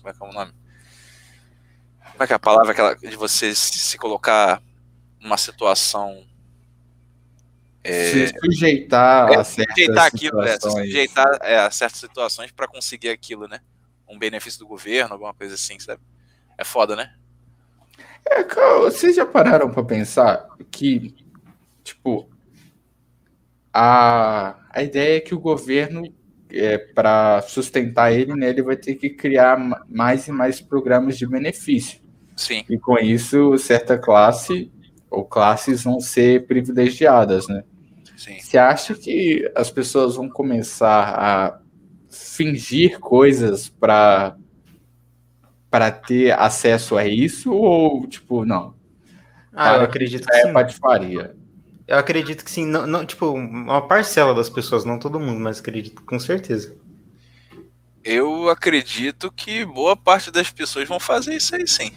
Como é que é o nome? Como é que é a palavra de você se colocar numa situação... se sujeitar a certas situações. Se sujeitar a certas situações para conseguir aquilo, né? Um benefício do governo, alguma coisa assim, sabe? É foda, né? Vocês já pararam pra pensar que, a ideia é que o governo, para sustentar ele, né, ele vai ter que criar mais e mais programas de benefício. Sim. E com isso, certa classe ou classes vão ser privilegiadas, né? Sim. Você acha que as pessoas vão começar a fingir coisas para ter acesso a isso, ou não? Eu acredito que sim. É patifaria. Eu acredito que sim, não, não, tipo, uma parcela das pessoas, não todo mundo, mas acredito com certeza. Eu acredito que boa parte das pessoas vão fazer isso aí, sim.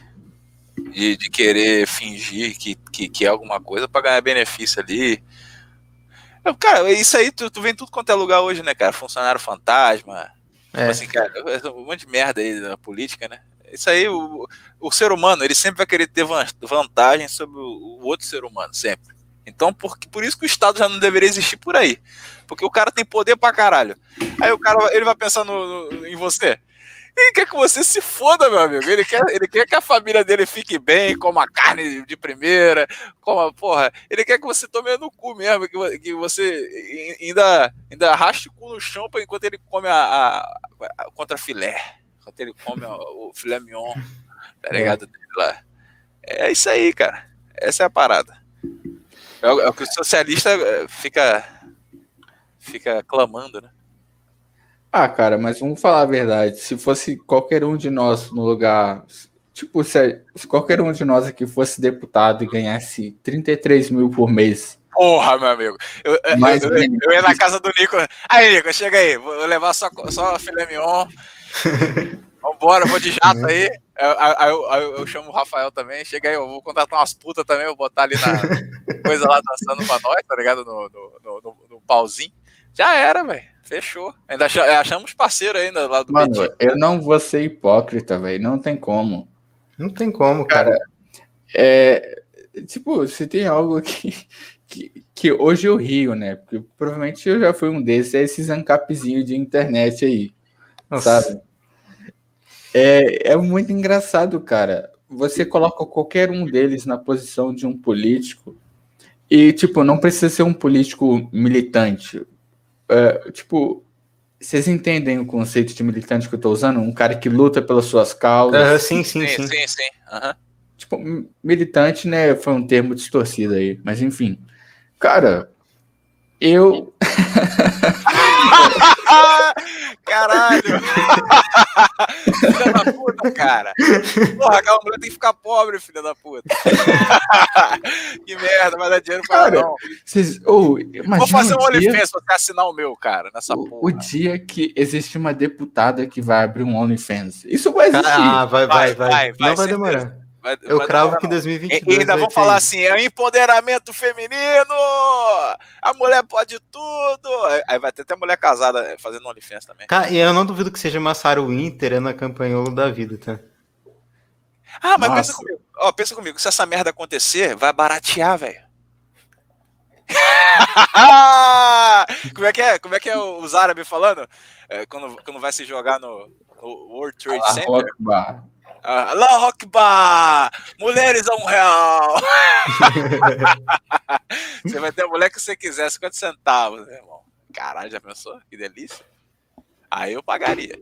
De querer fingir que é alguma coisa pra ganhar benefício ali. Cara, isso aí tu vem tudo quanto é lugar hoje, né, cara? Funcionário fantasma. É. Tipo assim, cara, um monte de merda aí na política, né? Isso aí, o ser humano, ele sempre vai querer ter vantagem sobre o outro ser humano, sempre. Então, por isso que o Estado já não deveria existir por aí. Porque o cara tem poder pra caralho. Aí o cara, ele vai pensar em você. Ele quer que você se foda, meu amigo. Ele quer que a família dele fique bem, coma carne de primeira, coma porra. Ele quer que você tome no cu mesmo, que você ainda raste o cu no chão enquanto ele come a contrafilé. Enquanto ele come o filé mignon, tá ligado? Dele lá. É isso aí, cara. Essa é a parada. É o que o socialista fica clamando, né? Ah, cara, mas vamos falar a verdade. Se fosse qualquer um de nós no lugar... Tipo, se qualquer um de nós aqui fosse deputado e ganhasse 33 mil por mês... Porra, meu amigo. Eu ia na casa do Nicolas. Aí, Nicolas, chega aí. Vou levar só filé mignon. Vambora, vou de jato aí. Eu chamo o Rafael também. Chega aí, eu vou contratar umas putas também. Vou botar ali na coisa lá dançando pra nós, tá ligado? No pauzinho. Já era, velho. Fechou. Ainda achamos parceiro ainda lá do Mano, Betinho. Eu não vou ser hipócrita, velho. Não tem como. Não tem como, cara. Tipo, se tem algo que hoje eu rio, né? Porque provavelmente eu já fui um desses. É esses ancapzinhos de internet aí. Nossa. Sabe? É muito engraçado, cara. Você coloca qualquer um deles na posição de um político e, tipo, não precisa ser um político militante. Tipo, vocês entendem o conceito de militante que eu tô usando? Um cara que luta pelas suas causas. Sim. Uhum. Tipo, militante, né? Foi um termo distorcido aí, mas enfim. Cara, eu... Caralho! Filha da puta, cara! Porra, aquela mulher tem que ficar pobre, filha da puta! Que merda, vai dar dinheiro pra ela, não. Vou fazer um OnlyFans pra você assinar o meu, cara, nessa porra. O dia que existe uma deputada que vai abrir um OnlyFans, isso vai existir. Ah, vai. Não vai demorar. Eu cravo que em 2022... E ainda vão falar assim, é um empoderamento feminino, a mulher pode tudo. Aí vai ter até mulher casada fazendo OnlyFans também. Cara, eu não duvido que seja Massaro Winter na Campanholo da vida, tá? Ah, mas pensa comigo, se essa merda acontecer, vai baratear, velho. Como é que é os árabes falando? Quando vai se jogar no World Trade Center? Lá, Rockbar! Mulheres a R$1! Você vai ter a mulher que você quiser, 50 centavos, né, irmão? Caralho, já pensou? Que delícia! Aí eu pagaria.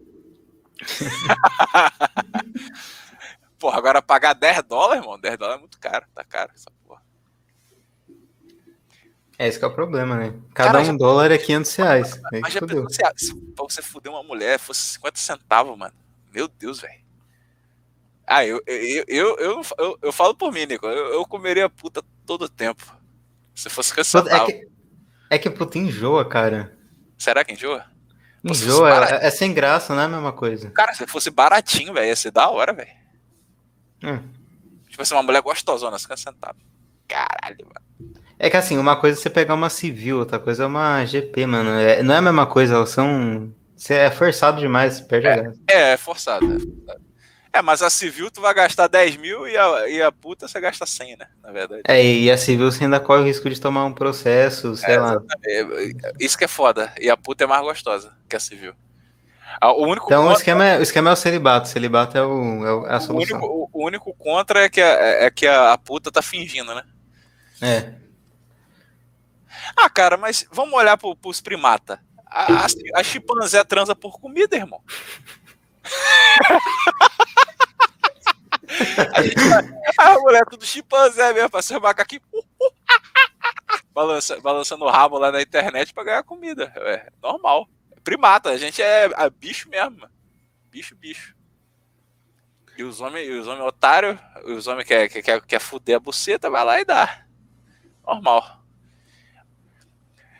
Porra, agora pagar $10, irmão? $10 é muito caro, tá caro essa porra. É, esse que é o problema, né? Cada $1 é R$500. Mas já pensou se você fuder uma mulher fosse 50 centavos, mano? Meu Deus, velho. Ah, eu falo por mim, Nico. Eu comeria puta todo tempo. Se fosse cansado. É que puta enjoa, cara. Será que enjoa? Enjoa, é sem graça, não é a mesma coisa. Cara, se fosse baratinho, velho, ia ser da hora, velho. Tipo assim, uma mulher gostosona, 50 centavos. Caralho, mano. É que assim, uma coisa é você pegar uma civil, outra coisa é uma GP, mano. Não é a mesma coisa, elas são... Você é forçado demais, perde a graça. É forçado. Mas a civil tu vai gastar 10 mil e a puta você gasta 100, né? Na verdade. E a civil você ainda corre o risco de tomar um processo, sei lá. Isso que é foda. E a puta é mais gostosa que a civil. O esquema é o celibato. O celibato é a solução. O único contra é que a puta tá fingindo, né? É. Ah, cara, mas vamos olhar pros primata. A chimpanzé transa por comida, irmão. A mulher tudo chimpanzé mesmo, pra ser macaquinho balançando o rabo lá na internet pra ganhar comida. É normal, é primata, a gente é bicho mesmo. Bicho. E os homens otários, os homens que quer fuder a buceta, vai lá e dá. Normal.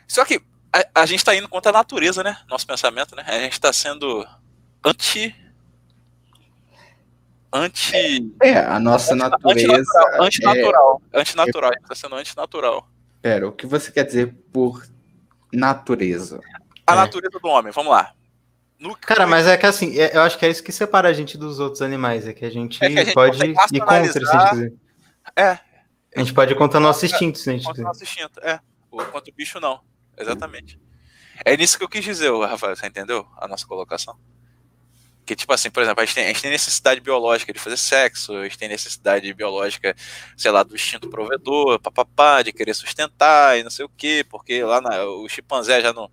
Só que a gente tá indo contra a natureza, né? Nosso pensamento, né? A gente tá sendo a nossa natureza... Antinatural. A gente tá sendo antinatural. Pera, o que você quer dizer por natureza? A natureza do homem, vamos lá. Cara, mas é que assim, eu acho que é isso que separa a gente dos outros animais, é que a gente pode ir contra, se a gente quiser. A gente pode ir contra nossos instintos, se a gente quiser. Contra nosso instinto, contra o bicho, não. Exatamente. É nisso que eu quis dizer, Rafael, você entendeu a nossa colocação? Que tipo assim, por exemplo, a gente tem necessidade biológica de fazer sexo, a gente tem necessidade biológica, sei lá, do instinto provedor, papapá, de querer sustentar e não sei o quê, porque lá o chimpanzé já não...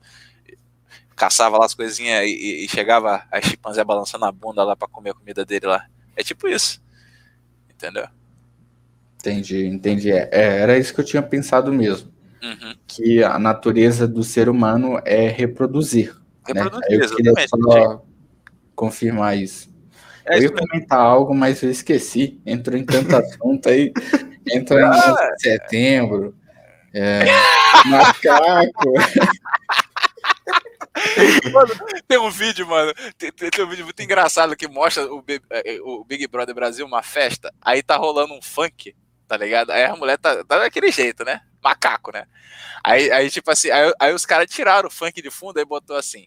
caçava lá as coisinhas e chegava a chimpanzé balançando a bunda lá pra comer a comida dele lá. É tipo isso. Entendeu? Entendi. Era isso que eu tinha pensado mesmo. Uhum. Que a natureza do ser humano é reproduzir. Reproduzir, né? Eu queria só confirmar isso. Eu ia comentar algo, mas eu esqueci. Entrou em tanto assunto aí. Entrou em setembro. Macaco... Mano, tem um vídeo muito engraçado que mostra o Big Brother Brasil, uma festa, aí tá rolando um funk, tá ligado? Aí a mulher tá daquele jeito, né? Macaco, né? Aí tipo assim, aí os caras tiraram o funk de fundo, aí botou assim,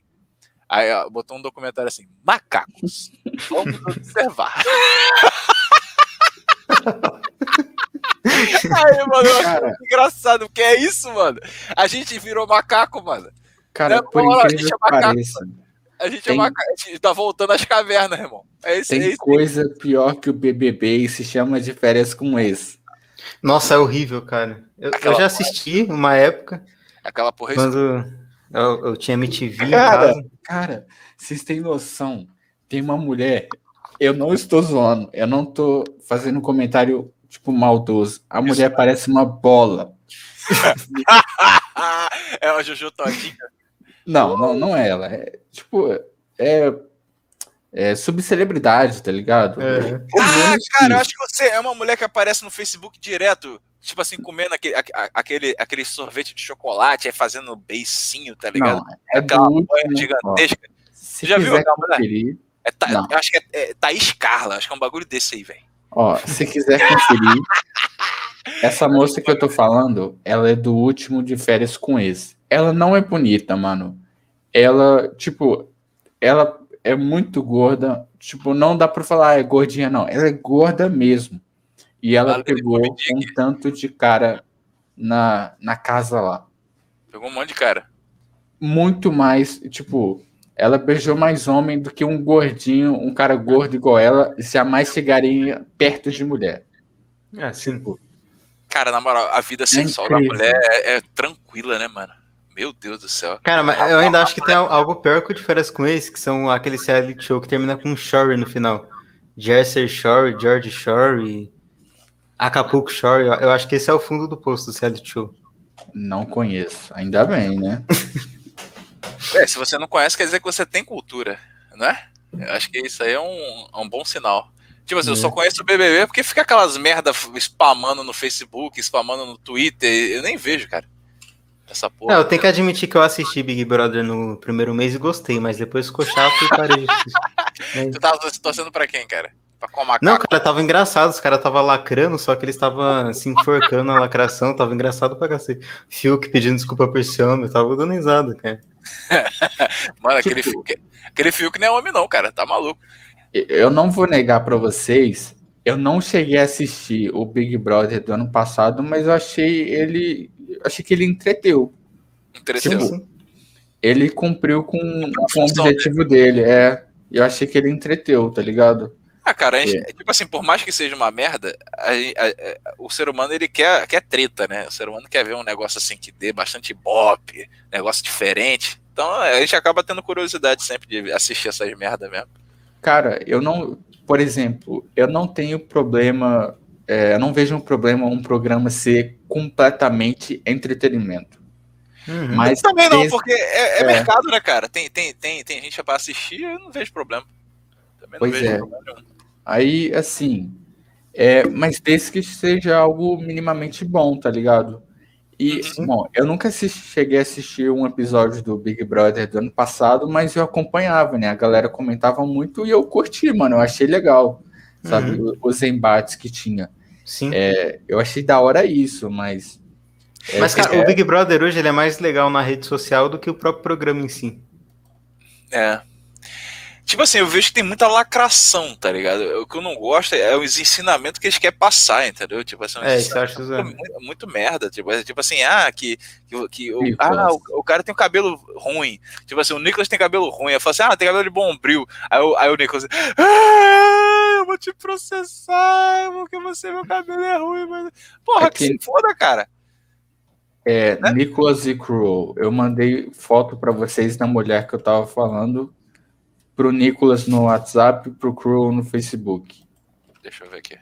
aí ó, botou um documentário assim, macacos, vamos observar. Aí, mano, eu acho muito engraçado, porque é isso, mano, a gente virou macaco, mano. Cara, por incrível que pareça. A gente tá voltando às cavernas, irmão. Tem coisa pior que o BBB e se chama de férias com ex. Nossa, é horrível, cara. Eu já assisti uma época. Aquela porra... Quando eu tinha MTV. Cara, vocês têm noção. Tem uma mulher... Eu não estou zoando. Eu não tô fazendo um comentário, tipo, maldoso. A mulher parece uma bola. É uma Jojo Todinha. Não é ela. É, tipo, é subcelebridade, tá ligado? Cara, eu acho que você é uma mulher que aparece no Facebook direto, tipo assim, comendo aquele sorvete de chocolate, fazendo beicinho, tá ligado? Não, é aquela boia gigantesca. Você já viu aquela mulher? Eu acho que é Thaís Carla, acho que é um bagulho desse aí, velho. Ó, se quiser conferir, essa moça que eu tô falando, ela é do último de férias com esse. Ela não é bonita, mano. Ela, tipo, ela é muito gorda. Tipo, não dá pra falar, é gordinha, não. Ela é gorda mesmo. E ela pegou um tanto de cara na casa lá. Pegou um monte de cara. Muito mais, tipo, ela beijou mais homem do que um gordinho, um cara gordo igual ela, jamais chegaria perto de mulher. É, sim. Cara, na moral, a vida sexual da mulher é tranquila, né, mano? Meu Deus do céu. Cara, mas eu ainda acho que tem algo pior que o de férias com eles, que são aquele reality show que termina com Shore no final. Jersey Shore, George Shore, Acapulco Shore. Eu acho que esse é o fundo do poço do reality show. Não conheço. Ainda bem, né? Se você não conhece, quer dizer que você tem cultura, né? Eu acho que isso aí é um bom sinal. Tipo assim, eu só conheço o BBB porque fica aquelas merda spamando no Facebook, spamando no Twitter, eu nem vejo, cara. Essa porra. Não, eu tenho que admitir que eu assisti Big Brother no primeiro mês e gostei, mas depois ficou chato e parei. Tu tava torcendo pra quem, cara? Pra qual macaco? Não, cara, tava engraçado, os caras tava lacrando, só que eles estavam se enforcando na lacração, tava engraçado pra cacete. Fiuk pedindo desculpa por esse homem, eu tava dando risada, cara. Mano, aquele Fiuk não é homem não, cara, tá maluco. Eu não vou negar pra vocês, eu não cheguei a assistir o Big Brother do ano passado, mas eu achei que ele entreteu. Entreteu. Tipo, ele cumpriu com o objetivo dele, eu achei que ele entreteu, tá ligado? Cara, a gente, tipo assim, por mais que seja uma merda, o ser humano, ele quer treta, né? O ser humano quer ver um negócio assim que dê bastante ibope, negócio diferente. Então, a gente acaba tendo curiosidade sempre de assistir essas merdas mesmo. Cara, eu não, por exemplo, eu não tenho problema, eu não vejo um problema um programa ser completamente entretenimento. Mas eu também não, porque é mercado, né, cara? Tem gente pra assistir, eu não vejo problema. Também pois não vejo problema. Aí, assim, mas desde que seja algo minimamente bom, tá ligado? E, bom, eu nunca cheguei a assistir um episódio do Big Brother do ano passado, mas eu acompanhava, né? A galera comentava muito e eu curti, mano. Eu achei legal, sabe? Os embates que tinha. Sim. É, eu achei da hora isso, mas... Mas, cara, o Big Brother hoje ele é mais legal na rede social do que o próprio programa em si. É. Tipo assim, eu vejo que tem muita lacração, tá ligado? O que eu não gosto é os ensinamentos que eles querem passar, entendeu? Tipo assim, isso eu acho muito merda. Tipo assim, o cara tem um cabelo ruim. Tipo assim, o Nicolas tem cabelo ruim. Eu falo assim, tem cabelo de bombril. Aí o Nicolas... eu vou te processar, porque meu cabelo é ruim. Mas... Porra, que se foda, cara. É, Nicolas e Crowell, eu mandei foto pra vocês da mulher que eu tava falando, pro Nicolas no WhatsApp, pro Crowell no Facebook. Deixa eu ver aqui.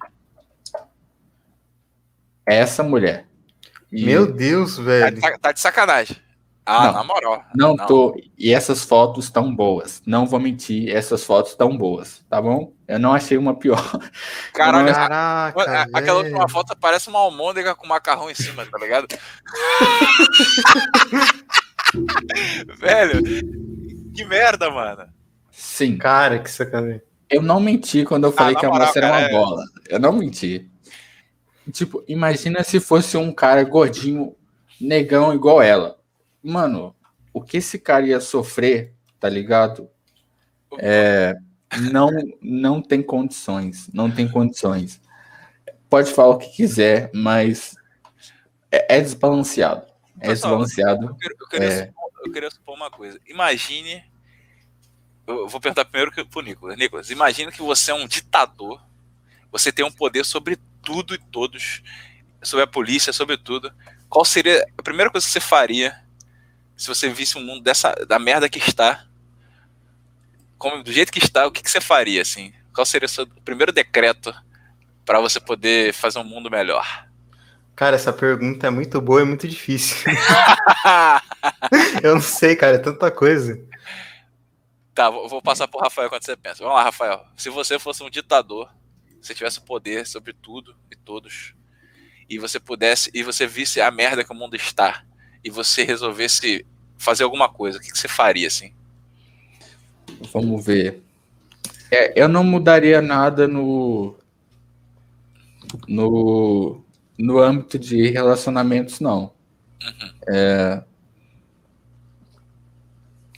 É essa mulher. E... Meu Deus, velho. Tá de sacanagem. Ah, não, na moral. Não tô. E essas fotos tão boas. Não vou mentir, essas fotos tão boas, tá bom? Eu não achei uma pior. Caraca, aquela última foto parece uma almôndega com macarrão em cima, tá ligado? Velho, que merda, mano. Sim. Cara, que sacanagem. Eu não menti quando eu falei que a moça era uma bola. Eu não menti. Tipo, imagina se fosse um cara gordinho, negão igual ela. Mano, o que esse cara ia sofrer, tá ligado? Não tem condições. Não tem condições. Pode falar o que quiser, mas é desbalanceado. É desbalanceado. Eu queria supor uma coisa. Imagine... Eu vou perguntar primeiro pro Nicolas. Nicolas, imagina que você é um ditador. Você tem um poder sobre tudo e todos. Sobre a polícia, sobre tudo. Qual seria a primeira coisa que você faria se você visse um mundo da merda que está? Como, do jeito que está, o que você faria, assim? Qual seria o seu primeiro decreto para você poder fazer um mundo melhor? Cara, essa pergunta é muito boa e muito difícil. Eu não sei, cara. É tanta coisa. Tá, vou passar pro Rafael quando você pensa. Vamos lá, Rafael. Se você fosse um ditador, você tivesse poder sobre tudo e todos, e você pudesse, e você visse a merda que o mundo está, e você resolvesse fazer alguma coisa, o que você faria, assim? Vamos ver. Eu não mudaria nada no âmbito de relacionamentos, não.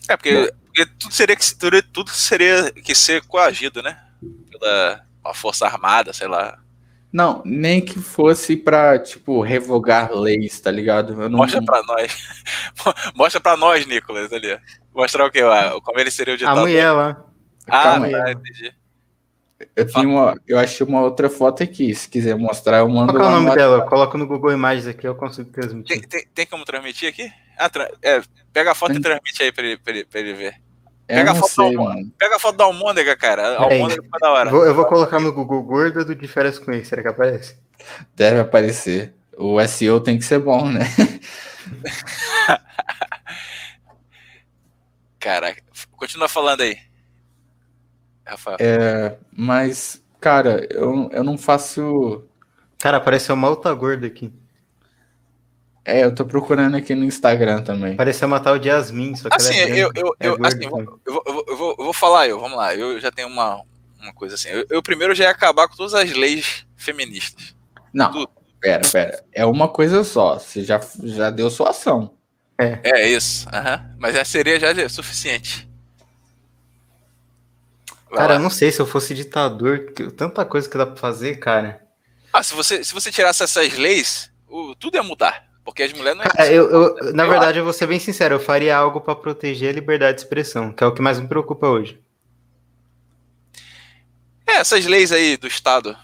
Porque tudo seria que ser coagido, né? Pela uma força armada, sei lá. Não, nem que fosse pra, tipo, revogar leis, tá ligado? Mostra pra nós. Mostra pra nós, Nicolas, ali. Mostrar o quê? Como ele seria o ditador. A mulher lá. Calma, entendi. Eu achei uma outra foto aqui. Se quiser mostrar, eu mando. Qual é o nome dela? Coloca no Google Imagens aqui, eu consigo transmitir. Tem como transmitir aqui? Pega a foto e transmite aí pra ele ver. Pega a foto da almôndega, cara. A almôndega ficou da hora. Eu vou colocar no Google gorda do de férias com ele. Será que aparece? Deve aparecer. O SEO tem que ser bom, né? Caraca. Continua falando aí, Rafael. Mas, cara, eu não faço... Cara, apareceu uma outra gorda aqui. Eu tô procurando aqui no Instagram também. Pareceu uma tal de Yasmin, só que assim, ela é eu vou falar, vamos lá, eu já tenho uma coisa assim, eu primeiro já ia acabar com todas as leis feministas. Não, tudo. Pera, é uma coisa só, você já deu sua ação. É isso, mas já seria já suficiente. Vai cara, lá. Eu não sei se eu fosse ditador, tanta coisa que dá pra fazer, cara. Se você tirasse essas leis, tudo ia mudar. Porque as mulheres não... Cara, na verdade, eu vou ser bem sincero, eu faria algo para proteger a liberdade de expressão, que é o que mais me preocupa hoje. Essas leis aí do Estado,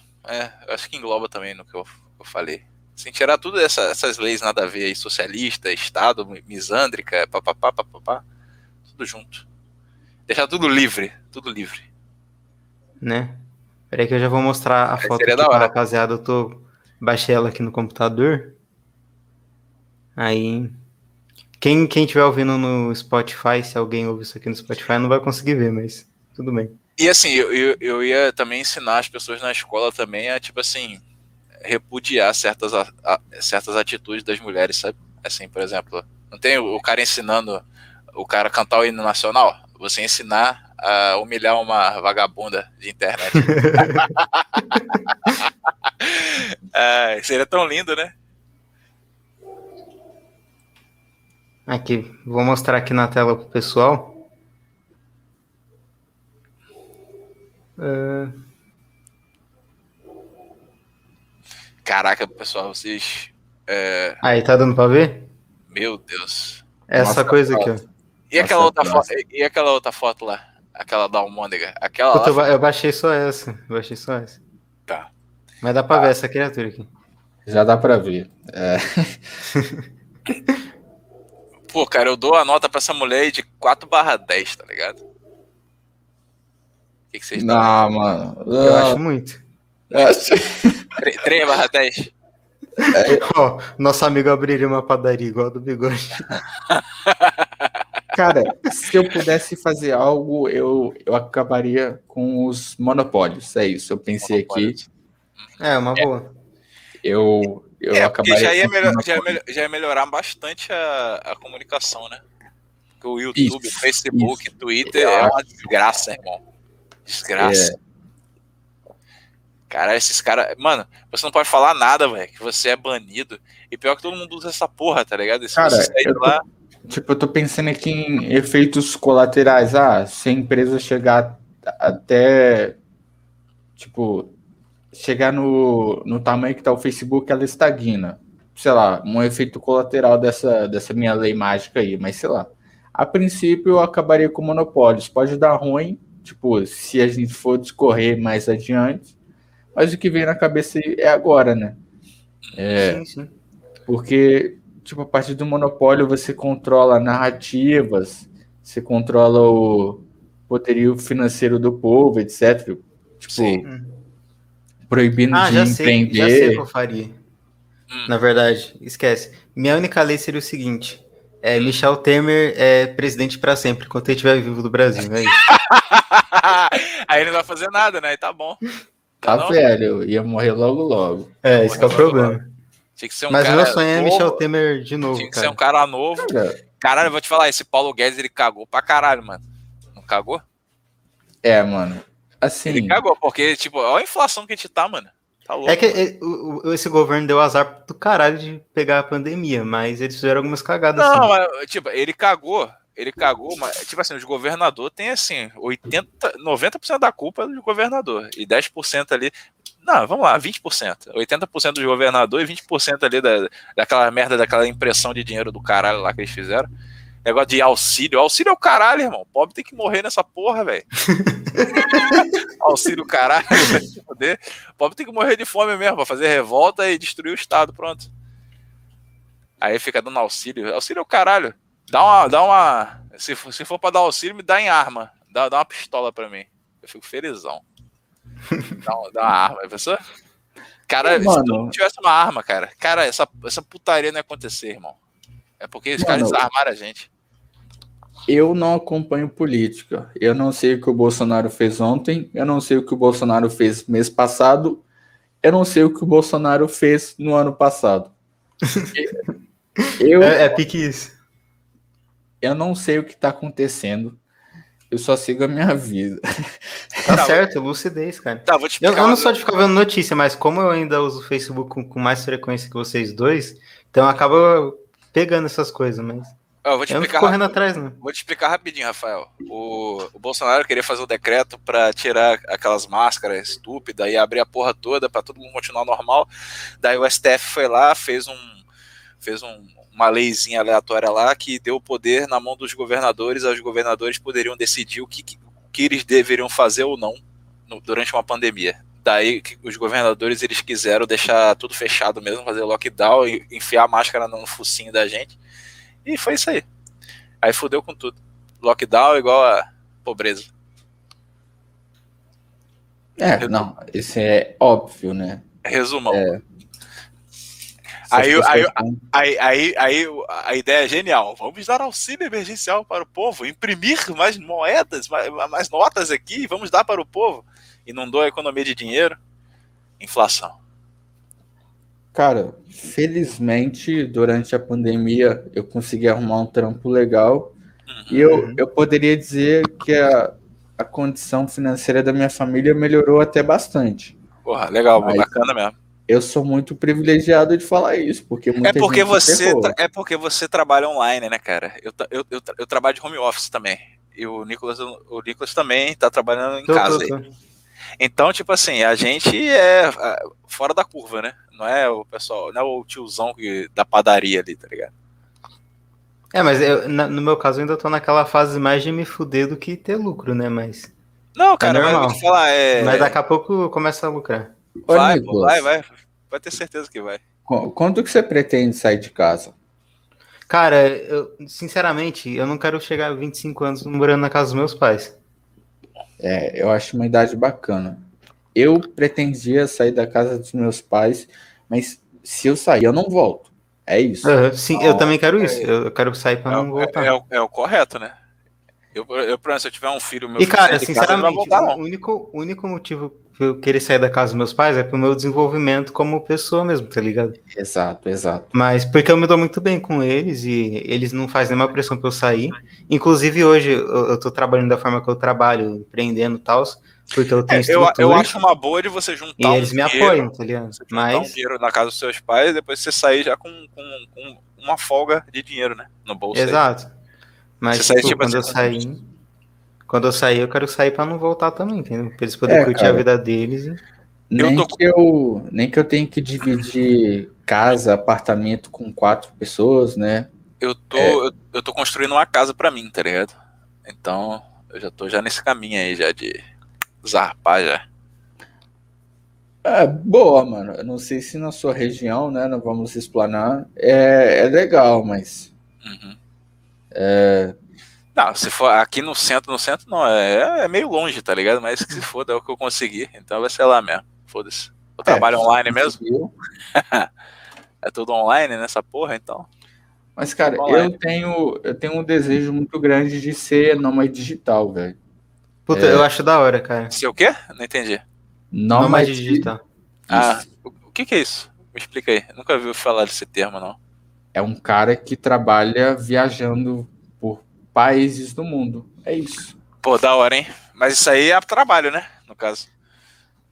acho que engloba também no que eu falei. Sem tirar tudo essas leis nada a ver aí, socialista, Estado, misândrica, papapá, papapá, tudo junto. Deixar tudo livre. Né? Peraí que eu já vou mostrar a foto aqui pra rapaziada, baixei ela aqui no computador. Aí, quem estiver ouvindo no Spotify, se alguém ouve isso aqui no Spotify, não vai conseguir ver, mas tudo bem. E assim, eu ia também ensinar as pessoas na escola também a, tipo assim, repudiar certas atitudes das mulheres, sabe? Assim, por exemplo, não tem o cara ensinando o cara a cantar o hino nacional? Você ensinar a humilhar uma vagabunda de internet. É, seria tão lindo, né? Aqui, vou mostrar aqui na tela pro pessoal. Caraca, pessoal, vocês... Aí, tá dando pra ver? Meu Deus. Essa coisa aqui, ó. E aquela outra foto, e aquela outra foto lá? Aquela da almôndega? Aquela lá... Eu baixei só essa. Tá. Mas dá pra ver essa criatura aqui. Já dá pra ver. É. Pô, cara, eu dou a nota pra essa mulher de 4/10, tá ligado? O que, que vocês dão? Mano. Eu acho muito. 3/10. Ó, nosso amigo abriria uma padaria igual a do Bigode. Cara, se eu pudesse fazer algo, eu acabaria com os monopólios. É isso, eu pensei aqui. É, uma boa. Eu acabaria. Já ia melhorar bastante a comunicação, né? Porque o YouTube, o Facebook, o Twitter é uma desgraça, irmão. Desgraça. Caralho, esses caras... Mano, você não pode falar nada, velho, que você é banido. E pior que todo mundo usa essa porra, tá ligado? E se cara, você sair de lá... Tipo, eu tô pensando aqui em efeitos colaterais. Ah, se a empresa chegar até... Tipo, chegar no tamanho que tá o Facebook, ela estagna. Sei lá, um efeito colateral dessa minha lei mágica aí. Mas, sei lá. A princípio, eu acabaria com monopólios. Pode dar ruim, tipo, se a gente for discorrer mais adiante. Mas o que vem na cabeça é agora, né? É, sim. Porque, tipo, a partir do monopólio você controla narrativas, você controla o poderio financeiro do povo, etc. Tipo, sim. Proibindo de empreender. Já sei o que eu faria. Na verdade, esquece. Minha única lei seria o seguinte: Michel Temer é presidente para sempre, enquanto ele estiver vivo do Brasil, é isso. Aí ele não vai fazer nada, né? E tá bom. Velho, eu ia morrer logo. É, esse que é o problema. Tinha que ser um Mas cara meu sonho é Michel Temer de novo, tinha que ser um cara novo. Caralho, eu vou te falar, esse Paulo Guedes, ele cagou pra caralho, mano. Não cagou? É, mano. Assim... Ele cagou, porque, tipo, olha a inflação que a gente tá, mano. Tá louco. É que esse governo deu azar do caralho de pegar a pandemia, mas eles fizeram algumas cagadas. Não, assim. Mas, tipo, ele cagou, mas, tipo assim, os governadores têm, assim, 90% da culpa do governador, e 10% ali, não, vamos lá, 20%, 80% do governador e 20% ali daquela merda, daquela impressão de dinheiro do caralho lá que eles fizeram, negócio de auxílio é o caralho, irmão, pobre tem que morrer nessa porra, velho. Auxílio caralho, pobre tem que morrer de fome mesmo, pra fazer revolta e destruir o estado, pronto. Aí fica dando auxílio é o caralho. Dá uma. Se for pra dar auxílio, me dá em arma. Dá uma pistola pra mim. Eu fico felizão. Dá uma arma, professor? Cara, se não tivesse uma arma, cara, essa putaria não ia acontecer, irmão. É porque os caras desarmaram a gente. Eu não acompanho política. Eu não sei o que o Bolsonaro fez ontem. Eu não sei o que o Bolsonaro fez mês passado. Eu não sei o que o Bolsonaro fez no ano passado. É pique isso. Eu não sei o que tá acontecendo. Eu só sigo a minha vida. Tá certo, lucidez, cara. Tá, vou te explicar. Eu não sou de ficar vendo notícia, mas como eu ainda uso o Facebook com mais frequência que vocês dois, então eu acabo pegando essas coisas, mas... Eu não fico correndo atrás, não. Vou te explicar rapidinho, Rafael. O Bolsonaro queria fazer um decreto pra tirar aquelas máscaras estúpidas e abrir a porra toda pra todo mundo continuar normal. Daí o STF foi lá, fez uma leizinha aleatória lá que deu poder na mão dos governadores, os governadores poderiam decidir o que eles deveriam fazer ou não durante uma pandemia. Daí que os governadores eles quiseram deixar tudo fechado mesmo, fazer lockdown e enfiar a máscara no focinho da gente. E foi isso aí. Aí fudeu com tudo. Lockdown igual a pobreza. Não, isso é óbvio, né? Resumão. Aí a ideia é genial. Vamos dar auxílio emergencial para o povo, imprimir mais moedas, mais notas aqui, vamos dar para o povo. Inundou a economia de dinheiro, inflação. Cara, felizmente, durante a pandemia, eu consegui arrumar um trampo legal. E eu poderia dizer que a condição financeira da minha família melhorou até bastante. Porra, legal, mas bacana mesmo. Eu sou muito privilegiado de falar isso, porque muita gente você porque você trabalha online, né, cara? Eu trabalho de home office também. E o Nicolas também tá trabalhando em casa. Aí. Então, tipo assim, a gente é fora da curva, né? Não é o pessoal, não é o tiozão da padaria ali, tá ligado? É, mas no meu caso eu ainda tô naquela fase mais de me fuder do que ter lucro, né? Mas não, cara, é normal. Mas, mas daqui a pouco começa a lucrar. Vai. Vai ter certeza que vai. Quando que você pretende sair de casa? Cara, sinceramente, eu não quero chegar a 25 anos morando na casa dos meus pais. É, eu acho uma idade bacana. Eu pretendia sair da casa dos meus pais, mas se eu sair, eu não volto. É isso. Uhum, sim, eu também quero isso. Eu quero sair pra não voltar. É o correto, né? Se eu tiver um filho, meu filho... E, cara, sinceramente, casa, o único motivo que eu querer sair da casa dos meus pais é pro meu desenvolvimento como pessoa mesmo, tá ligado? Exato. Mas porque eu me dou muito bem com eles e eles não fazem nenhuma pressão pra eu sair. Inclusive, hoje, eu tô trabalhando da forma que eu trabalho, empreendendo e tal, porque eu tenho estrutura. Eu acho uma boa de você juntar e eles me apoiam, tá ligado? Mas... um dinheiro na casa dos seus pais e depois você sair já com uma folga de dinheiro, né? No bolso. Exato. Aí. Mas tipo, quando eu sair, eu quero sair pra não voltar também, entendeu? Pra eles poderem curtir a vida deles. E... Nem que eu tenha que dividir casa, apartamento com 4 pessoas, né? Eu tô construindo uma casa pra mim, tá ligado? Então, eu já tô nesse caminho aí, já de zarpar, já. É, boa, mano. Eu não sei se na sua região, né, não vamos explanar, é legal, mas... Uhum. Não, se for aqui no centro não, é meio longe, tá ligado? Mas que se foda, é o que eu consegui, então vai ser lá mesmo, foda-se. Eu trabalho online mesmo. É tudo online nessa porra, então. Mas, cara, eu tenho um desejo muito grande de ser nômade digital, velho. Puta, eu acho da hora, cara. Se o quê? Não entendi. Nômade digital. Ah, o que é isso? Me explica aí, eu nunca ouvi falar desse termo, não. É um cara que trabalha viajando por países do mundo. É isso. Pô, da hora, hein? Mas isso aí é a trabalho, né? No caso.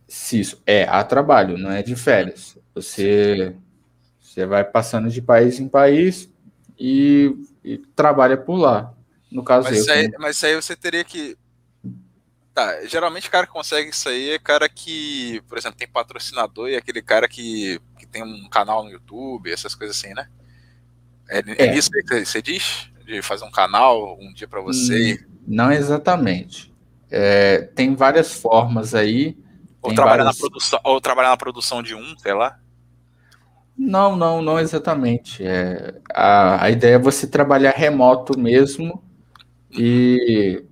Isso. É a trabalho, não é de férias. Você vai passando de país em país e trabalha por lá. No caso, mas isso aí você teria que... Tá, geralmente o cara que consegue isso aí é cara que, por exemplo, tem patrocinador e é aquele cara que tem um canal no YouTube, essas coisas assim, né? É isso que você diz? De fazer um canal um dia para você? Não exatamente. Tem várias formas aí. Ou trabalhar na produção de um, sei lá? Não exatamente. A ideia é você trabalhar remoto mesmo e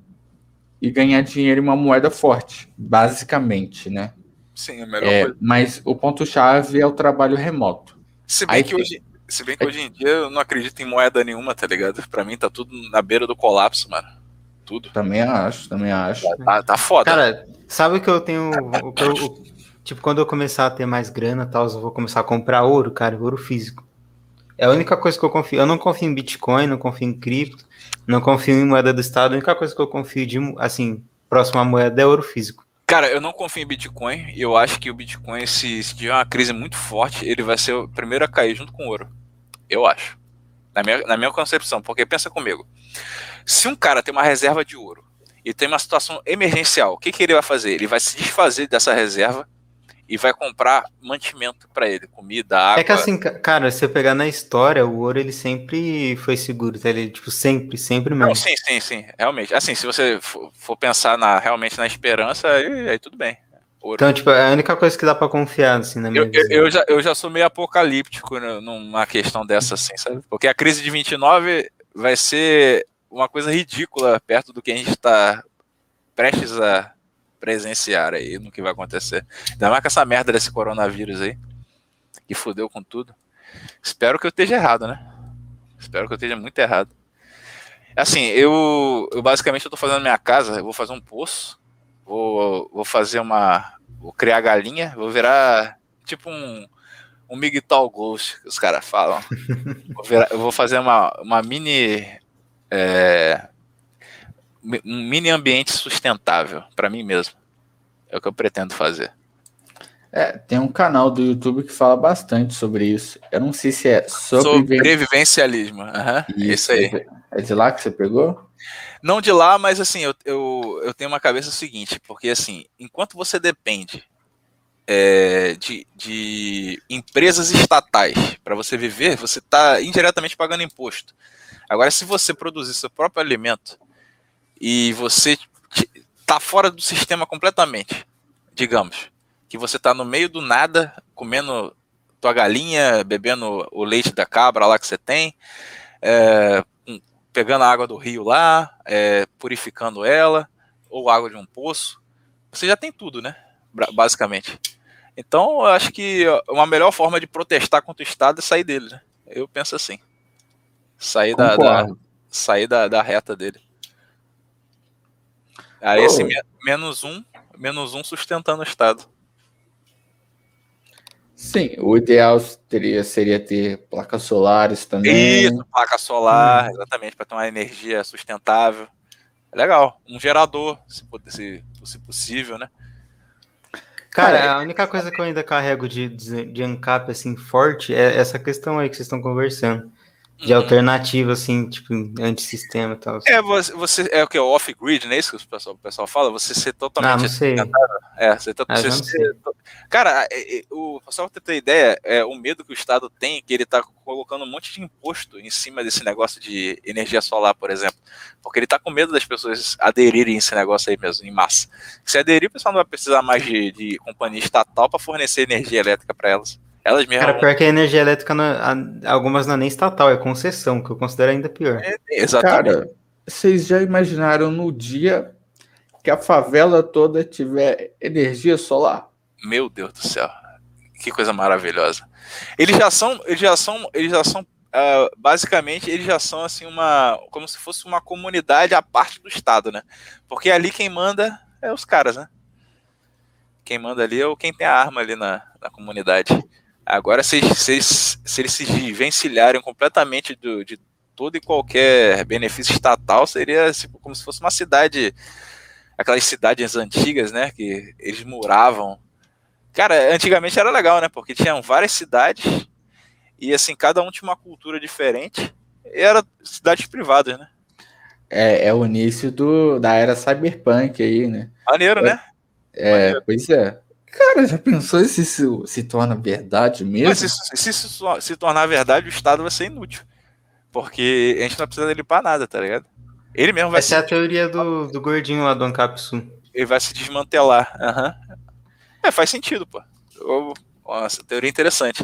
ganhar dinheiro em uma moeda forte, basicamente, né? Sim, é a melhor coisa. Mas o ponto-chave é o trabalho remoto. Se bem que hoje em dia eu não acredito em moeda nenhuma, tá ligado? Pra mim tá tudo na beira do colapso, mano. Tudo. Também acho. Tá foda. Cara, sabe o que eu tenho... Tipo, quando eu começar a ter mais grana e tal, eu vou começar a comprar ouro, cara. Ouro físico. É a única coisa que eu confio. Eu não confio em Bitcoin, não confio em cripto, não confio em moeda do Estado. A única coisa que eu confio, próxima moeda é ouro físico. Cara, eu não confio em Bitcoin. E eu acho que o Bitcoin, se tiver uma crise muito forte, ele vai ser o primeiro a cair junto com o ouro. Eu acho. Na minha concepção. Porque pensa comigo. Se um cara tem uma reserva de ouro e tem uma situação emergencial, o que ele vai fazer? Ele vai se desfazer dessa reserva e vai comprar mantimento pra ele. Comida, água... É que assim, cara, se eu pegar na história, o ouro ele sempre foi seguro. Tá? Ele, tipo, sempre mesmo. Não, sim. Realmente. Assim, se você for pensar realmente na esperança, aí tudo bem. Ouro. Então, tipo, é a única coisa que dá pra confiar, assim, na minha visão. Eu já sou meio apocalíptico numa questão dessa, assim, sabe? Porque a crise de 29 vai ser uma coisa ridícula perto do que a gente tá prestes a presenciar aí, no que vai acontecer. Ainda mais com essa merda desse coronavírus aí, que fudeu com tudo. Espero que eu esteja errado, né? Espero que eu esteja muito errado. Assim, eu basicamente eu tô fazendo minha casa, eu vou fazer um poço, vou criar galinha, vou virar tipo um um Migital Ghost, que os caras falam. Eu vou fazer uma mini... um mini ambiente sustentável para mim mesmo. É o que eu pretendo fazer. É, tem um canal do YouTube que fala bastante sobre isso. Eu não sei se é sobrevivencialismo. Uhum, isso aí. É de lá que você pegou? Não de lá, mas assim, eu tenho uma cabeça seguinte, porque assim, enquanto você depende de empresas estatais para você viver, você está indiretamente pagando imposto. Agora, se você produzir seu próprio alimento e você está fora do sistema completamente, digamos, que você está no meio do nada, comendo tua galinha, bebendo o leite da cabra lá que você tem, pegando a água do rio lá, purificando ela, ou água de um poço, você já tem tudo, né? Basicamente. Então, eu acho que uma melhor forma de protestar contra o Estado é sair dele, né? Eu penso assim. Sair da reta dele. Aí, assim, menos um sustentando o Estado. Sim, o ideal seria ter placas solares também. Isso, placa solar, exatamente, para ter uma energia sustentável. Legal, um gerador, se possível, né? Cara, a única coisa que eu ainda carrego de ANCAP, assim, forte, é essa questão aí que vocês estão conversando. De alternativa, assim, tipo, antissistema e tal. Assim. Você é o que? Off-grid, não é isso que o pessoal fala? Você ser totalmente... não sei. Cara, o pessoal tem ideia, o medo que o Estado tem, que ele tá colocando um monte de imposto em cima desse negócio de energia solar, por exemplo. Porque ele tá com medo das pessoas aderirem a esse negócio aí mesmo, em massa. Se aderir, o pessoal não vai precisar mais de companhia estatal para fornecer energia elétrica para elas. Elas mesmas... Cara, pior que a energia elétrica, algumas não é nem estatal, é concessão, que eu considero ainda pior. Exatamente. Cara, vocês já imaginaram no dia que a favela toda tiver energia solar? Meu Deus do céu, que coisa maravilhosa. Eles já são, basicamente, eles já são assim como se fosse uma comunidade à parte do Estado, né? Porque ali quem manda é os caras, né? Quem manda ali é quem tem a arma ali na comunidade. Agora, se eles se desvencilharem completamente de todo e qualquer benefício estatal, seria tipo, como se fosse uma cidade, aquelas cidades antigas, né, que eles moravam. Cara, antigamente era legal, né, porque tinham várias cidades e, assim, cada um tinha uma cultura diferente e eram cidades privadas, né. É o início da era cyberpunk aí, né. Maneiro, né? Maneiro. Pois é. Cara, já pensou se isso se torna verdade mesmo? Mas se isso se tornar verdade, o Estado vai ser inútil. Porque a gente não precisa dele pra nada, tá ligado? Ele mesmo vai... Essa é a teoria do gordinho lá do Ancap Sul. Ele vai se desmantelar. Uhum. Faz sentido, pô. Nossa, teoria interessante.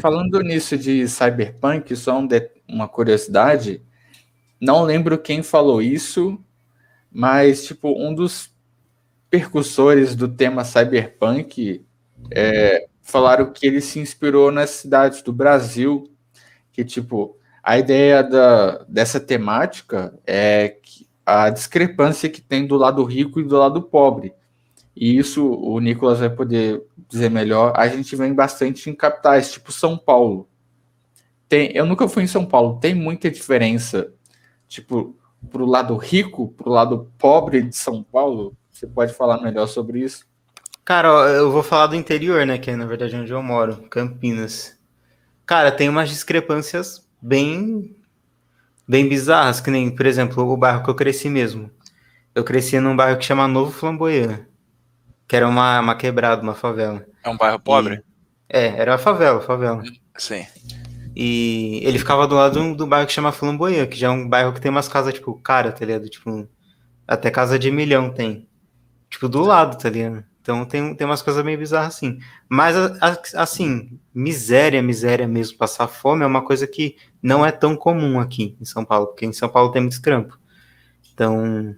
Falando nisso de cyberpunk, só uma curiosidade. Não lembro quem falou isso, mas, tipo, um dos percursores do tema cyberpunk falaram que ele se inspirou nas cidades do Brasil, que tipo, a ideia dessa temática é a discrepância que tem do lado rico e do lado pobre, e isso o Nicolas vai poder dizer melhor. A gente vem bastante em capitais, tipo São Paulo. Eu nunca fui em São Paulo, tem muita diferença, tipo, pro lado rico, pro lado pobre de São Paulo. Você pode falar melhor sobre isso? Cara, eu vou falar do interior, né? Que é, na verdade, onde eu moro, Campinas. Cara, tem umas discrepâncias bem, bem bizarras, que nem, por exemplo, o bairro que eu cresci mesmo. Eu cresci num bairro que chama Novo Flamboyant, que era uma quebrada, uma favela. É um bairro pobre? Era uma favela. Sim. E ele ficava do lado do bairro que chama Flamboyant, que já é um bairro que tem umas casas, tipo, cara, tá ligado? Tipo, até casa de milhão tem. Tipo, do lado, tá ligado? Então tem umas coisas meio bizarras, assim. Mas, assim, miséria mesmo, passar fome é uma coisa que não é tão comum aqui em São Paulo, porque em São Paulo tem muito escampo. Então,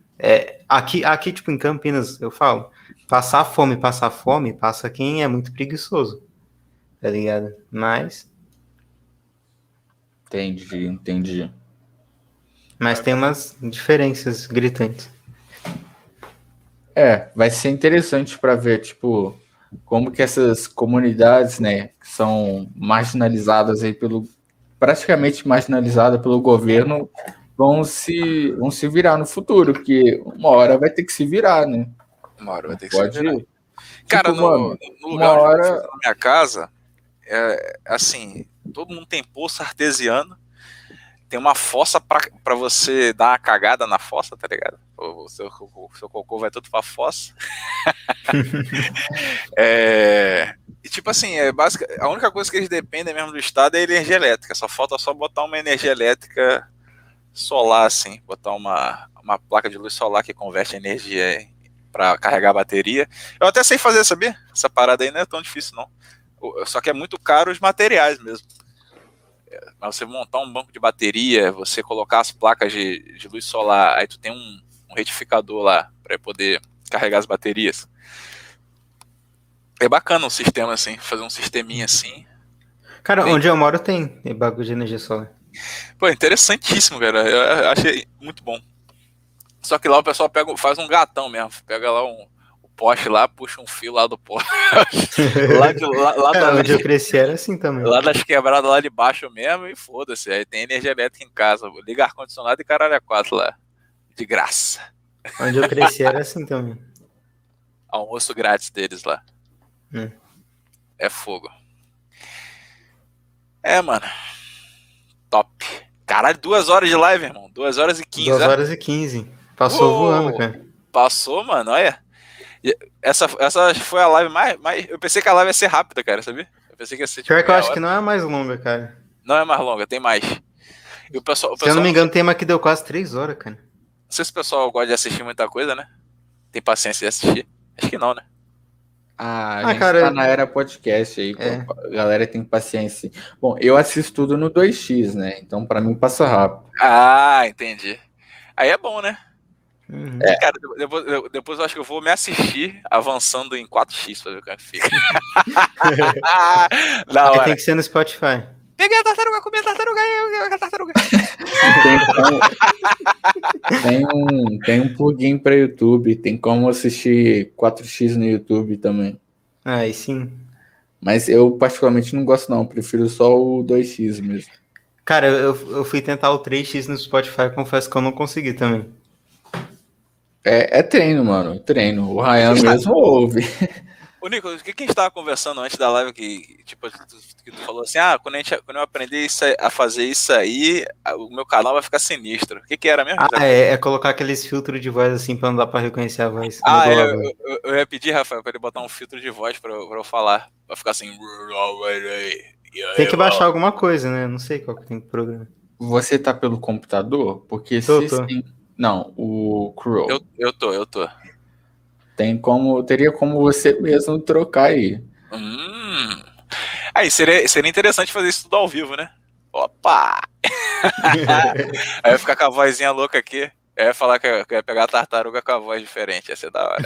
aqui, tipo, em Campinas, eu falo, passar fome, passa quem é muito preguiçoso, tá ligado? Mas... Entendi. Mas tem umas diferenças gritantes. Vai ser interessante para ver, tipo, como que essas comunidades, né, que são marginalizadas aí pelo, praticamente marginalizadas pelo governo, vão se virar no futuro, porque uma hora vai ter que se virar, né? Uma hora vai ter que se virar. Cara, tipo, no lugar onde eu fiz na minha casa, assim, todo mundo tem poço artesiano, tem uma fossa pra você dar uma cagada na fossa, tá ligado? O seu cocô vai tudo pra fossa. E tipo assim, a única coisa que eles dependem mesmo do Estado é a energia elétrica, só falta só botar uma energia elétrica solar, assim, botar uma placa de luz solar que converte energia pra carregar a bateria. Eu até sei fazer, sabia? Essa parada aí não é tão difícil, não. Só que é muito caro os materiais mesmo. Mas você montar um banco de bateria, você colocar as placas de luz solar, aí tu tem um retificador lá para poder carregar as baterias. É bacana um sistema assim, fazer um sisteminha assim. Cara, onde eu moro tem banco de energia solar. Pô, interessantíssimo, cara. Eu achei muito bom. Só que lá o pessoal faz um gatão mesmo, pega lá poste lá, puxa um fio lá do poste. Onde eu cresci era assim também. Lá das quebradas lá de baixo mesmo, e foda-se. Aí tem energia elétrica em casa. Liga ar-condicionado e caralho a quatro lá. De graça. Onde eu cresci era assim também. Almoço grátis deles lá. É fogo. É, mano. Top. Caralho, 2 horas de live, irmão. 2h15. 2h15. Passou voando, cara. Passou, mano. Olha. Essa foi a live mais... Eu pensei que a live ia ser rápida, cara, sabia? Eu pensei que ia ser, tipo, pior que eu acho hora. Que não é mais longa, cara. Não é mais longa, tem mais. E o pessoal, se eu não me engano, tem uma que deu quase 3 horas, cara. Não sei se o pessoal gosta de assistir muita coisa, né? Tem paciência de assistir? Acho que não, né? A gente cara, tá na era podcast aí, A galera tem paciência. Bom, eu assisto tudo no 2x, né? Então, pra mim, passa rápido. Ah, entendi. Aí é bom, né? Uhum. Cara, depois eu acho que eu vou me assistir avançando em 4x pra ver como é que fica. Hora. Tem que ser no Spotify. Peguei a tartaruga, comi a tartaruga, eu a tartaruga. Tem um plugin pra YouTube, tem como assistir 4x no YouTube também. Aí sim. Mas eu particularmente não gosto, não, prefiro só o 2x mesmo. Cara, eu fui tentar o 3x no Spotify, confesso que eu não consegui também. É treino, mano. Treino. O Ryan mesmo ouve. Ô, Nicolas, o que a gente tava conversando antes da live que, tipo, que tu falou assim, quando eu aprender a fazer isso aí, o meu canal vai ficar sinistro. O que era mesmo? É colocar aqueles filtros de voz assim pra não dar pra reconhecer a voz. Eu ia pedir, Rafael, pra ele botar um filtro de voz pra eu falar. Pra ficar assim... Tem que baixar alguma coisa, né? Não sei qual que tem que programar. Você tá pelo computador? Porque tô. Sim... Não, o Crowell. Eu tô. Teria como você mesmo trocar aí. Aí seria interessante fazer isso tudo ao vivo, né? Opa! Aí eu ia ficar com a vozinha louca aqui. Aí eu ia falar que eu ia pegar a tartaruga com a voz diferente. Ia ser da hora.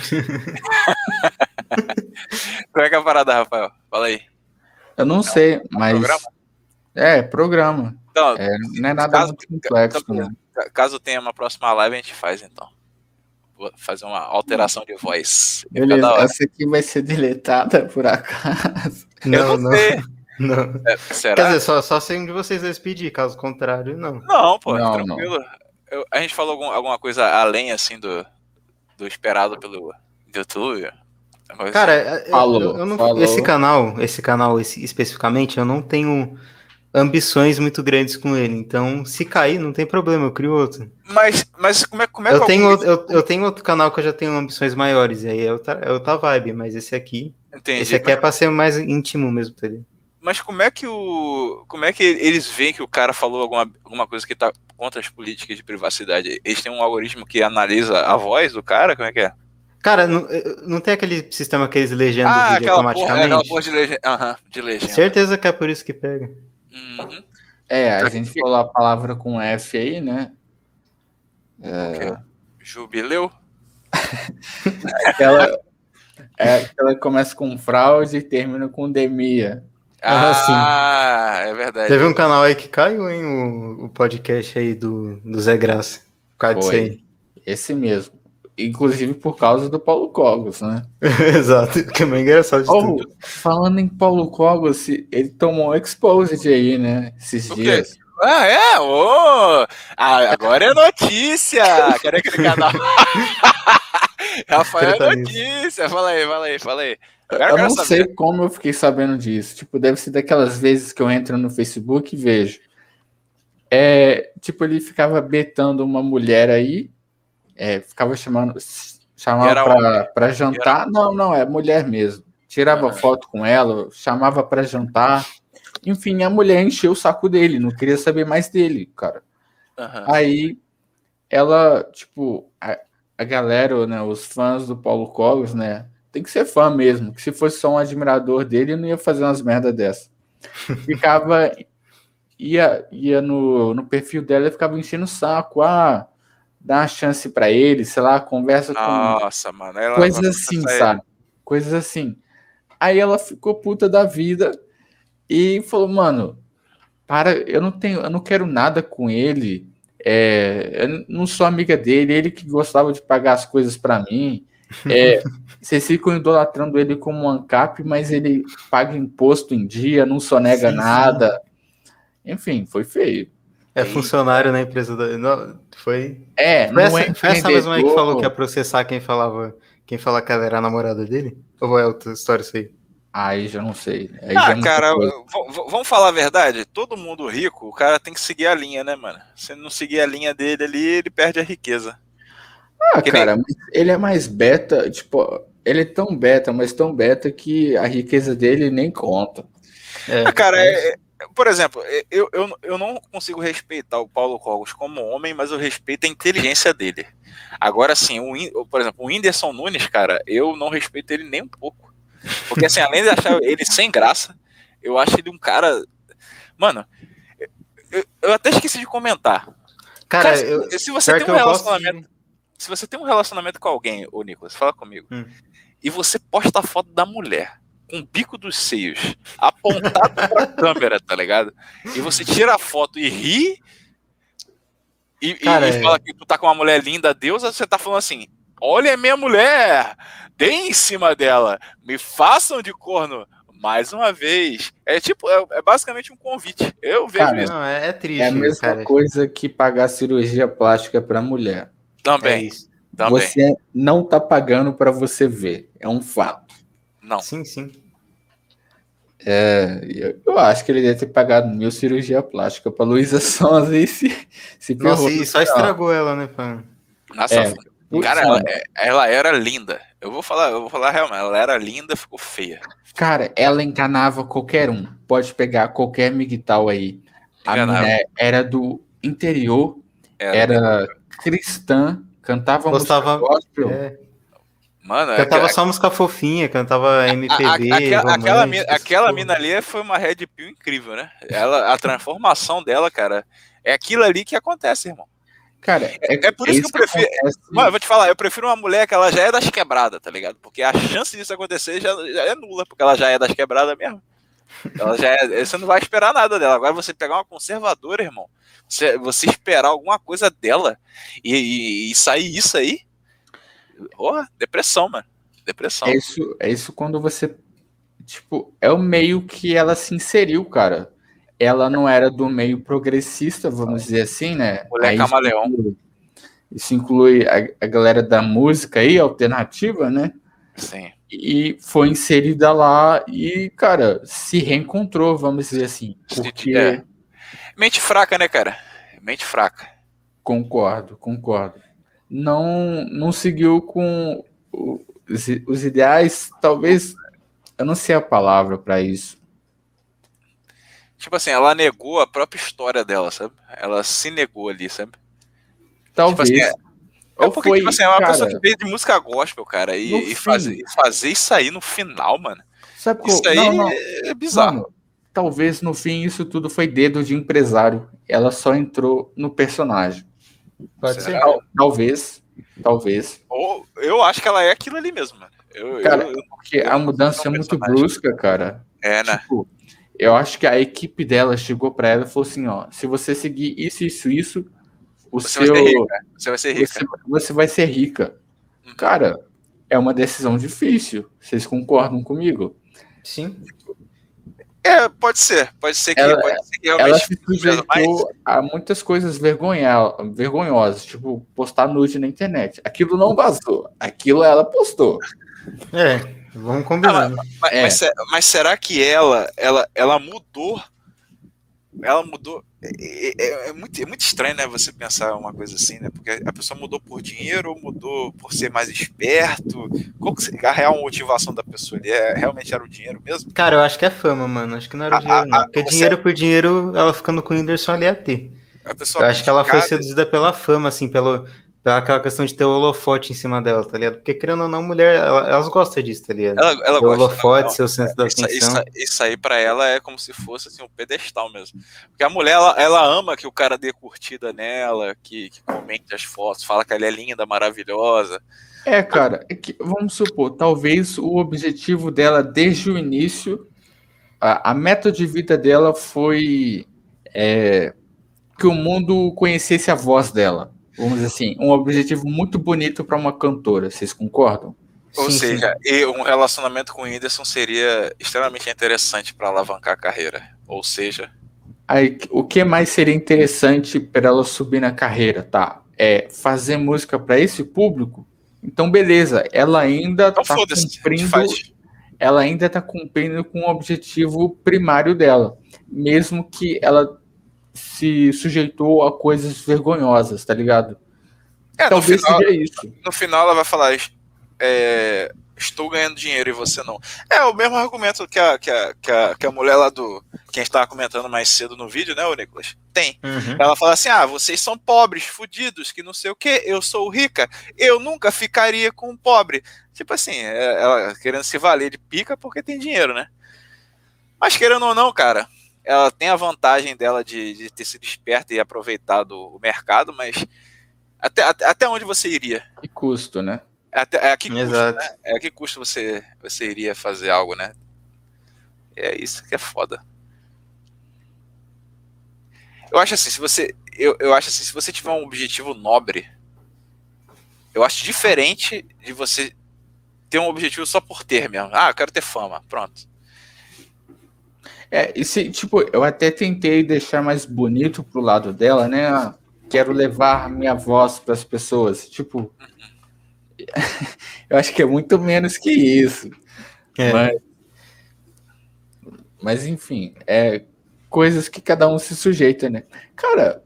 Como é que é a parada, Rafael? Fala aí. Eu não sei, mas... Programa? Programa. Então, não é nada muito complexo, né? Caso tenha uma próxima live, a gente faz, então. Vou fazer uma alteração de voz. Beleza, essa aqui vai ser deletada, por acaso. Não. Será? Quer dizer, só se um de vocês vai pedir, caso contrário, não. Não, pô, não, tranquilo. Não. A gente falou alguma coisa além, assim, do esperado pelo YouTube? Cara, eu não, esse canal especificamente, eu não tenho... ambições muito grandes com ele, então se cair não tem problema, eu crio outro. Mas como é que eu tenho outro canal que eu já tenho ambições maiores, e aí é outra vibe, mas esse aqui... Entendi. Esse aqui é pra ser mais íntimo mesmo, tá ligado? Mas como é que eles veem que o cara falou alguma coisa que tá contra as políticas de privacidade? Eles têm um algoritmo que analisa a voz do cara? Como é que é? Cara, não tem aquele sistema que eles legendam o vídeo automaticamente? Aquela porra de legenda. Aham, de legenda. Certeza que é por isso que pega. Uhum. A gente falou a palavra com F aí, né? Okay. Jubileu? Aquela que começa com fraude e termina com demia. Sim. É verdade. Teve um canal aí que caiu, hein? O podcast aí do Zé Graça. Por causa disso aí. Esse mesmo. Inclusive por causa do Paulo Cogos, né? Exato, que é meio engraçado de tudo. Falando em Paulo Cogos, ele tomou um exposed aí, né? Esses dias. Ah, é? Oh, agora é notícia! Quero aquele canal. Rafael é notícia! Fala aí. Eu não sei como eu fiquei sabendo disso. Tipo, deve ser daquelas vezes que eu entro no Facebook e vejo. É, tipo, ele ficava betando uma mulher aí. É, ficava chamava pra jantar. Não, é mulher mesmo. Tirava foto com ela, chamava pra jantar. Enfim, a mulher encheu o saco dele, não queria saber mais dele, cara. Uhum. Aí, ela, tipo, a galera, né, os fãs do Paulo Cogos, né, tem que ser fã mesmo, que se fosse só um admirador dele, não ia fazer umas merda dessa. Ficava, ia no perfil dela e ficava enchendo o saco, dá uma chance pra ele, sei lá, conversa com... Nossa, mano. Coisas assim, sabe? Coisas assim. Aí ela ficou puta da vida e falou, mano, para, eu não quero nada com ele, eu não sou amiga dele, ele que gostava de pagar as coisas pra mim, vocês ficam idolatrando ele como um ANCAP, mas ele paga imposto em dia, não sonega nada. Enfim, foi feio. É funcionário na empresa foi. Foi essa mesma aí que falou que ia processar quem falar que ela era a namorada dele? Ou é outra história isso aí? Aí já não sei. Aí cara, vamos falar a verdade? Todo mundo rico, o cara tem que seguir a linha, né, mano? Se não seguir a linha dele ali, ele perde a riqueza. Ele é mais beta, tipo, ele é tão beta, mas tão beta que a riqueza dele nem conta. Por exemplo, eu não consigo respeitar o Paulo Cogos como homem, mas eu respeito a inteligência dele. Agora, sim, por exemplo, o Whindersson Nunes, cara, eu não respeito ele nem um pouco. Porque, assim, além de achar ele sem graça, eu acho ele um cara... Mano, eu até esqueci de comentar. Cara se você tem um relacionamento... Se você tem um relacionamento com alguém, ô Nicolas, fala comigo, e você posta a foto da mulher... com o bico dos seios apontado pra câmera, tá ligado? E você tira a foto e ri e fala que tu tá com uma mulher linda, deusa, você tá falando assim, olha a minha mulher, dei em cima dela, me façam de corno mais uma vez. É basicamente um convite. Eu vejo isso. Não, é triste. É a mesma coisa que pagar cirurgia plástica pra mulher. Também. Você não tá pagando pra você ver. É um fato. Não. Sim. Eu acho que ele deve ter pagado mil cirurgia plástica pra Luísa Sons e se ferrou. E só estragou ela, né, pai? Nossa, cara, ela era linda. Eu vou falar realmente, ela era linda, ficou feia. Cara, ela enganava qualquer um. Pode pegar qualquer Migital aí. A mulher era do interior, era cristã, cantava música gospel. Mano, cantava só música fofinha, cantava MPB. Aquela mina ali foi uma Red Pill incrível, né? A transformação dela, cara, é aquilo ali que acontece, irmão. Cara, é por isso que eu prefiro. Mano, eu vou te falar, eu prefiro uma mulher que ela já é das quebradas, tá ligado? Porque a chance disso acontecer já é nula, porque ela já é das quebradas mesmo. Ela já é, você não vai esperar nada dela. Agora você pegar uma conservadora, irmão, você esperar alguma coisa dela e sair isso aí. Depressão, mano. Depressão. É isso quando você... Tipo, é o meio que ela se inseriu, cara. Ela não era do meio progressista, vamos dizer assim, né? Mulher camaleão. Isso inclui a galera da música aí, alternativa, né? Sim. E foi inserida lá e, cara, se reencontrou, vamos dizer assim. Porque... Mente fraca, né, cara? Mente fraca. Concordo. Não seguiu com os ideais, talvez, eu não sei a palavra pra isso. Tipo assim, ela negou a própria história dela, sabe? Ela se negou ali, sabe? Talvez. Tipo assim, porque foi, tipo assim, é uma pessoa que veio de música gospel, cara, e fazer isso aí no final, mano. Sabe isso aí é bizarro. Mano, talvez no fim isso tudo foi dedo de empresário. Ela só entrou no personagem. Pode ser. Talvez. Ou eu acho que ela é aquilo ali mesmo, mano. Porque a mudança é muito brusca, cara. Né? Tipo, eu acho que a equipe dela chegou pra ela e falou assim, se você seguir isso, você vai ser rica. Você vai ser rica. Cara, é uma decisão difícil. Vocês concordam comigo? Sim. É, pode ser que realmente... Ela se sujeitou a muitas coisas vergonhosas, tipo postar nude na internet. Aquilo não vazou, aquilo ela postou. É, vamos combinar. Mas será que ela mudou? Ela mudou... É muito estranho, né, você pensar uma coisa assim, né? Porque a pessoa mudou por dinheiro, mudou por ser mais esperto. Qual que seria a real motivação da pessoa? Realmente era o dinheiro mesmo? Cara, eu acho que é fama, mano. Acho que não era o dinheiro, não. Porque dinheiro por dinheiro, ela ficando com o Whindersson ali ia ter. Eu acho que ela foi seduzida pela fama, assim, pela aquela questão de ter o holofote em cima dela, tá ligado? Porque, querendo ou não, mulher, elas gostam disso, tá ligado? Ela gosta. O holofote, seu centro da atenção. Isso aí pra ela é como se fosse, assim, um pedestal mesmo. Porque a mulher, ela ama que o cara dê curtida nela, que comente as fotos, fala que ela é linda, maravilhosa. É, cara, vamos supor, talvez o objetivo dela desde o início, a meta de vida dela foi que o mundo conhecesse a voz dela. Vamos dizer assim, um objetivo muito bonito para uma cantora, vocês concordam? Ou sim, seja, sim. E um relacionamento com o Whindersson seria extremamente interessante para alavancar a carreira. Ou seja... Aí, o que mais seria interessante para ela subir na carreira, tá? É fazer música para esse público? Então, beleza, ela ainda está cumprindo com o objetivo primário dela. Mesmo que ela... se sujeitou a coisas vergonhosas, tá ligado? Talvez seja isso. No final ela vai falar, estou ganhando dinheiro e você não. É o mesmo argumento que a mulher lá do... Quem estava comentando mais cedo no vídeo, né, ô Nicolas? Tem. Uhum. Ela fala assim, vocês são pobres, fudidos, que não sei o quê, eu sou rica, eu nunca ficaria com um pobre. Tipo assim, ela querendo se valer de pica porque tem dinheiro, né? Mas querendo ou não, cara... Ela tem a vantagem dela de ter sido esperta e aproveitado o mercado, mas até onde você iria? Que custo, né? A que custo, né? A que custo você iria fazer algo, né? É isso que é foda. Eu acho assim, se você tiver um objetivo nobre, eu acho diferente de você ter um objetivo só por ter mesmo. Eu quero ter fama, pronto. Eu até tentei deixar mais bonito pro lado dela, né? Quero levar minha voz pras pessoas. Eu acho que é muito menos que isso. É. Mas enfim, coisas que cada um se sujeita, né? Cara,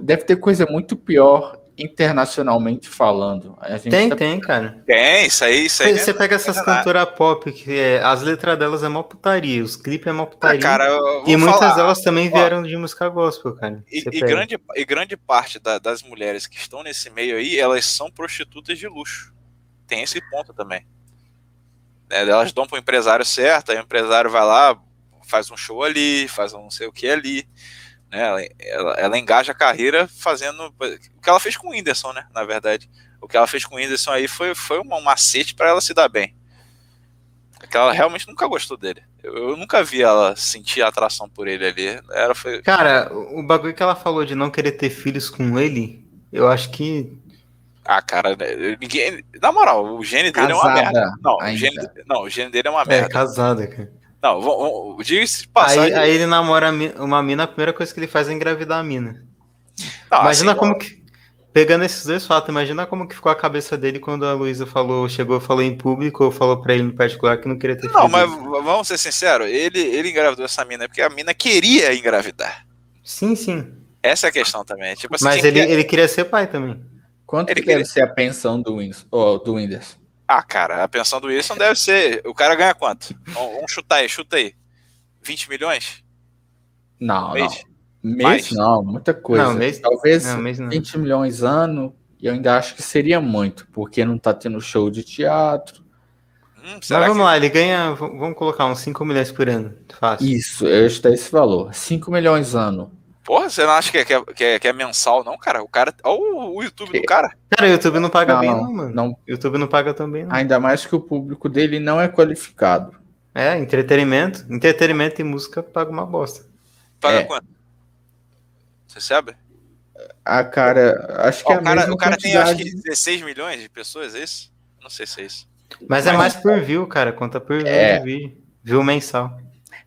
deve ter coisa muito pior internacionalmente falando. A gente tem, cara. Tem, isso aí. Você pega essas cantoras pop, que as letras delas é mó putaria, os clipes é mó putaria. Cara, e muitas delas também vieram de música gospel, cara. E grande parte das mulheres que estão nesse meio aí, elas são prostitutas de luxo. Tem esse ponto também. Elas dão pro empresário certo, aí o empresário vai lá, faz um show ali, faz um não sei o que ali. Ela engaja a carreira fazendo o que ela fez com o Whindersson, né? Na verdade, o que ela fez com o Whindersson aí foi um macete para ela se dar bem. Porque ela realmente nunca gostou dele. Eu nunca vi ela sentir atração por ele ali. Cara, o bagulho que ela falou de não querer ter filhos com ele, eu acho que... cara, ninguém... Na moral, o gene dele é uma merda. O gene dele é uma merda. É, casada, cara. Não, diga-se passar. Aí ele namora uma mina, a primeira coisa que ele faz é engravidar a mina. Não, imagina assim, como que... Pegando esses dois fatos, imagina como que ficou a cabeça dele quando a Luísa chegou e falou em público, ou falou pra ele em particular que não queria ter filho. Não, mas vamos ser sinceros, ele engravidou essa mina porque a mina queria engravidar. Sim, sim. Essa é a questão também. Mas ele queria ser pai também. Quanto ele queria ser a pensão do Whindersson? Cara, a pensão do Wilson deve ser... O cara ganha quanto? Vamos chutar aí, chuta aí. 20 milhões? Não, mês? Não. Mês não, muita coisa. Não, mês, talvez não, mês não. 20 milhões ano, e eu ainda acho que seria muito, porque não tá tendo show de teatro. Mas vamos lá, ele ganha... Vamos colocar uns 5 milhões por ano, fácil. Isso, eu acho que é esse valor. 5 milhões ano. Porra, você não acha que é mensal, não, cara? O cara... Olha o YouTube do cara. Cara, o YouTube não paga não. O YouTube não paga também, não. Ainda mais que o público dele não é qualificado. Entretenimento. Entretenimento e música paga uma bosta. Paga quanto? Você sabe? Ah, cara, acho que o cara tem acho que 16 milhões de pessoas, é isso? Não sei se é isso. Mas é mais por view, cara, conta por view, view mensal.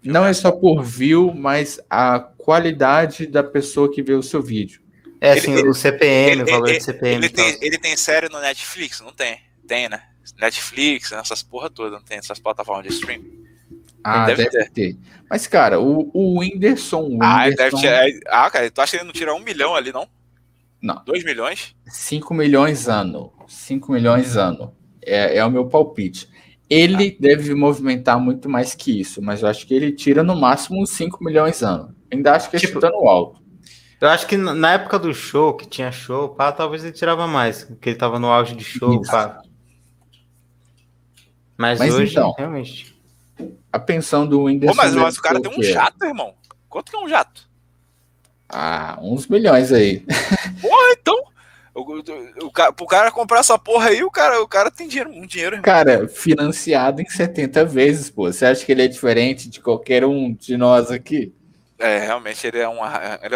Não é só por view, mas a qualidade da pessoa que vê o seu vídeo. É, assim, o CPM, o valor do CPM. Ele tem série no Netflix? Não tem. Tem, né? Netflix, essas porra toda, não tem essas plataformas de streaming? Ah, deve ter. Mas, cara, o Whindersson... Ah, deve tirar... Ah, cara, tu acha que ele não tira 1 milhão ali, não? Não. 2 milhões? 5 milhões ano. 5 milhões ano. É o meu palpite. Ele deve movimentar muito mais que isso, mas eu acho que ele tira no máximo uns 5 milhões ano. Ainda acho que é chutando alto. Eu acho que na época do show, que tinha show, pá, talvez ele tirava mais, porque ele tava no auge de show, pá. Mas hoje, então, realmente... A pensão do Whindersson... Mas o cara tem um jato, irmão. Quanto que é um jato? Ah, uns milhões aí. Porra, então... Pro cara comprar essa porra aí, o cara tem dinheiro, um dinheiro, irmão. Cara, financiado em 70 vezes, pô. Você acha que ele é diferente de qualquer um de nós aqui? É, realmente, ele é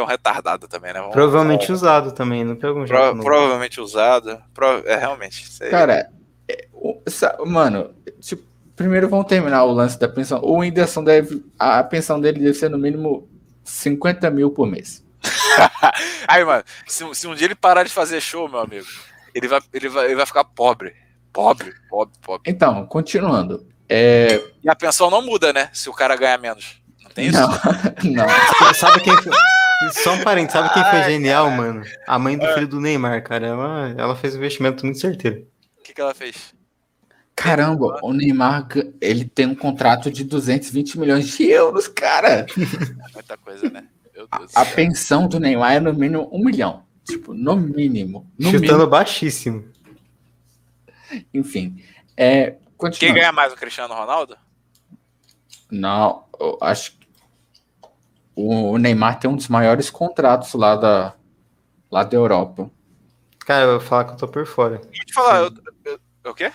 um retardado também, né? Provavelmente usado também, não tem algum jeito. Provavelmente usado. Realmente. Sei. Cara, mano, tipo, primeiro vão terminar o lance da pensão. O Whindersson a pensão dele deve ser no mínimo 50 mil por mês. Aí, mano, se um dia ele parar de fazer show, meu amigo, ele vai ficar pobre. Pobre. Então, continuando. E a pensão não muda, né? Se o cara ganhar menos. Não tem isso? Não. Sabe quem foi... Só um parente, sabe quem foi genial, cara, mano? A mãe do filho do Neymar, cara. Ela fez um investimento muito certeiro. O que ela fez? Caramba, o Neymar, ele tem um contrato de 220 milhões de euros, cara. É muita coisa, né? Meu Deus. A pensão do Neymar é no mínimo 1 milhão. Tipo, no mínimo. Chutando baixíssimo. Enfim. Quem ganha mais, o Cristiano Ronaldo? Não, eu acho que o Neymar tem um dos maiores contratos lá da Europa. Cara, eu vou falar que eu tô por fora. Deixa eu te falar, o quê?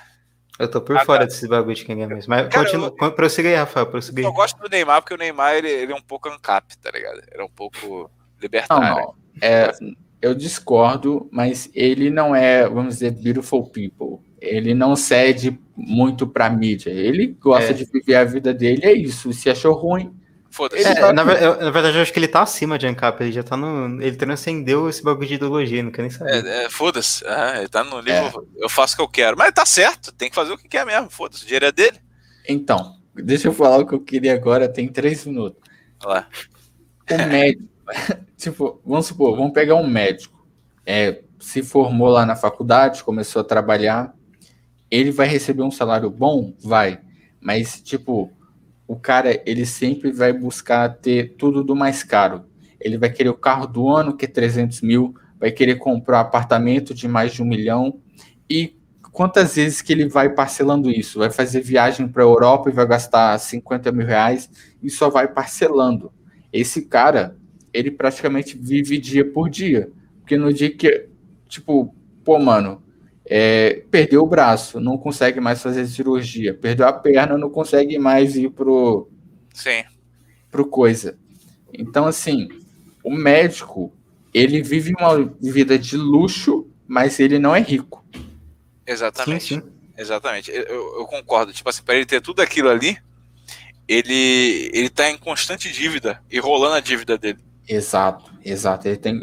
Eu tô por fora desse bagulho de quem ganha mais. Mas cara, prossegui aí, Rafael, prossegui. Eu gosto do Neymar porque o Neymar, ele é um pouco ANCAP, tá ligado? Ele é um pouco libertário. Não. Eu discordo, mas ele não é, vamos dizer, beautiful people. Ele não cede muito pra mídia. Ele gosta de viver a vida dele, é isso. Se achou ruim, foda-se. Na verdade, eu acho que ele tá acima de ANCAP. Ele já tá no... Ele transcendeu esse bagulho de ideologia, não quer nem saber. Foda-se. Ele tá no livro, eu faço o que eu quero. Mas tá certo, tem que fazer o que quer mesmo. Foda-se, o dinheiro é dele. Então, deixa eu falar o que eu queria agora, tem 3 minutos. Olha lá. O médico, tipo, vamos pegar um médico. Se formou lá na faculdade, começou a trabalhar. Ele vai receber um salário bom? Vai. Mas, tipo... O cara, ele sempre vai buscar ter tudo do mais caro. Ele vai querer o carro do ano, que é 300 mil, vai querer comprar apartamento de mais de 1 milhão. E quantas vezes que ele vai parcelando isso? Vai fazer viagem para a Europa e vai gastar 50 mil reais e só vai parcelando. Esse cara, ele praticamente vive dia por dia. Porque no dia que, tipo, pô, mano... perdeu o braço, não consegue mais fazer cirurgia, perdeu a perna, não consegue mais ir pro coisa. Então, assim, o médico, ele vive uma vida de luxo, mas ele não é rico. Exatamente. Sim. Exatamente. Eu concordo. Tipo assim, para ele ter tudo aquilo ali, ele tá em constante dívida e rolando a dívida dele. Exato, ele tem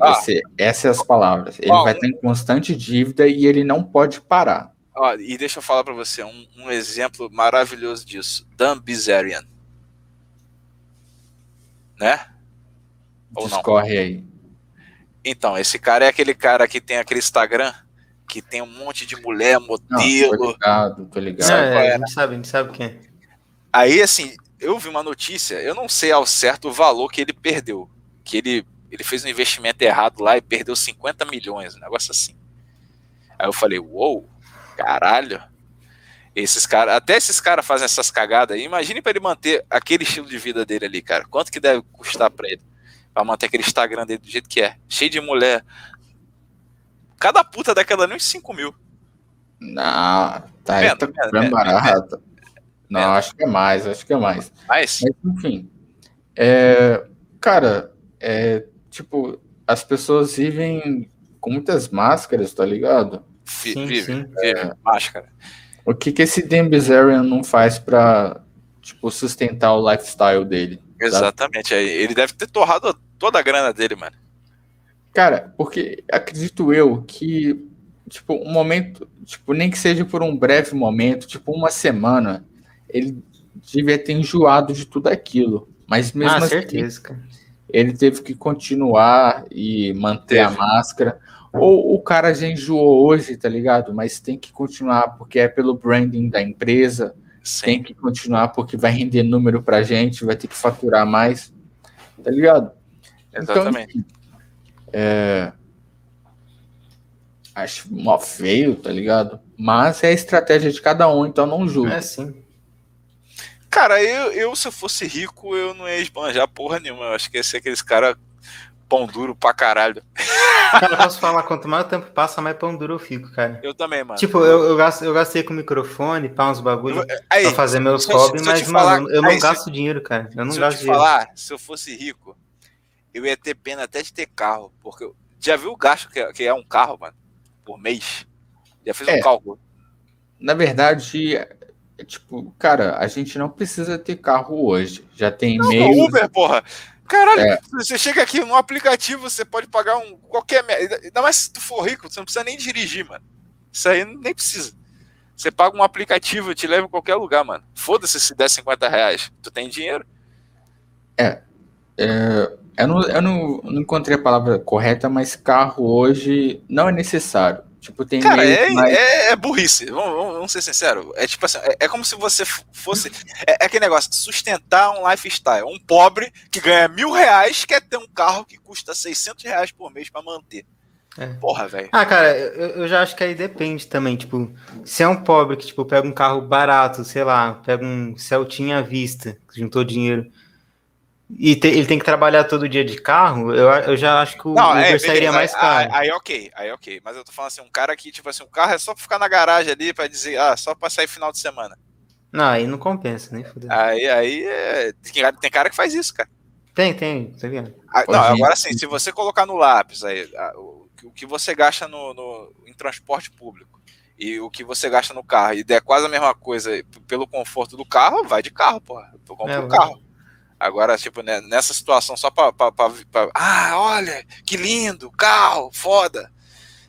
essas palavras. Ele vai ter constante dívida e ele não pode parar. E deixa eu falar pra você um exemplo maravilhoso disso. Dan Bilzerian. Né? Ou discorre não? Aí. Então, esse cara é aquele cara que tem aquele Instagram que tem um monte de mulher, modelo. Não, tô ligado. Não sabe quem é. Aí, assim, eu vi uma notícia, eu não sei ao certo o valor que ele perdeu. Que ele fez um investimento errado lá e perdeu 50 milhões, um negócio assim. Aí eu falei, uou, caralho. Esses caras fazem essas cagadas aí. Imagine pra ele manter aquele estilo de vida dele ali, cara. Quanto que deve custar pra ele? Pra manter aquele Instagram dele do jeito que é. Cheio de mulher. Cada puta daquela ali, uns 5 mil. Não, tá aí, tá bem barato. Não, acho que é mais. Mas enfim, cara, tipo, as pessoas vivem com muitas máscaras, tá ligado? Vive máscara. O que esse Dan Bilzerian não faz pra, tipo, sustentar o lifestyle dele? Exatamente, sabe? Ele deve ter torrado toda a grana dele, mano. Cara, porque acredito eu que, tipo, um momento, tipo, nem que seja por um breve momento, tipo, uma semana, ele devia ter enjoado de tudo aquilo. Mas mesmo assim, certeza, cara, ele teve que continuar e manter a máscara. Ou o cara já enjoou hoje, tá ligado? Mas tem que continuar porque é pelo branding da empresa. Sim. Tem que continuar porque vai render número pra gente, vai ter que faturar mais, tá ligado? Exatamente. Então, acho mó feio, tá ligado? Mas é a estratégia de cada um, então não julgo. É sim. Cara, eu se eu fosse rico, eu não ia esbanjar porra nenhuma. Eu acho que ia ser aqueles caras pão duro pra caralho. Cara, eu posso falar, quanto mais o tempo passa, mais pão duro eu fico, cara. Eu também, mano. Tipo, eu gastei com microfone, pá, uns bagulho pra fazer meus hobbies, mas mano, eu não gasto dinheiro, cara. Eu não gasto dinheiro. Se eu te falar, se eu fosse rico, eu ia ter pena até de ter carro, porque eu já vi o gasto que é um carro, mano, por mês. Já fiz um cálculo. Na verdade, tipo, cara, a gente não precisa ter carro hoje. Já tem meio... Uber, porra! Caralho, você chega aqui no aplicativo, você pode pagar qualquer... Ainda mais se tu for rico, você não precisa nem dirigir, mano. Isso aí nem precisa. Você paga um aplicativo e te leva em qualquer lugar, mano. Foda-se se der 50 reais. Tu tem dinheiro. Eu não encontrei a palavra correta, mas carro hoje não é necessário. Tipo, tem cara, é burrice. Vamos ser sinceros. É tipo assim, é como se você fosse... É aquele negócio, sustentar um lifestyle. Um pobre que ganha R$1.000 quer ter um carro que custa R$600 por mês pra manter. Porra, velho. Ah, cara, eu já acho que aí depende também. Tipo, se é um pobre que tipo, pega um carro barato, sei lá, pega um Celtinha à vista, que juntou dinheiro, e ele tem que trabalhar todo dia de carro, eu já acho que o Uber sairia mais caro. Aí, ok. Mas eu tô falando assim, um cara que, tipo assim, um carro é só pra ficar na garagem ali, pra dizer, só pra sair final de semana. Não, aí não compensa, nem fudeu. Tem cara que faz isso, cara. Tem, tá vendo? Agora sim, se você colocar no lápis aí, o que você gasta em transporte público e o que você gasta no carro, e der quase a mesma coisa pelo conforto do carro, vai de carro, porra. Tu compra um carro. Agora, tipo, né, nessa situação, só pra... olha, que lindo, carro, foda.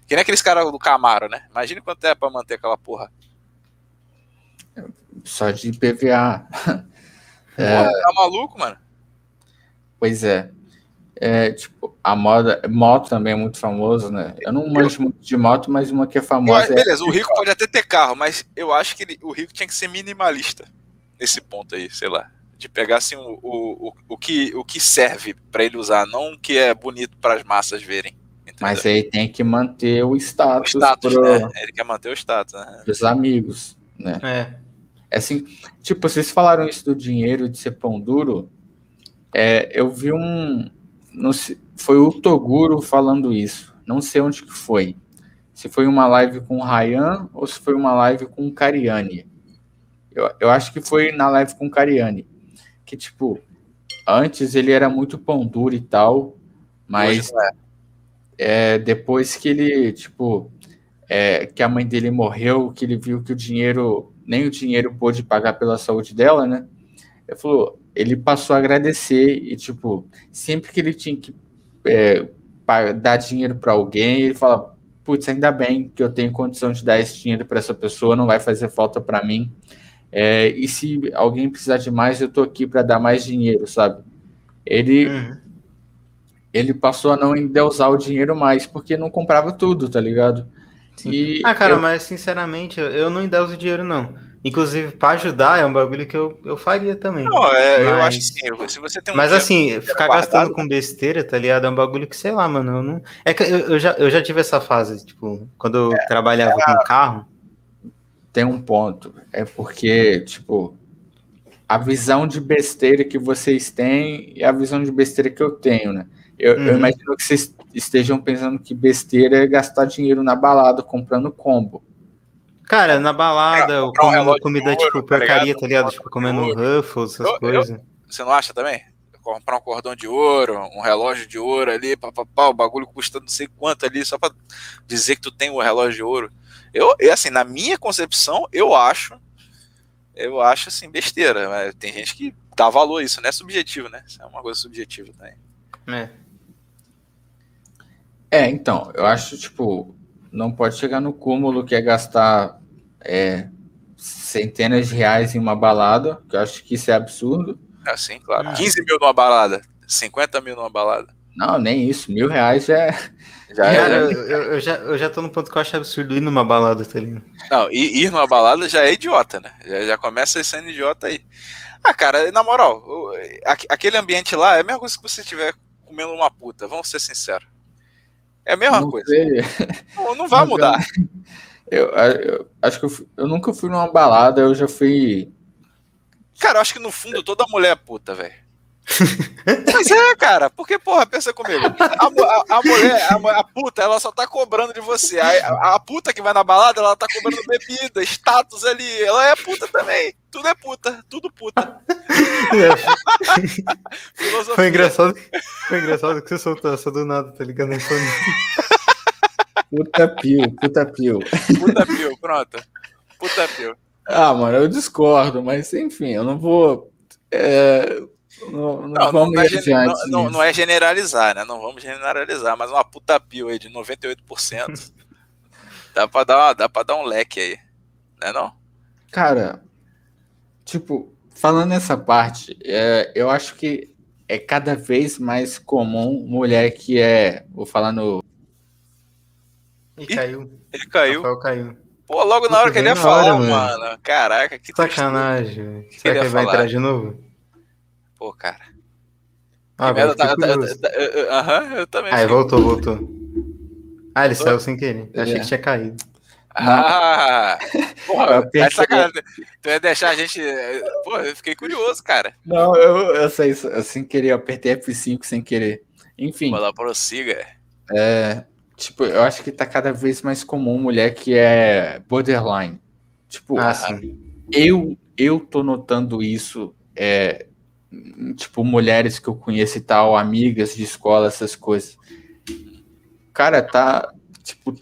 Que nem aqueles caras do Camaro, né? Imagina quanto é pra manter aquela porra. Só de IPVA. Tá maluco, mano? Pois é. Tipo, a moto também é muito famosa, né? Eu não manjo muito de moto, mas uma que é famosa... Beleza, o rico pode até ter carro, mas eu acho que o rico tinha que ser minimalista. Nesse ponto aí, sei lá. De pegar assim o que serve para ele usar, não o que é bonito para as massas verem. Entendeu? Mas aí tem que manter o status. O status, né? Ele quer manter o status, né? Os amigos, né? É assim, tipo, vocês falaram isso do dinheiro, de ser pão duro. Eu vi não sei, foi o Toguro falando isso. Não sei onde que foi. Se foi uma live com o Ryan ou se foi uma live com o Cariani. Eu acho que foi na live com o Cariani. Que, tipo, antes ele era muito pão duro e tal, mas depois que ele, tipo, que a mãe dele morreu, que ele viu que nem o dinheiro pôde pagar pela saúde dela, né? Ele passou a agradecer e, tipo, sempre que ele tinha que dar dinheiro para alguém, ele fala, putz, ainda bem que eu tenho condição de dar esse dinheiro para essa pessoa, não vai fazer falta para mim. E se alguém precisar de mais, eu tô aqui para dar mais dinheiro, sabe? Ele passou a não endeusar o dinheiro mais, porque não comprava tudo, tá ligado? E cara, mas sinceramente, eu não endeuso o dinheiro, não. Inclusive, para ajudar é um bagulho que eu faria também. Não, eu acho que sim. Se você tem um ficar gastando com besteira, tá ligado? É um bagulho que, sei lá, mano, eu não... É que eu já tive essa fase, tipo, quando eu trabalhava com carro... Tem um ponto, porque, tipo, a visão de besteira que vocês têm e a visão de besteira que eu tenho, né? Eu imagino que vocês estejam pensando que besteira é gastar dinheiro na balada, comprando combo. Cara, na balada, eu comendo comida, tipo, porcaria, tá ligado? Tipo, comendo Ruffles, essas coisas. Você não acha também? comprar um cordão de ouro, um relógio de ouro ali, o bagulho custando não sei quanto ali, só pra dizer que tu tem o relógio de ouro. Eu assim, na minha concepção, eu acho assim, besteira, mas tem gente que dá valor a isso, não é subjetivo, né? Isso é uma coisa subjetiva também. Então, eu acho, tipo, não pode chegar no cúmulo que é gastar centenas de reais em uma balada, que eu acho que isso é absurdo. É, sim, claro. 15 mil numa balada, 50 mil numa balada. Não, nem isso, R$1.000 já é... Eu já tô no ponto que eu acho absurdo ir numa balada, tá ligado? Não, ir numa balada já é idiota, né? Já começa sendo idiota aí. Ah, cara, na moral, aquele ambiente lá é a mesma coisa que você estiver comendo uma puta, vamos ser sinceros. É a mesma coisa. Não vai mudar. Eu acho que eu nunca fui numa balada, eu já fui... Cara, eu acho que no fundo toda mulher é puta, velho. Mas é, cara, porque, porra, pensa comigo, a mulher, a puta, ela só tá cobrando de você, a puta que vai na balada, ela tá cobrando bebida, status ali, ela é puta também, tudo é puta, tudo puta. Foi engraçado que você soltou essa do nada, tá ligado? Puta pio, pronto, puta pio. Ah, mano, eu discordo, mas enfim, eu não vou... Não é generalizar, né? Não vamos generalizar, mas uma puta pio aí de 98%. dá pra dar um leque aí, né? Não? Cara, tipo, falando nessa parte, eu acho que é cada vez mais comum mulher que vou falar no... Ele caiu. Pô, logo na hora que ele ia falar, mano. Caraca, que sacanagem. Será que ele vai entrar de novo? Pô, cara. Eu também. Aí, voltou. Ah, ele saiu sem querer. Achei que tinha caído. Ah! Porra, essa cara. Tu ia deixar a gente... Pô, eu fiquei curioso, cara. Não, eu sei isso. Eu sem querer, eu apertei F5 sem querer. Enfim. Vou lá, prossiga. Tipo, eu acho que tá cada vez mais comum mulher que é borderline. Tipo, sim. Eu tô notando isso... tipo, mulheres que eu conheço e tal, amigas de escola, essas coisas. Cara, tá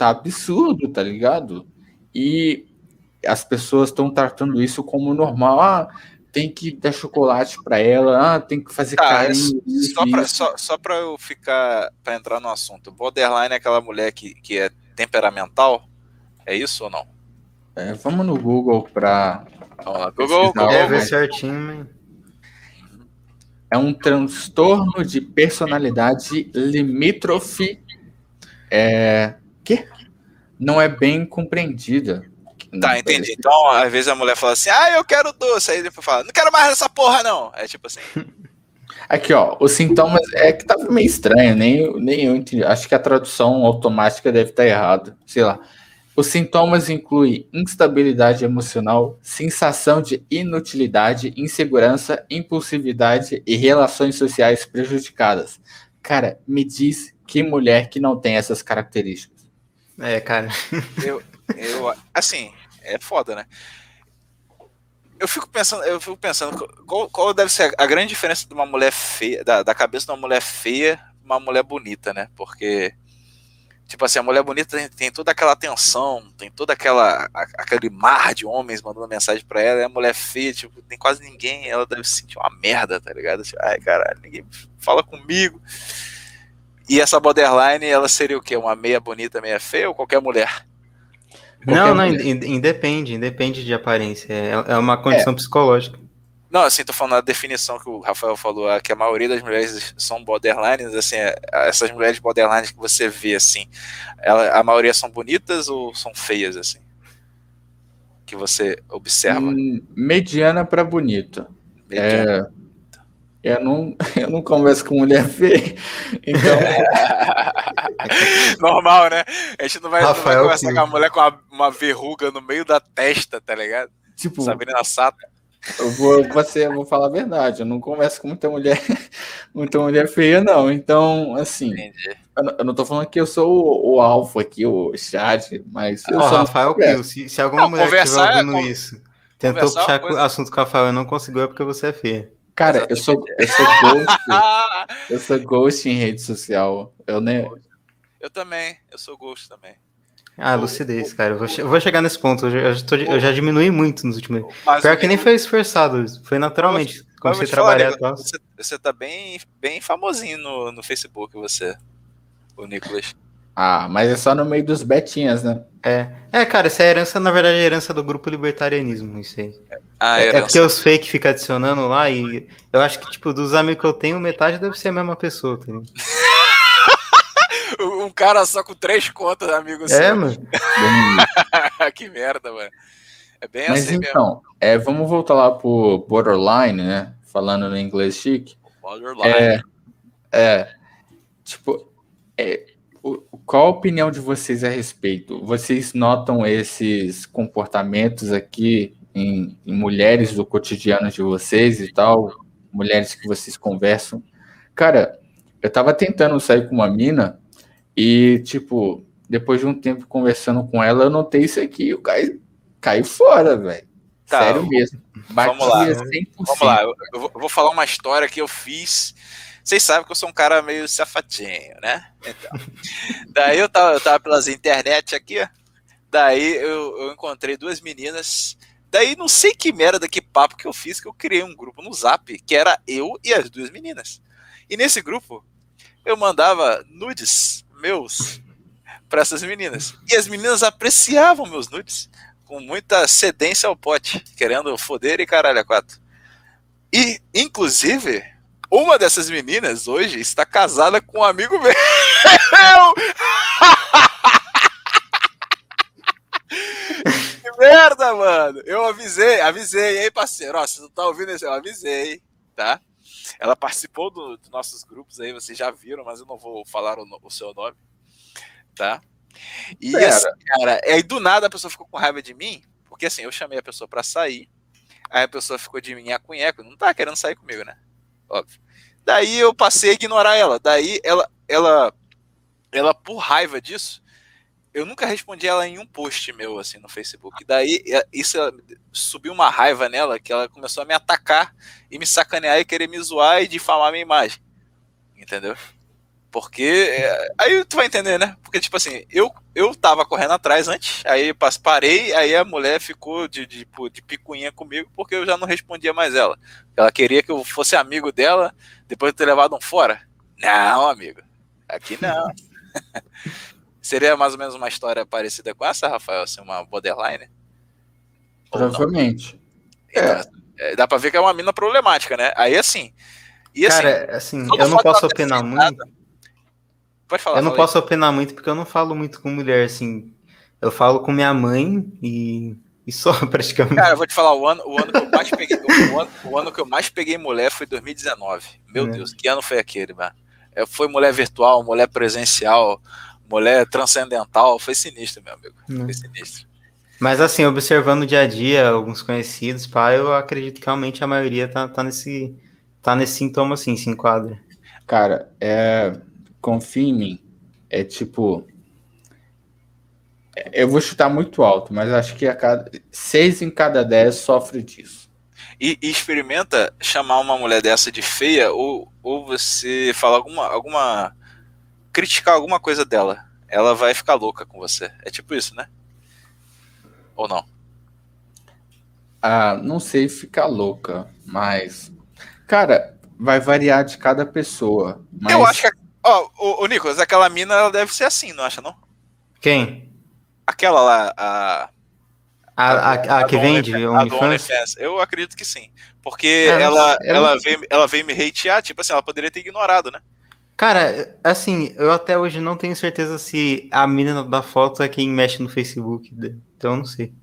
absurdo, tá ligado? E as pessoas estão tratando isso como normal. Ah, tem que dar chocolate pra ela, tem que fazer carinho. Só pra eu ficar, pra entrar no assunto, borderline é aquela mulher que é temperamental? É isso ou não? Vamos no Google pra... Vamos lá, Google. Ver certinho, hein? É um transtorno de personalidade limítrofe que não é bem compreendida. Tá, entendi. Então, às vezes a mulher fala assim, eu quero doce. Aí depois fala, não quero mais essa porra, não. É tipo assim. Aqui, ó, os sintomas que tava meio estranho, nem eu entendi. Acho que a tradução automática deve estar errada. Sei lá. Os sintomas incluem instabilidade emocional, sensação de inutilidade, insegurança, impulsividade e relações sociais prejudicadas. Cara, me diz que mulher que não tem essas características. Cara. Assim, é foda, né? Eu fico pensando qual deve ser a grande diferença de uma mulher feia, da cabeça de uma mulher feia pra uma mulher bonita, né? Porque... Tipo assim, a mulher bonita tem toda aquela atenção, tem toda aquele mar de homens mandando mensagem pra ela, e a mulher feia, tipo, tem quase ninguém, ela deve se sentir uma merda, tá ligado? Tipo, ai, caralho, ninguém fala comigo. E essa borderline, ela seria o quê? Uma meia bonita, meia feia ou qualquer mulher? Independe de aparência, é uma condição psicológica. Não, assim, tô falando da definição que o Rafael falou, que a maioria das mulheres são borderlines, assim, essas mulheres borderlines que você vê, assim, a maioria são bonitas ou são feias, assim? Que você observa? Mediana pra bonita. Mediana. Eu não converso com mulher feia, então... Normal, né? A gente não vai conversar com a mulher com uma verruga no meio da testa, tá ligado? Tipo... Sabrina Sato. Eu vou falar a verdade, eu não converso com muita mulher feia, não. Então, assim, eu não tô falando que eu sou o alfa aqui, o chat, mas eu sou Rafael Pio, se alguma mulher estiver ouvindo isso, tentou puxar o assunto com o Rafael e não conseguiu, é porque você é feia. Cara, eu sou ghost. Eu sou ghost em rede social. Eu também, eu sou ghost também. Ah, lucidez, cara. Eu vou chegar nesse ponto. Eu já diminuí muito nos últimos anos. Pior que nem foi esforçado, foi naturalmente. Comecei a trabalhar. Você tá bem famosinho no Facebook, você, o Nicolas. Ah, mas é só no meio dos betinhas, né? É, cara, essa é a herança, na verdade, é a herança do grupo libertarianismo, isso aí. É porque os fake ficam adicionando lá e eu acho que, tipo, dos amigos que eu tenho, metade deve ser a mesma pessoa, tá ligado? Um cara só com 3 contas, amigo. Mano. Que merda, mano. É bem mas assim então, mesmo. Vamos voltar lá pro borderline, né? Falando no inglês chique. Borderline. Qual a opinião de vocês a respeito? Vocês notam esses comportamentos aqui em mulheres do cotidiano de vocês e tal? Mulheres que vocês conversam? Cara, eu tava tentando sair com uma mina e, tipo, depois de um tempo conversando com ela, eu notei isso aqui. O cara caiu fora, velho. Tá, sério mesmo. Batia 100%. Vamos lá. Eu vou falar uma história que eu fiz. Vocês sabem que eu sou um cara meio safadinho, né? Então, daí eu tava pelas internet aqui, daí eu encontrei 2 meninas, daí não sei que merda, que papo que eu fiz, que eu criei um grupo no Zap, que era eu e as 2 meninas. E nesse grupo, eu mandava nudes meus para essas meninas. E as meninas apreciavam meus nudes, com muita cedência ao pote, querendo foder e caralho a 4. E, inclusive... Uma dessas meninas hoje está casada com um amigo meu. Que merda, mano. Eu avisei, hein, parceiro? Ó, você não tá ouvindo isso? Eu avisei, tá? Ela participou dos nossos grupos aí, vocês já viram, mas eu não vou falar o seu nome, tá? E assim, cara, aí do nada a pessoa ficou com raiva de mim, porque assim, eu chamei a pessoa pra sair, aí a pessoa ficou de mim a cunheco, não tá querendo sair comigo, né? Óbvio. Daí eu passei a ignorar ela. Daí ela por raiva disso, eu nunca respondi ela em um post meu assim no Facebook. Daí isso subiu uma raiva nela que ela começou a me atacar e me sacanear e querer me zoar e difamar minha imagem. Entendeu? Porque aí tu vai entender, né? Porque tipo assim, eu tava correndo atrás antes, aí eu parei, aí a mulher ficou de picuinha comigo porque eu já não respondia mais ela. Ela queria que eu fosse amigo dela depois de ter levado um fora. Não, amigo. Aqui não. Seria mais ou menos uma história parecida com essa, Rafael? Assim, uma borderline? Provavelmente. Dá pra ver que é uma mina problemática, né? Aí assim... E, assim cara, assim, eu não posso opinar muito... Falar, eu não posso opinar muito porque eu não falo muito com mulher, assim. Eu falo com minha mãe e só, praticamente. Cara, eu vou te falar, o ano que eu mais peguei mulher foi 2019. Meu Deus, que ano foi aquele, mano? Foi mulher virtual, mulher presencial, mulher transcendental. Foi sinistro, meu amigo. Foi sinistro. Mas assim, observando o dia a dia, alguns conhecidos, pá, eu acredito que realmente a maioria tá nesse sintoma, assim, se enquadra. Cara, confia em mim, é tipo, eu vou chutar muito alto, mas acho que 6 em cada 10 sofre disso. E experimenta chamar uma mulher dessa de feia ou você falar criticar alguma coisa dela, ela vai ficar louca com você, é tipo isso, né? Ou não? Ah, não sei ficar louca, mas, cara, vai variar de cada pessoa. Mas... Eu acho que o Nicolas, aquela mina, ela deve ser assim, não acha, não? Quem? Aquela lá, a que vende OnlyFans? Eu acredito que sim. Porque ela veio me hatear, tipo assim, ela poderia ter ignorado, né? Cara, assim, eu até hoje não tenho certeza se a mina da foto é quem mexe no Facebook. Então eu não sei.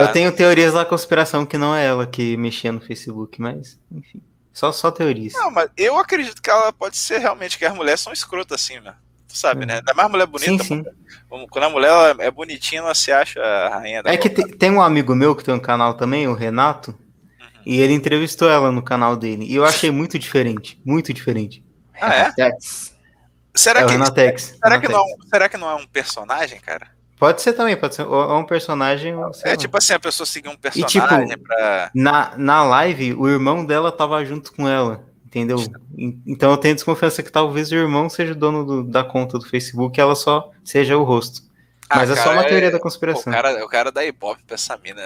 Eu tenho teorias da conspiração que não é ela que mexia no Facebook, mas enfim. Só teorias. Não, mas eu acredito que ela pode ser realmente, que as mulheres são escrotas assim, né? Tu sabe, né? Ainda mais mulher bonita. Sim, sim. Quando a mulher é bonitinha, ela se acha a rainha da... É que tem um amigo meu que tem um canal também, o Renato, e ele entrevistou ela no canal dele. E eu achei muito diferente, muito diferente. Ah, é? Será que não é um personagem, cara? Pode ser também, pode ser ou um personagem... É tipo assim, a pessoa seguir um personagem e, tipo, pra... Na live, o irmão dela tava junto com ela, entendeu? Então eu tenho desconfiança que talvez o irmão seja o dono da conta do Facebook e ela só seja o rosto. Mas é só uma teoria da conspiração. O cara dá ibope pra essa mina.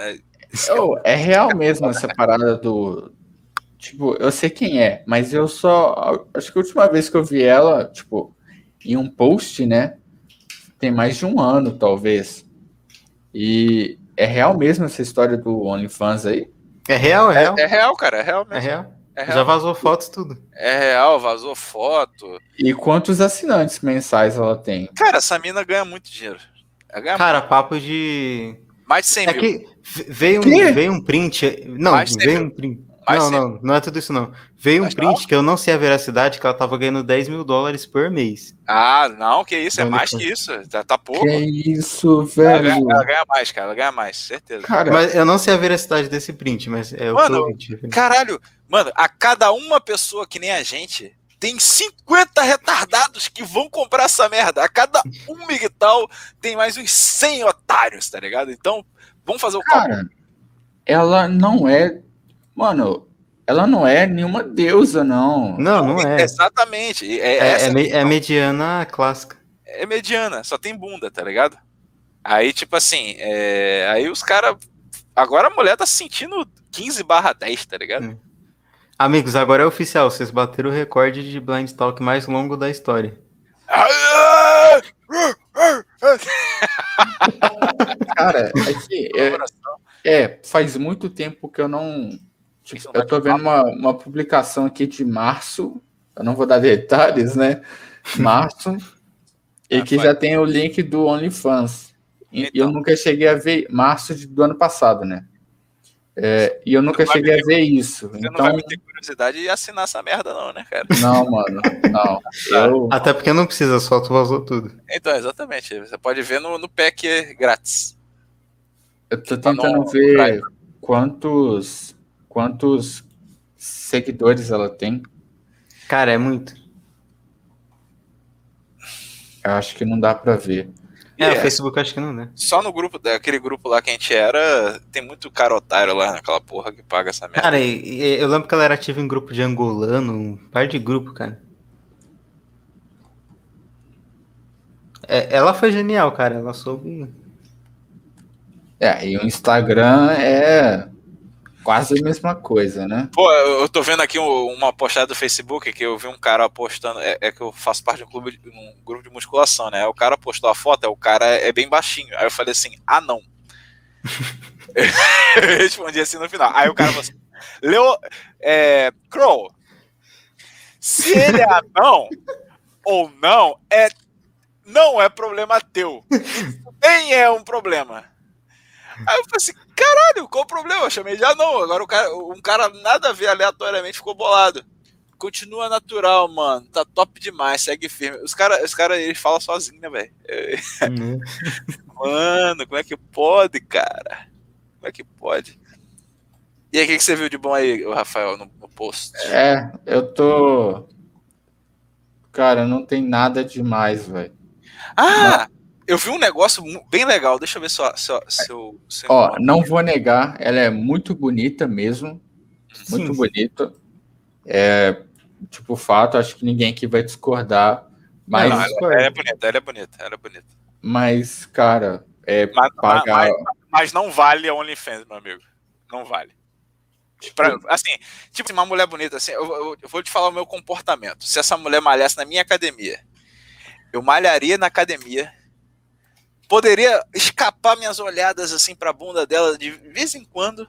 É real mesmo essa parada do... Tipo, eu sei quem é, mas eu só... Acho que a última vez que eu vi ela, tipo, em um post, né? Tem mais de um ano, talvez. E é real mesmo essa história do OnlyFans aí? É real, é real. É real, cara, é real mesmo. É real. É real. Já vazou fotos, tudo. É real, vazou foto. E quantos assinantes mensais ela tem? Cara, essa mina ganha muito dinheiro. Cara, muito. Papo de... Mais de 100 mil. Que veio um print... Não, veio um print... Não é tudo isso, não. Veio um print que eu não sei a veracidade, que ela tava ganhando $10 mil por mês. Ah, não, que isso, é mais que isso. Tá pouco. Que isso, velho. Ela ganha mais, cara, ela ganha mais, certeza. Cara, mas eu não sei a veracidade desse print, mas é o print. Caralho, mano, a cada uma pessoa que nem a gente, tem 50 retardados que vão comprar essa merda. A cada um Migital tem mais uns 100 otários, tá ligado? Então, vamos fazer o cálculo. Ela não é... Mano, ela não é nenhuma deusa, não. Não é. Exatamente. É mediana clássica. É mediana, só tem bunda, tá ligado? Aí, tipo assim, aí os caras... Agora a mulher tá sentindo 15/10, tá ligado? Amigos, agora é oficial. Vocês bateram o recorde de Blind Talk mais longo da história. Cara, aqui... faz muito tempo que eu não... Eu tô vendo uma publicação aqui de março, eu não vou dar detalhes, né? Março, e que já tem o link do OnlyFans. E eu nunca cheguei a ver, março do ano passado, né? E eu nunca cheguei a ver isso. Você não vai me ter curiosidade de assinar essa merda não, né, cara? Não, mano, não. Até porque não precisa, só tu vazou tudo. Então, exatamente, você pode ver no pack grátis. Eu tô tentando ver quantos seguidores ela tem? Cara, é muito. Eu acho que não dá pra ver. O Facebook acho que não, né? Só no grupo, aquele grupo lá que a gente era, tem muito cara otário lá naquela porra que paga essa merda. Cara, eu lembro que ela era ativa em grupo de angolano, um par de grupo, cara. Ela foi genial, cara, ela soube... E o Instagram é... Quase a mesma coisa, né? Pô, eu tô vendo aqui uma postada do Facebook que eu vi um cara postando. Que eu faço parte de um grupo de musculação, né? O cara postou a foto, o cara é bem baixinho. Aí eu falei assim, não. Eu respondi assim no final. Aí o cara falou assim, Crowell, se ele é anão ou não, não é problema teu. Isso nem é um problema. Aí eu falei assim, caralho, qual o problema? Eu chamei de anão. Agora um cara nada a ver aleatoriamente ficou bolado. Continua natural, mano. Tá top demais, segue firme. Os cara, eles falam sozinho, né, velho? Mano, como é que pode, cara? Como é que pode? E aí, o que você viu de bom aí, Rafael, no post? Eu tô... Cara, não tem nada demais, velho. Eu vi um negócio bem legal, deixa eu ver se não vou negar, ela é muito bonita mesmo, muito bonita, fato, acho que ninguém aqui vai discordar, mas... Não, ela é bonita. Mas, cara, pagar... Mas não vale a OnlyFans, meu amigo, não vale. Uma mulher bonita, assim, eu vou te falar o meu comportamento, se essa mulher malhasse na minha academia, eu malharia na academia... Poderia escapar minhas olhadas assim pra bunda dela de vez em quando,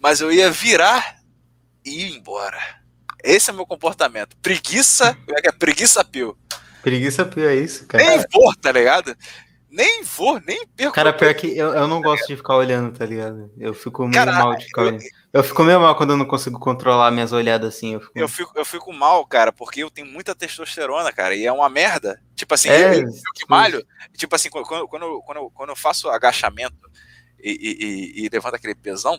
mas eu ia virar e ir embora. Esse é meu comportamento. Preguiça, como é que é? Preguiça pill. Preguiça pill é isso, cara. Nem vou, tá ligado? Nem vou, nem perco. Cara, pior que eu não gosto de ficar olhando, tá ligado? Eu fico meio mal de ficar olhando. Eu fico meio mal quando eu não consigo controlar minhas olhadas assim. Eu fico mal, cara, porque eu tenho muita testosterona, cara, e é uma merda. Tipo assim, eu que malho, tipo assim, quando eu faço agachamento e levanto aquele pesão,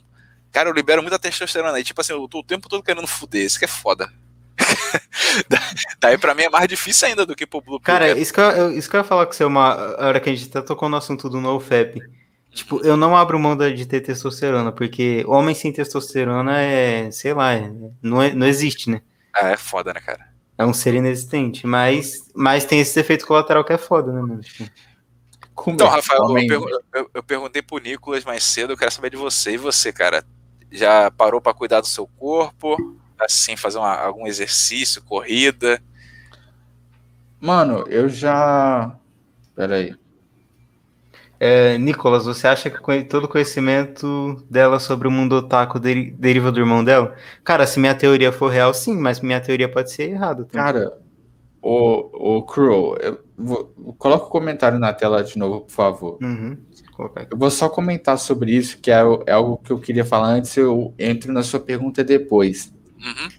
cara, eu libero muita testosterona. E tipo assim, eu tô o tempo todo querendo foder, isso que é foda. Daí pra mim é mais difícil ainda do que pro Blue Pill. Cara, isso que eu ia falar com você, a hora que a gente tá tocando no assunto do NoFap. Tipo, eu não abro mão de ter testosterona, porque homem sem testosterona é, sei lá, não existe, né? Ah, é foda, né, cara? É um ser inexistente, mas tem esse efeito colateral que é foda, né, mano? Então, Rafael, eu perguntei pro Nicolas mais cedo, eu quero saber de você. E você, cara, já parou pra cuidar do seu corpo? Assim, fazer algum exercício, corrida? Mano, eu já... Peraí. Nicolas, você acha que todo o conhecimento dela sobre o mundo otaku deriva do irmão dela? Cara, se minha teoria for real, sim, mas minha teoria pode ser errada também. Cara, o Crowell, coloca o comentário na tela de novo, por favor. Uhum. Eu vou só comentar sobre isso, que é algo que eu queria falar antes, eu entro na sua pergunta depois. Uhum.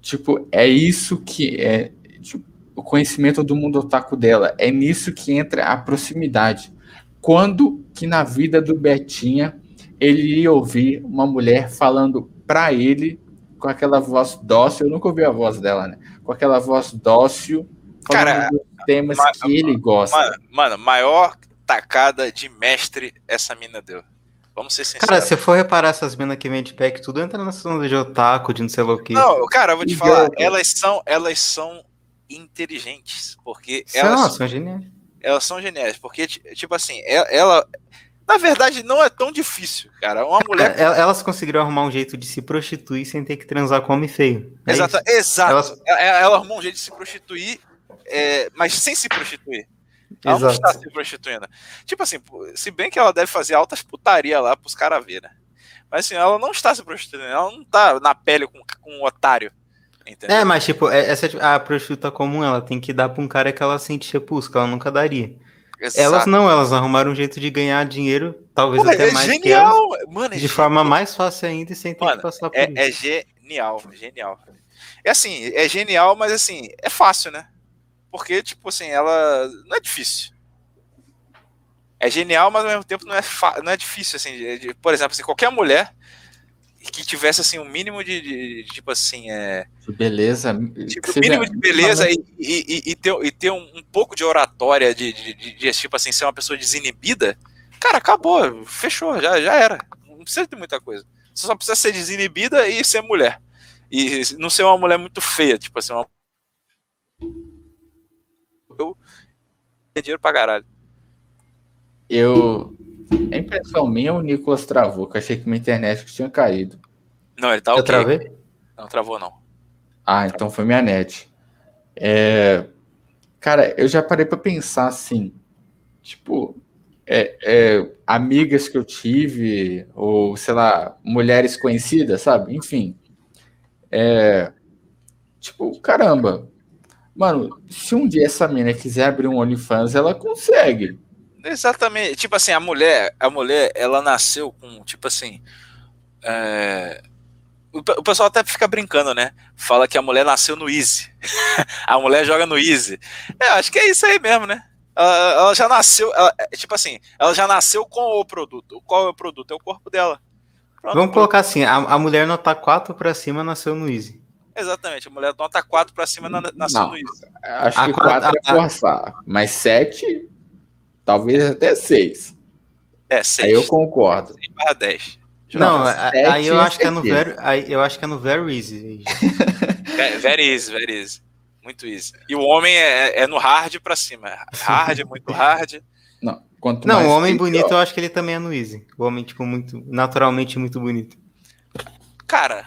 Tipo, é isso que é tipo, o conhecimento do mundo otaku dela, é nisso que entra a proximidade. Quando que na vida do Betinha ele ia ouvir uma mulher falando pra ele com aquela voz dócil, eu nunca ouvi a voz dela, né? Com aquela voz dócil, falando cara, dos temas que ele gosta. Mano, maior tacada de mestre essa mina deu. Vamos ser sinceros. Cara, se for reparar essas minas que vem de pack, tudo entra na zona de otaku, de não sei lá o que. Não, cara, eu vou te falar, elas são inteligentes, porque elas são geniais. Elas são geniais, porque, tipo assim, ela na verdade não é tão difícil, cara. Uma mulher. Elas conseguiram arrumar um jeito de se prostituir sem ter que transar com homem feio. É exato. Ela arrumou um jeito de se prostituir, mas sem se prostituir. Ela exato. Não está se prostituindo. Tipo assim, se bem que ela deve fazer altas putaria lá pros caras verem. Né? Mas assim, ela não está se prostituindo, ela não está na pele com um otário. Entendeu? É, mas tipo, a prostituta comum, ela tem que dar pra um cara que ela sente repulso, que ela nunca daria. Exato. Elas arrumaram um jeito de ganhar dinheiro, talvez pô, até mais genial. Que ela, mano, de forma mais fácil ainda e sem ter que passar por isso. É genial. É assim, é genial, mas assim, é fácil, né? Porque, tipo assim, ela não é difícil. É genial, mas ao mesmo tempo não é difícil, assim. Por exemplo, assim, qualquer mulher que tivesse, assim, um mínimo de tipo assim, beleza. Tipo, o mínimo de beleza e ter um pouco de oratória, de tipo assim, ser uma pessoa desinibida, cara, acabou, fechou, já era. Não precisa ter muita coisa. Você só precisa ser desinibida e ser mulher. E não ser uma mulher muito feia, tipo assim, eu tenho dinheiro pra caralho. A impressão minha, o Nicolas travou, que eu achei que minha internet tinha caído. Não, ele tá ok. Eu travei? Não, travou não. Ah, então foi minha net. Cara, eu já parei pra pensar assim, tipo, amigas que eu tive, ou sei lá, mulheres conhecidas, sabe? Enfim. Tipo, caramba. Mano, se um dia essa mina quiser abrir um OnlyFans, ela consegue. Exatamente, tipo assim, a mulher, ela nasceu com, tipo assim, o pessoal até fica brincando, né, fala que a mulher nasceu no Easy, a mulher joga no Easy, acho que é isso aí mesmo, né, ela já nasceu, tipo assim, ela já nasceu com o produto, qual é o produto? É o corpo dela. Pronto, vamos colocar assim, a mulher nota 4 pra cima nasceu no Easy. Exatamente, a mulher nota 4 pra cima nasceu no Easy. Acho que 4 é forçar, mas 7... Talvez até 6. 6. Aí eu concordo. 6/10. Não, aí eu acho que é no very easy. very easy. Muito easy. E o homem é no hard pra cima. Hard, muito hard. Não, o homem bonito eu acho que ele também é no easy. O homem, tipo, muito naturalmente muito bonito. Cara...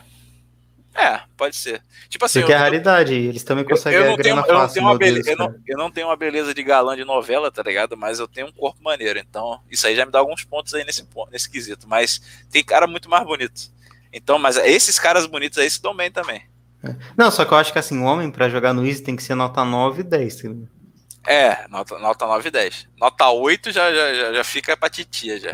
pode ser. Tipo assim, porque é raridade, eles também conseguem a grana fácil. Eu não tenho uma beleza de galã de novela, tá ligado? Mas eu tenho um corpo maneiro, então isso aí já me dá alguns pontos aí nesse quesito. Mas tem cara muito mais bonito. Então, mas esses caras bonitos aí se dão bem também. Não, só que eu acho que assim, o homem pra jogar no Easy tem que ser nota 9 e 10. Nota 9 e 10. Nota 8 já fica pra titia, já.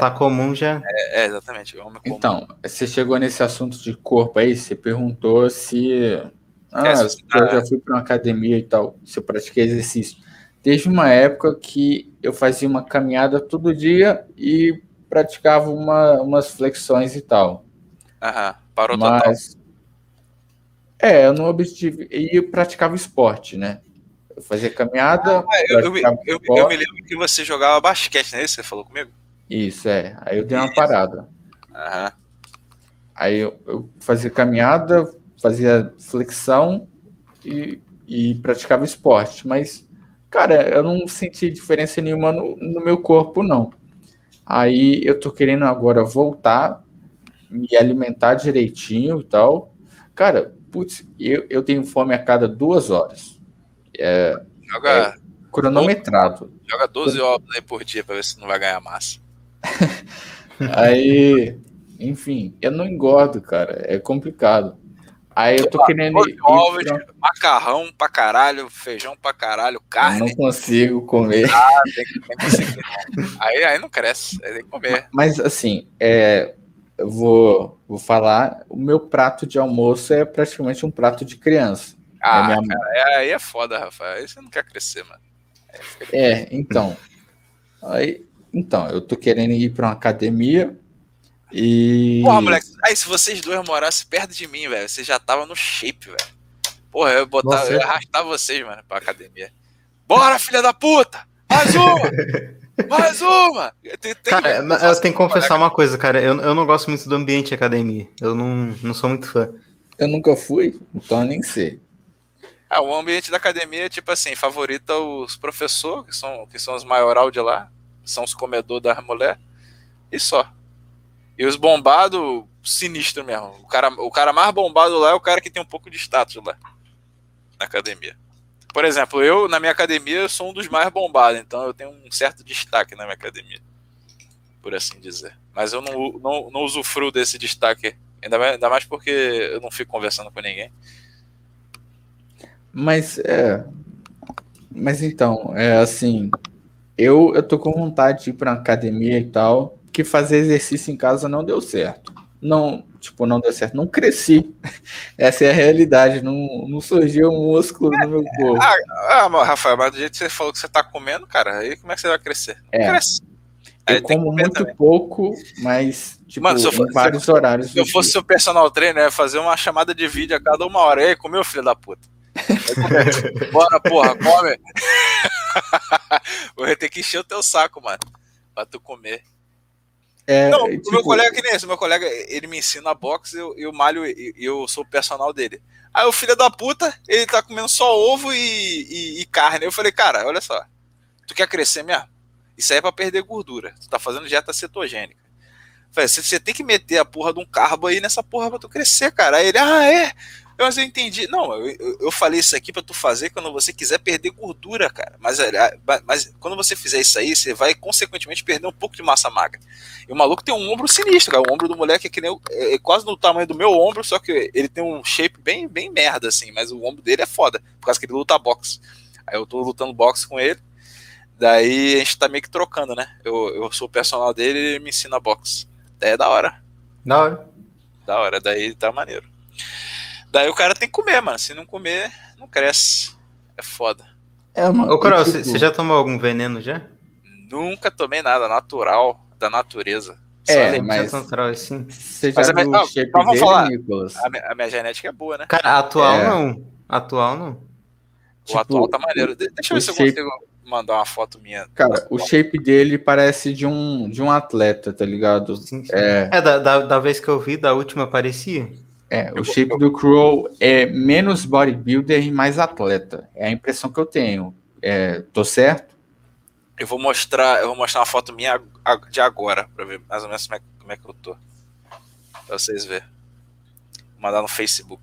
Tá comum, já... exatamente. Homem comum. Então, você chegou nesse assunto de corpo aí, você perguntou se... eu já fui para uma academia e tal, se eu pratiquei exercício. Desde uma época que eu fazia uma caminhada todo dia e praticava umas flexões e tal. Aham, parou total. É, eu não obtive. E praticava esporte, né? Eu fazia caminhada. Eu me lembro que você jogava basquete, né? Você falou comigo? Isso, é. Aí eu dei uma parada. Aham. Aí eu fazia caminhada, fazia flexão e praticava esporte. Mas, cara, eu não senti diferença nenhuma no meu corpo, não. Aí eu tô querendo agora voltar, me alimentar direitinho e tal. Cara, putz, eu tenho fome a cada 2 horas. Joga cronometrado. Joga 12 horas aí por dia pra ver se não vai ganhar massa. Aí, enfim, eu não engordo, cara. É complicado. Aí eu tô querendo... Ovos, macarrão pra caralho, feijão pra caralho, carne... Eu não consigo comer. Ah, tem que aí não cresce, aí tem que comer. Mas, assim, eu vou falar, o meu prato de almoço é praticamente um prato de criança. Ah, cara, aí é foda, Rafael. Aí você não quer crescer, mano. Então. Então, eu tô querendo ir pra uma academia e... Porra, moleque, aí se vocês dois morassem perto de mim, velho, vocês já tava no shape, velho. Porra, eu ia arrastar vocês, mano, pra academia. Bora, filha da puta! Mais uma! Mais uma! Cara, eu tenho que confessar uma coisa, cara. Eu não gosto muito do ambiente de academia. Eu não sou muito fã. Eu nunca fui, então eu nem sei. Ah, o ambiente da academia, tipo assim, favorita os professores, que são os maioral de lá, são os comedores da mulher, e só. E os bombados, sinistro mesmo. O cara mais bombado lá é o cara que tem um pouco de status lá, na academia. Por exemplo, eu, na minha academia, eu sou um dos mais bombados, então eu tenho um certo destaque na minha academia, por assim dizer. Mas eu não usufruo desse destaque, ainda mais porque eu não fico conversando com ninguém. Mas então, assim, eu tô com vontade de ir pra academia e tal, que fazer exercício em casa não deu certo. Não deu certo. Não cresci. Essa é a realidade. Não surgiu um músculo no meu corpo. Rafael, mas do jeito que você falou que você tá comendo, cara, aí como é que você vai crescer? Cresce. Eu como muito também. Pouco, mas tipo, mano, vários horários. Se eu fosse seu personal trainer, eu ia fazer uma chamada de vídeo a cada 1 hora. E aí, comeu, filho da puta? Bora, porra, come. Eu ia ter que encher o teu saco, mano, pra tu comer. Não, tipo... meu colega que nem esse, meu colega, ele me ensina a boxe, eu malho, eu sou o personal dele. Aí o filho da puta, ele tá comendo só ovo e carne. Eu falei, cara, olha só, tu quer crescer mesmo? Isso aí é pra perder gordura, tu tá fazendo dieta cetogênica. Eu falei, você tem que meter a porra de um carbo aí nessa porra pra tu crescer, cara. Aí ele, mas eu entendi. Não, eu falei isso aqui pra tu fazer quando você quiser perder gordura, cara. Mas quando você fizer isso aí, você vai, consequentemente, perder um pouco de massa magra. E o maluco tem um ombro sinistro, cara. O ombro do moleque é quase no tamanho do meu ombro, só que ele tem um shape bem, bem merda, assim. Mas o ombro dele é foda, por causa que ele luta boxe. Aí eu tô lutando boxe com ele. Daí a gente tá meio que trocando, né? Eu sou o personal dele e ele me ensina boxe. Daí é da hora. Da hora. Da hora, daí tá maneiro. Daí o cara tem que comer, mano. Se não comer, não cresce. É foda. Ô, Crowell, você já tomou algum veneno já? Nunca tomei nada natural, da natureza. Mas... natural, assim. Você já viu o shape dele, Nicolas? A minha genética é boa, né? Cara, atual não. O atual tá maneiro. Deixa eu ver se eu consigo mandar uma foto minha. Cara, o shape dele parece de um atleta, tá ligado? Sim. Da vez que eu vi, da última parecia... o shape do Crowell é menos bodybuilder e mais atleta. É a impressão que eu tenho. Tô certo? Eu vou mostrar uma foto minha de agora, pra ver mais ou menos como é que eu tô. Pra vocês verem. Vou mandar no Facebook.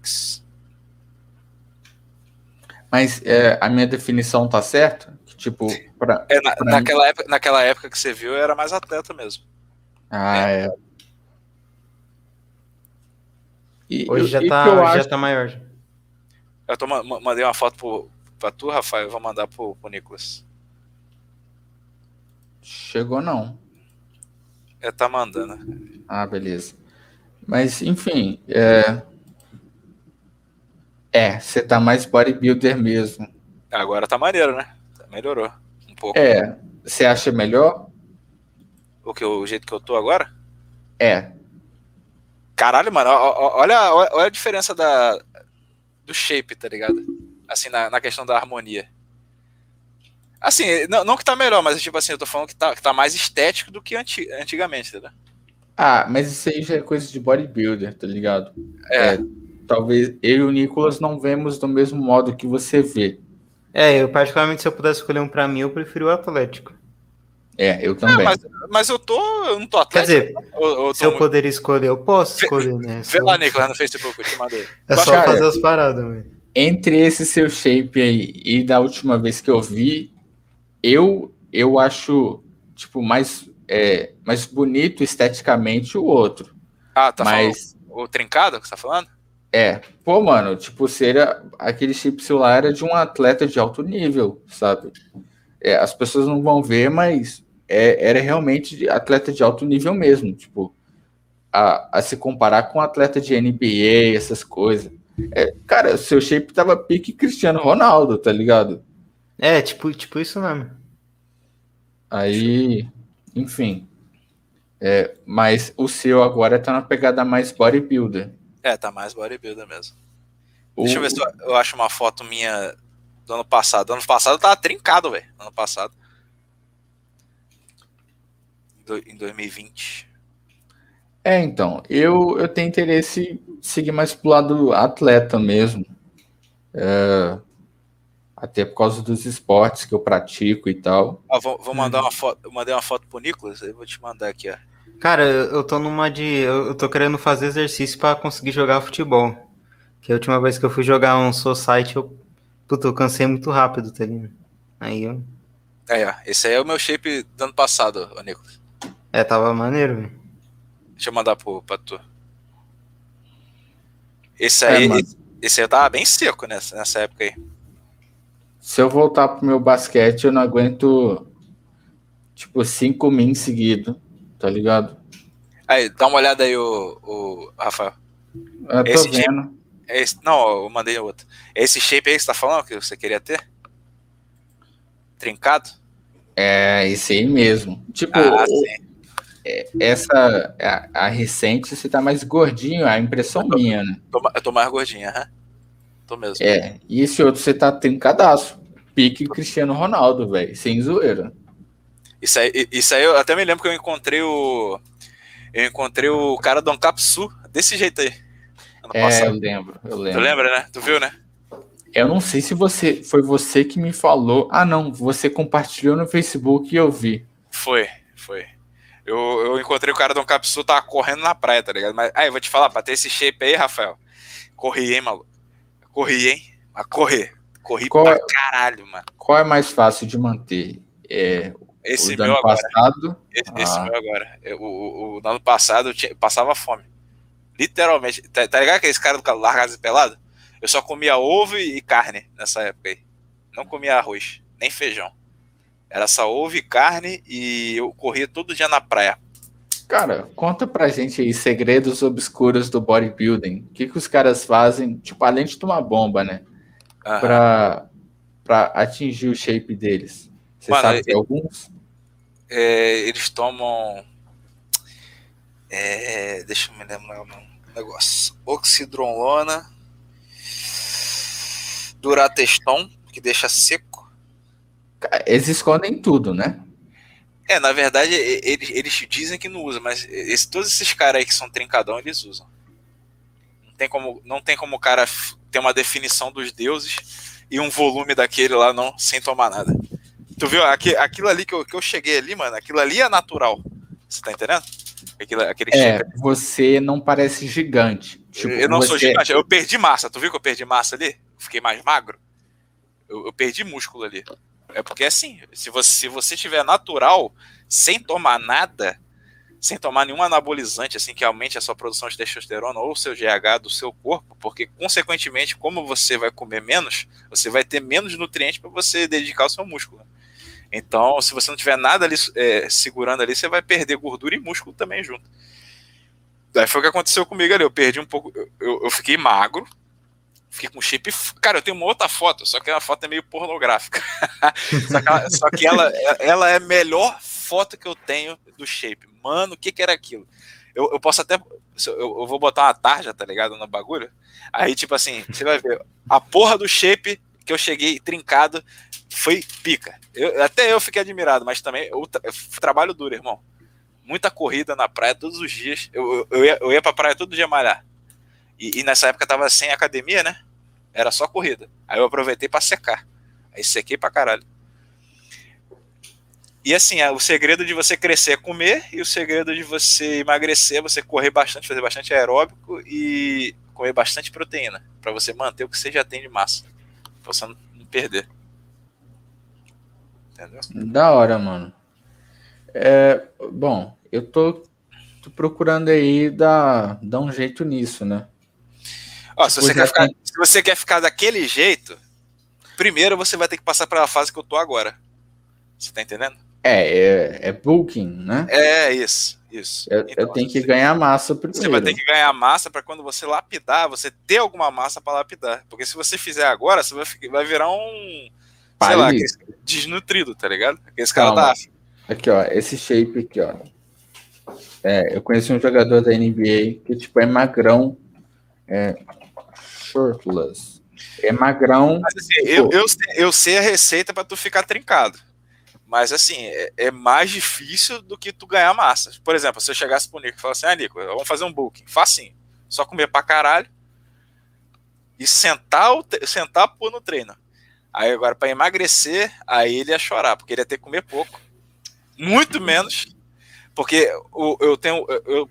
Mas a minha definição tá certa? Tipo, naquela época que você viu, eu era mais atleta mesmo. E, hoje já tá maior. Eu mandei uma foto pra tu, Rafael. Eu vou mandar pro Nicolas. Chegou não. Tá mandando. Beleza. Mas, enfim. Você tá mais bodybuilder mesmo. Agora tá maneiro, né? Melhorou um pouco. Você acha melhor? O jeito que eu tô agora? Caralho, mano, olha a diferença do shape, tá ligado? Assim, na questão da harmonia. Assim, não que tá melhor, mas tipo assim, eu tô falando que tá mais estético do que antigamente, tá ligado? Ah, mas isso aí já é coisa de bodybuilder, tá ligado? É. Talvez eu e o Nicolas não vemos do mesmo modo que você vê. É, eu particularmente, se eu pudesse escolher um pra mim, eu prefiro o Atlético. É, eu também. Mas eu não tô atlético. Quer dizer, eu se eu muito... poderia escolher, eu posso escolher, né? Vê lá, Nicolas, no Facebook, eu te mandei. É só cara, fazer as paradas, mano. Entre esse seu shape aí e da última vez que eu vi, eu acho, tipo, mais bonito esteticamente o outro. Ah, tá falando o trincado que você tá falando? É. Pô, mano, tipo, seria aquele shape celular era de um atleta de alto nível, sabe? É, as pessoas não vão ver, mas era realmente de atleta de alto nível mesmo, tipo, a se comparar com atleta de NBA, essas coisas. É, cara, o seu shape tava pique Cristiano Ronaldo, tá ligado? É, tipo isso mesmo. Aí, enfim. É, mas o seu agora tá na pegada mais bodybuilder. É, tá mais bodybuilder mesmo. Deixa eu ver se eu acho uma foto minha... do ano passado. Ano passado eu tava trincado, velho. Ano passado. Em 2020. É, então. Eu tenho interesse em seguir mais pro lado atleta mesmo. É, até por causa dos esportes que eu pratico e tal. Ah, vou mandar uma foto. Eu mandei uma foto pro Nicolas, aí vou te mandar aqui, ó. Cara, eu tô numa de... Eu tô querendo fazer exercício pra conseguir jogar futebol. Que a última vez que eu fui jogar um society, eu cansei muito rápido, tá ligado? Aí eu... É, ó. Esse aí é o meu shape do ano passado, ô Nicolas. É, tava maneiro, velho. Deixa eu mandar pra tu. Esse aí eu tava bem seco nessa época aí. Se eu voltar pro meu basquete, eu não aguento, tipo, 5 min seguido, tá ligado? Aí, dá uma olhada aí, o Rafael. Eu tô esse vendo. Não, eu mandei outro. Esse shape aí que você tá falando que você queria ter? Trincado? É, esse aí mesmo. Tipo, essa a recente você tá mais gordinho, a impressão minha, né? Eu tô mais gordinho, aham. Tô mesmo. É, e esse outro você tá trincadaço. Pique Cristiano Ronaldo, velho. Sem zoeira. Isso aí eu até me lembro que eu encontrei o. Eu encontrei o cara do Ancapsu desse jeito aí. É, eu lembro. Tu lembra, né? Tu viu, né? Eu não sei se foi você que me falou. Ah, não, você compartilhou no Facebook e eu vi. Foi. Eu encontrei o cara do Capsu, tava correndo na praia, tá ligado? Mas, eu vou te falar, pra ter esse shape aí, Rafael, corri, hein, maluco? Corri, hein? Mas corri pra caralho, mano. Qual é mais fácil de manter? Esse meu agora. Passado? Esse meu agora. O ano passado eu passava fome. Literalmente, tá ligado aqueles caras do Largados e Pelado? Eu só comia ovo e carne nessa época aí. Não comia arroz, nem feijão. Era só ovo e carne e eu corria todo dia na praia. Cara, conta pra gente aí segredos obscuros do bodybuilding. O que os caras fazem, tipo, além de tomar bomba, né? Uhum. Pra atingir o shape deles. Você sabe de alguns? Eles tomam... deixa eu me lembrar o negócio. Oxidrolona, Durateston, que deixa seco. Eles escondem tudo, né? É, na verdade, eles dizem que não usam, mas todos esses caras aí que são trincadão, eles usam. Não tem como o cara ter uma definição dos deuses e um volume daquele lá, não, sem tomar nada. Tu viu? Aquilo ali que eu cheguei ali, mano, aquilo ali é natural. Você tá entendendo? Você não parece gigante. Tipo, eu não sou gigante, eu perdi massa. Tu viu que eu perdi massa ali? Fiquei mais magro. Eu perdi músculo ali. É porque assim, se você tiver natural, sem tomar nada, sem tomar nenhum anabolizante, assim, que aumente a sua produção de testosterona ou o seu GH do seu corpo, porque consequentemente, como você vai comer menos, você vai ter menos nutrientes para você dedicar ao seu músculo. Então, se você não tiver nada ali segurando ali, você vai perder gordura e músculo também junto. Daí foi o que aconteceu comigo ali, eu perdi um pouco, eu fiquei magro, fiquei com shape... Cara, eu tenho uma outra foto, só que a foto é meio pornográfica. só que ela é a melhor foto que eu tenho do shape. Mano, o que era aquilo? Eu posso até... Eu vou botar uma tarja, tá ligado, no bagulho. Aí, tipo assim, você vai ver. A porra do shape que eu cheguei trincado foi pica. Até eu fiquei admirado, mas também... Eu trabalho duro, irmão. Muita corrida na praia todos os dias. Eu ia pra praia todo dia malhar. E nessa época tava sem academia, né? Era só corrida. Aí eu aproveitei pra secar. Aí sequei pra caralho. E assim, o segredo de você crescer é comer, e o segredo de você emagrecer é você correr bastante, fazer bastante aeróbico e comer bastante proteína, pra você manter o que você já tem de massa, pra você não perder. Entendeu? Da hora, mano. Bom, eu tô procurando aí dar um jeito nisso, né? Ó, se você quer ficar daquele jeito, primeiro você vai ter que passar pela fase que eu tô agora. Você tá entendendo? É booking, né? É, isso. Então, eu tenho que ganhar massa primeiro. Você vai ter que ganhar massa para quando você lapidar, você ter alguma massa para lapidar. Porque se você fizer agora, você vai virar um, sei lá, desnutrido, tá ligado? Esse cara tá... Aqui, ó, esse shape aqui, ó. Eu conheci um jogador da NBA que, tipo, é magrão, shirtless. É magrão... Mas, assim, eu sei a receita para tu ficar trincado. Mas, assim, é mais difícil do que tu ganhar massa. Por exemplo, se eu chegasse pro Nico e falasse assim, Nico, vamos fazer um booking. Facinho. Só comer pra caralho e sentar pô no treino. Aí, agora, pra emagrecer, aí ele ia chorar, porque ele ia ter que comer pouco. Muito menos. Porque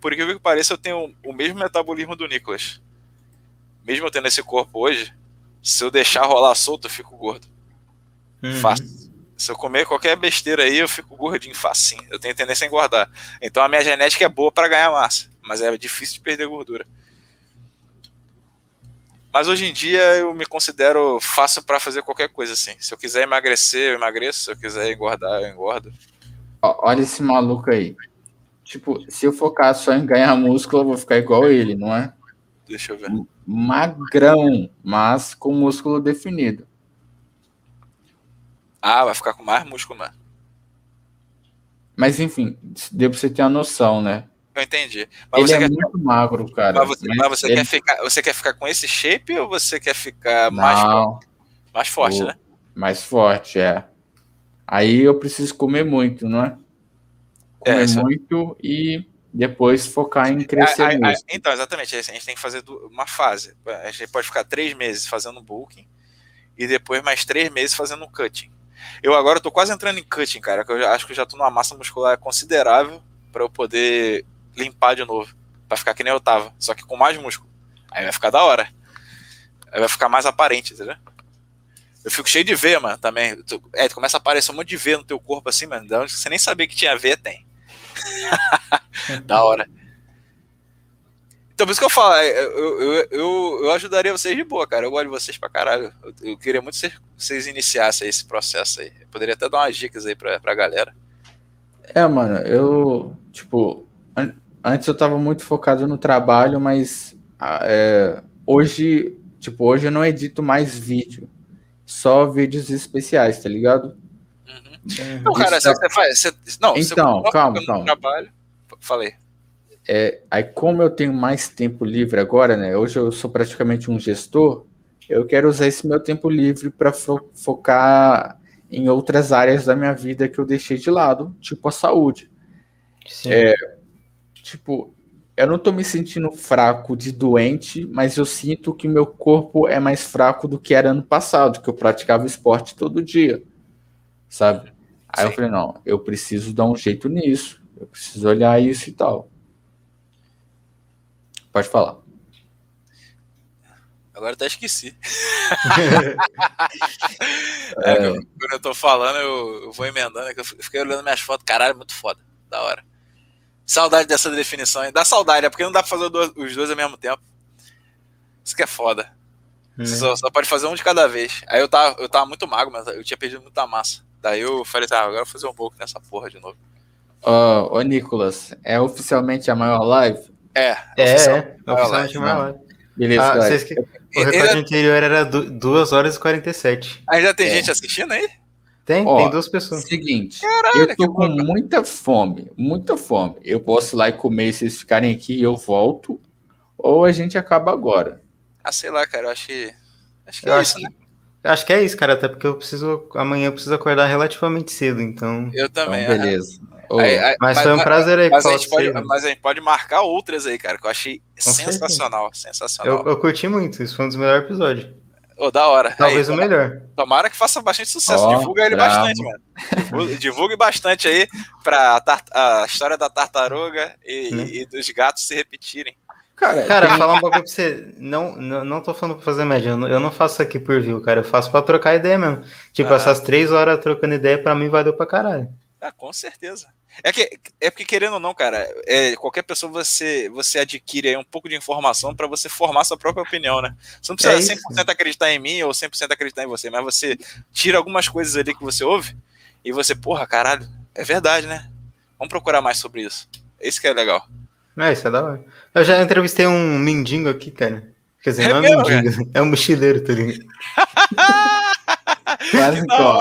por incrível que pareça, eu tenho o mesmo metabolismo do Nicolas. Mesmo eu tendo esse corpo hoje, se eu deixar rolar solto, eu fico gordo. Fácil. Se eu comer qualquer besteira aí, eu fico gordinho facinho. Eu tenho tendência a engordar. Então a minha genética é boa para ganhar massa, mas é difícil de perder gordura. Mas hoje em dia eu me considero fácil para fazer qualquer coisa assim. Se eu quiser emagrecer, eu emagreço. Se eu quiser engordar, eu engordo. Olha esse maluco aí. Tipo, se eu focar só em ganhar músculo, eu vou ficar igual ele, não é? Deixa eu ver. Magrão, mas com músculo definido. Ah, vai ficar com mais músculo, mano. Mas, enfim, deu pra você ter uma noção, né? Eu entendi. Mas ele muito magro, cara. Mas você quer ficar com esse shape ou você quer ficar mais forte, né? Mais forte, é. Aí eu preciso comer muito, não é? Comer muito e depois focar em crescer mesmo. Então, exatamente. A gente tem que fazer uma fase. A gente pode ficar 3 meses fazendo bulking e depois mais 3 meses fazendo cutting. Eu agora tô quase entrando em cutting, cara, que eu acho que eu já tô numa massa muscular considerável pra eu poder limpar de novo, pra ficar que nem eu tava, só que com mais músculo. Aí vai ficar da hora. Aí vai ficar mais aparente, entendeu? Eu fico cheio de veia, mano, também. Tu começa a aparecer um monte de veia no teu corpo assim, mano, da onde você nem sabia que tinha veia, tem. Da hora. Então, por isso que eu falo, eu ajudaria vocês de boa, cara. Eu gosto de vocês pra caralho. Eu queria muito que vocês iniciassem esse processo aí. Eu poderia até dar umas dicas aí pra galera. Mano, eu, tipo, antes eu tava muito focado no trabalho, mas hoje eu não edito mais vídeo. Só vídeos especiais, tá ligado? Uhum. Não, cara, você faz... Então, calma. Trabalho, falei. Aí como eu tenho mais tempo livre agora, né? Hoje eu sou praticamente um gestor. Eu quero usar esse meu tempo livre para focar em outras áreas da minha vida que eu deixei de lado, tipo a saúde. Sim. Tipo, eu não tô me sentindo fraco de doente, mas eu sinto que meu corpo é mais fraco do que era ano passado, que eu praticava esporte todo dia, sabe? Aí Sim. Eu falei, não, eu preciso dar um jeito nisso, eu preciso olhar isso e tal. Pode falar. Agora até esqueci. Quando eu tô falando, eu vou emendando. Eu fiquei olhando minhas fotos. Caralho, muito foda. Da hora. Saudade dessa definição, hein? Dá saudade, é porque não dá pra fazer os dois ao mesmo tempo. Isso que é foda. Você só pode fazer um de cada vez. Aí eu tava muito magro, mas eu tinha perdido muita massa. Daí eu falei, tá, agora eu vou fazer um pouco nessa porra de novo. Ô, Nicolas, é oficialmente a maior live? Oficialmente maior. Beleza, o recorde anterior era 2 horas e 47. Aí já tem gente assistindo aí? Tem, ó, tem duas pessoas. Seguinte, caralho, eu tô com muita fome. Eu posso ir lá e comer, se eles ficarem aqui e eu volto, ou a gente acaba agora. Ah, sei lá, cara, eu acho que é isso, né? Acho que é isso, cara, até porque amanhã eu preciso acordar relativamente cedo, então... Eu também, então, beleza. Mas foi um prazer aí. Mas a gente pode marcar outras aí, cara, que eu achei sensacional. Eu curti muito, isso foi um dos melhores episódios. Oh, da hora. Talvez aí, o melhor. Tomara que faça bastante sucesso. Divulga ele bastante, mano. Divulgue bastante aí pra a história da tartaruga e dos gatos se repetirem. Cara, falar um pouco pra você. Não tô falando pra fazer média. Eu não faço aqui por view, cara. Eu faço pra trocar ideia mesmo. Tipo, essas 3 horas trocando ideia, pra mim valeu pra caralho. Ah, com certeza. É porque, querendo ou não, cara, qualquer pessoa você adquire aí um pouco de informação pra você formar sua própria opinião, né? Você não precisa 100% acreditar em mim ou 100% acreditar em você, mas você tira algumas coisas ali que você ouve e você, porra, caralho, é verdade, né? Vamos procurar mais sobre isso. Isso que é legal. Isso é da hora. Eu já entrevistei um mendigo aqui, cara. Quer dizer, não é mendigo, cara. É um mochileiro, tá ligado? Quase igual.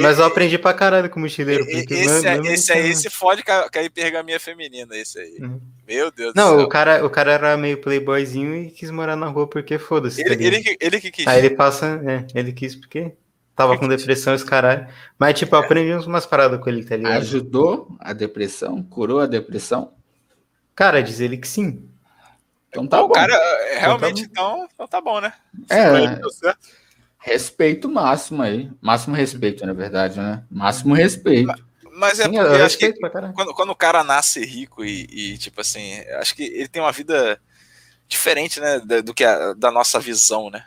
Mas eu aprendi pra caralho com o mochileiro. Esse fode com a hipergamia feminina, esse aí. Meu Deus do céu. Não, o cara era meio playboyzinho e quis morar na rua porque foda-se. Ele que quis. Aí ele passa, ele quis porque tava com depressão, esse caralho. Mas tipo, eu aprendi umas paradas com ele, tá ligado? Ajudou a depressão? Curou a depressão? Cara, diz ele que sim. Então tá bom. Cara, realmente, então tá bom, né? Respeito máximo aí. Máximo respeito, na verdade, né? Máximo respeito. Mas é porque eu acho que quando o cara nasce rico e, tipo assim, acho que ele tem uma vida diferente, né? Do que da nossa visão, né?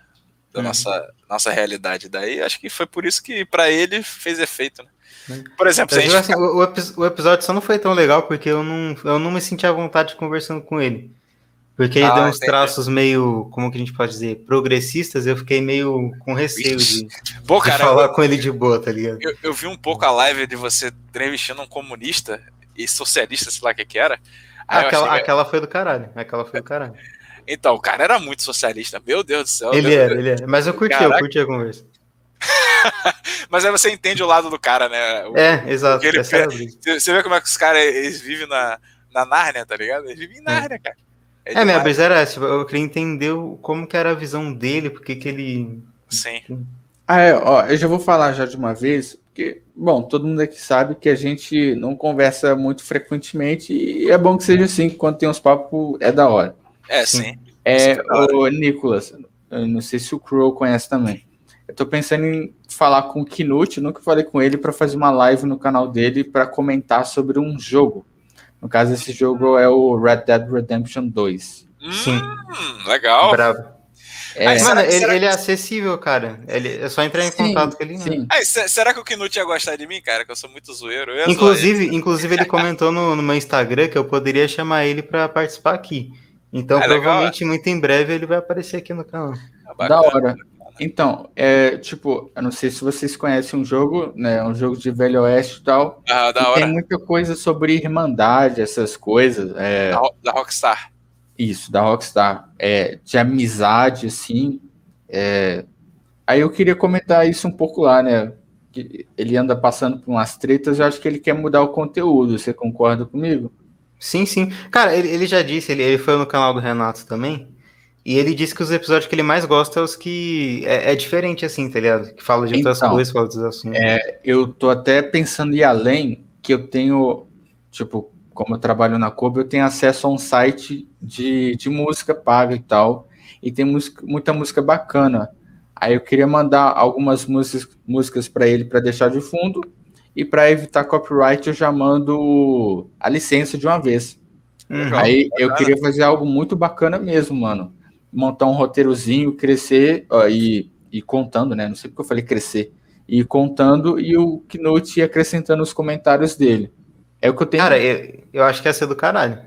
Da nossa realidade. Daí acho que foi por isso que pra ele fez efeito, né? Por exemplo, se a gente... assim, o episódio só não foi tão legal porque eu não me senti à vontade conversando com ele. Porque ele deu uns traços meio, como que a gente pode dizer, progressistas, eu fiquei meio com receio de falar com ele de boa, tá ligado? Eu vi um pouco a live de você entrevistando um comunista e socialista, sei lá o que era. Aquela foi do caralho, Então, o cara era muito socialista, meu Deus do céu. Ele era. Mas eu curti a conversa. Mas aí você entende o lado do cara, né? Exato. Você vê como é que os caras, eles vivem na Nárnia, tá ligado? Eles vivem em Nárnia, cara. Minha brisa era essa, eu queria entender como que era a visão dele, porque que ele... Sim. Eu já vou falar já de uma vez, porque, bom, todo mundo aqui sabe que a gente não conversa muito frequentemente, e é bom que seja assim, que quando tem uns papos, é da hora. Sim. O Nicolas, eu não sei se o Crowell conhece também, eu tô pensando em falar com o Knut, eu nunca falei com ele, para fazer uma live no canal dele, para comentar sobre um jogo. No caso, esse jogo é o Red Dead Redemption 2. Sim. Legal. Bravo. Ele é acessível, cara. É só entrar em contato com ele. Sim. Será que o Knut ia gostar de mim, cara? Que eu sou muito zoeiro. Inclusive, ele comentou no meu Instagram que eu poderia chamar ele pra participar aqui. Então, provavelmente, muito em breve, ele vai aparecer aqui no canal. Da hora. Então, eu não sei se vocês conhecem um jogo, né? Um jogo de Velho Oeste e tal. Da hora. Tem muita coisa sobre irmandade, essas coisas. Da Rockstar. Isso, da Rockstar. De amizade, assim. Aí eu queria comentar isso um pouco lá, né? Que ele anda passando por umas tretas, eu acho que ele quer mudar o conteúdo. Você concorda comigo? Sim. Cara, ele já disse, ele foi no canal do Renato também. E ele disse que os episódios que ele mais gosta é os que... É diferente, assim, tá ligado? Que fala de outras coisas, fala dos assuntos. Eu tô até pensando em ir além, que eu tenho... Tipo, como eu trabalho na Kobe, eu tenho acesso a um site de música paga e tal. E tem muita música bacana. Aí eu queria mandar algumas músicas pra ele pra deixar de fundo. E pra evitar copyright, eu já mando a licença de uma vez. Aí eu queria fazer algo muito bacana mesmo, mano. Montar um roteirozinho, crescer e contando, né? Não sei porque eu falei crescer. E contando, e o Knut ia acrescentando os comentários dele. É o que eu tenho. Cara, eu acho que ia ser do caralho.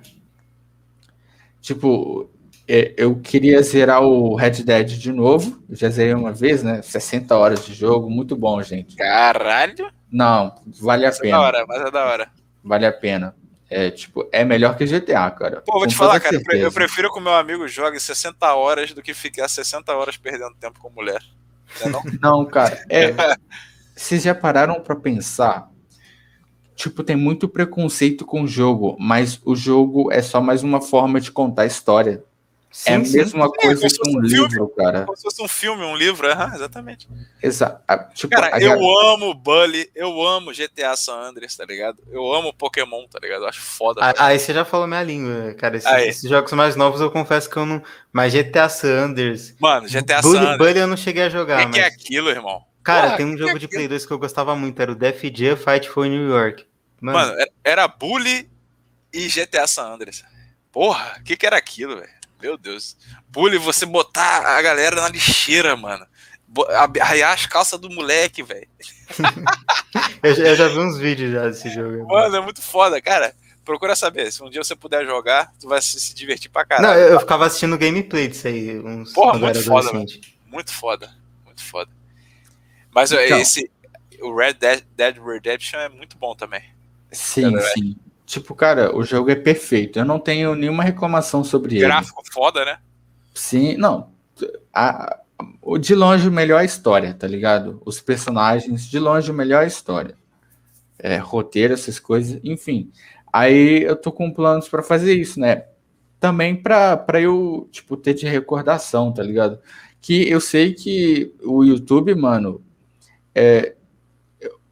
Tipo, eu queria zerar o Red Dead de novo. Eu já zerei uma vez, né? 60 horas de jogo, muito bom, gente. Caralho! Não, vale a pena. Mas é da hora. Vale a pena. É melhor que GTA, cara. Pô, vou te falar, cara, eu prefiro que o meu amigo jogue 60 horas do que ficar 60 horas perdendo tempo com mulher. Não, cara. Vocês já pararam pra pensar? Tipo, tem muito preconceito com o jogo, mas o jogo é só mais uma forma de contar história. Sim, é a mesma coisa que um livro, cara. Como se fosse um filme, um livro, exatamente. Tipo, cara, amo Bully, eu amo GTA San Andreas, tá ligado? Eu amo Pokémon, tá ligado? Eu acho foda. Aí você já falou minha língua, cara. Esses jogos mais novos eu confesso que eu não... Mas GTA San Andreas... Mano, GTA San Andreas... Bully eu não cheguei a jogar, mas... O que é aquilo, irmão? Cara, tem um jogo de Play 2 que eu gostava muito, era o DFG Fight for New York. Mano, era Bully e GTA San Andreas. Porra, o que era aquilo, velho? Meu Deus. Bully, você botar a galera na lixeira, mano. Arraiar as calças do moleque, velho. Eu já vi uns vídeos já desse jogo. Mano, é muito foda, cara. Procura saber. Se um dia você puder jogar, tu vai se divertir pra caralho. Não, eu ficava assistindo gameplay disso aí. Porra, muito foda, mano. Muito foda. Muito foda. Mas então, o Red Dead Redemption é muito bom também. Sim, sim. Tipo, cara, o jogo é perfeito. Eu não tenho nenhuma reclamação sobre ele. Gráfico foda, né? Sim, não. De longe, melhor a história, tá ligado? Os personagens, de longe, melhor a história. Roteiro, essas coisas, enfim. Aí eu tô com planos pra fazer isso, né? Também pra eu, tipo, ter de recordação, tá ligado? Que eu sei que o YouTube, mano,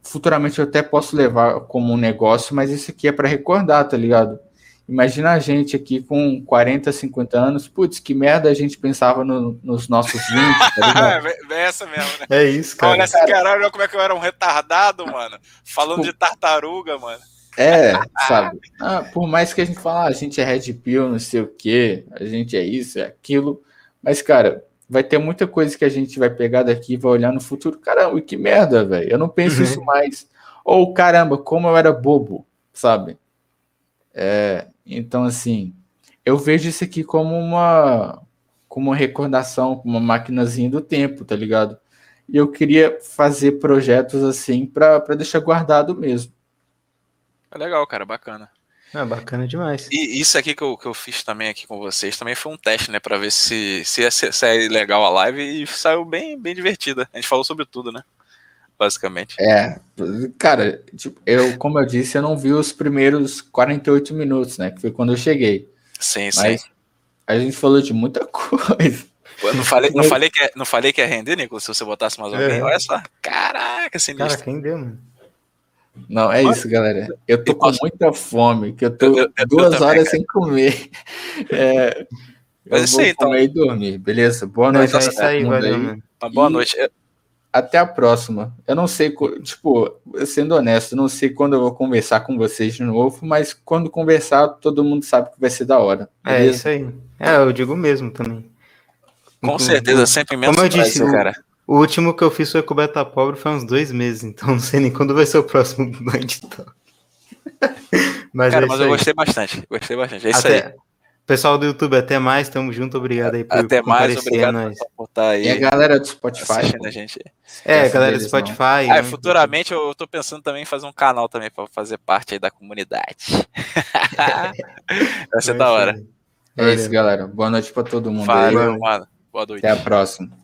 futuramente eu até posso levar como um negócio, mas isso aqui é para recordar, tá ligado? Imagina a gente aqui com 40, 50 anos, putz, que merda a gente pensava nos nossos 20, tá ligado? É essa mesmo, né? É isso, cara. Olha esse caralho, como é que eu era um retardado, mano, falando de tartaruga, mano. Sabe? Por mais que a gente fale, a gente é Red Pill, não sei o quê, a gente é isso, é aquilo, mas, cara... Vai ter muita coisa que a gente vai pegar daqui e vai olhar no futuro. Caramba, que merda, velho. Eu não penso isso mais. Ou, caramba, como eu era bobo, sabe? Então, assim, eu vejo isso aqui como uma recordação, uma maquinazinha do tempo, tá ligado? E eu queria fazer projetos assim pra deixar guardado mesmo. É legal, cara, bacana. Bacana demais. E isso aqui que eu fiz também aqui com vocês, também foi um teste, né? Pra ver se é legal a live e saiu bem, bem divertida. A gente falou sobre tudo, né? Basicamente. Cara, tipo, como eu disse, eu não vi os primeiros 48 minutos, né? Que foi quando eu cheguei. Sim, mas sim. A gente falou de muita coisa. Eu não falei que ia render, Nicolas, se você botasse mais alguém. Olha só. Caraca, sinistro. Cara, rendeu, mano. Não, isso, galera. Eu tô com muita fome, que eu tô 2 horas sem comer. Mas isso aí, comer então. E dormir, beleza? Boa noite. Boa noite. Até a próxima. Eu não sei, tipo, sendo honesto, não sei quando eu vou conversar com vocês de novo, mas quando conversar, todo mundo sabe que vai ser da hora. Beleza? É isso aí. Eu digo mesmo também. Com certeza, sempre mesmo. Como eu disse, cara. O último que eu fiz foi com o Beta Pobre foi uns 2 meses, então não sei nem quando vai ser o próximo Blind Talk. Mas eu gostei bastante. É isso aí. Pessoal do YouTube, até mais, tamo junto, obrigado aí por comparecer. Até mais, obrigado por suportar aí. E a galera do Spotify. A gente. A galera do Spotify. Futuramente eu tô pensando também em fazer um canal também pra fazer parte aí da comunidade. Vai ser da hora. É isso, galera. Boa noite pra todo mundo. Valeu, mano. Boa noite. Até a próxima.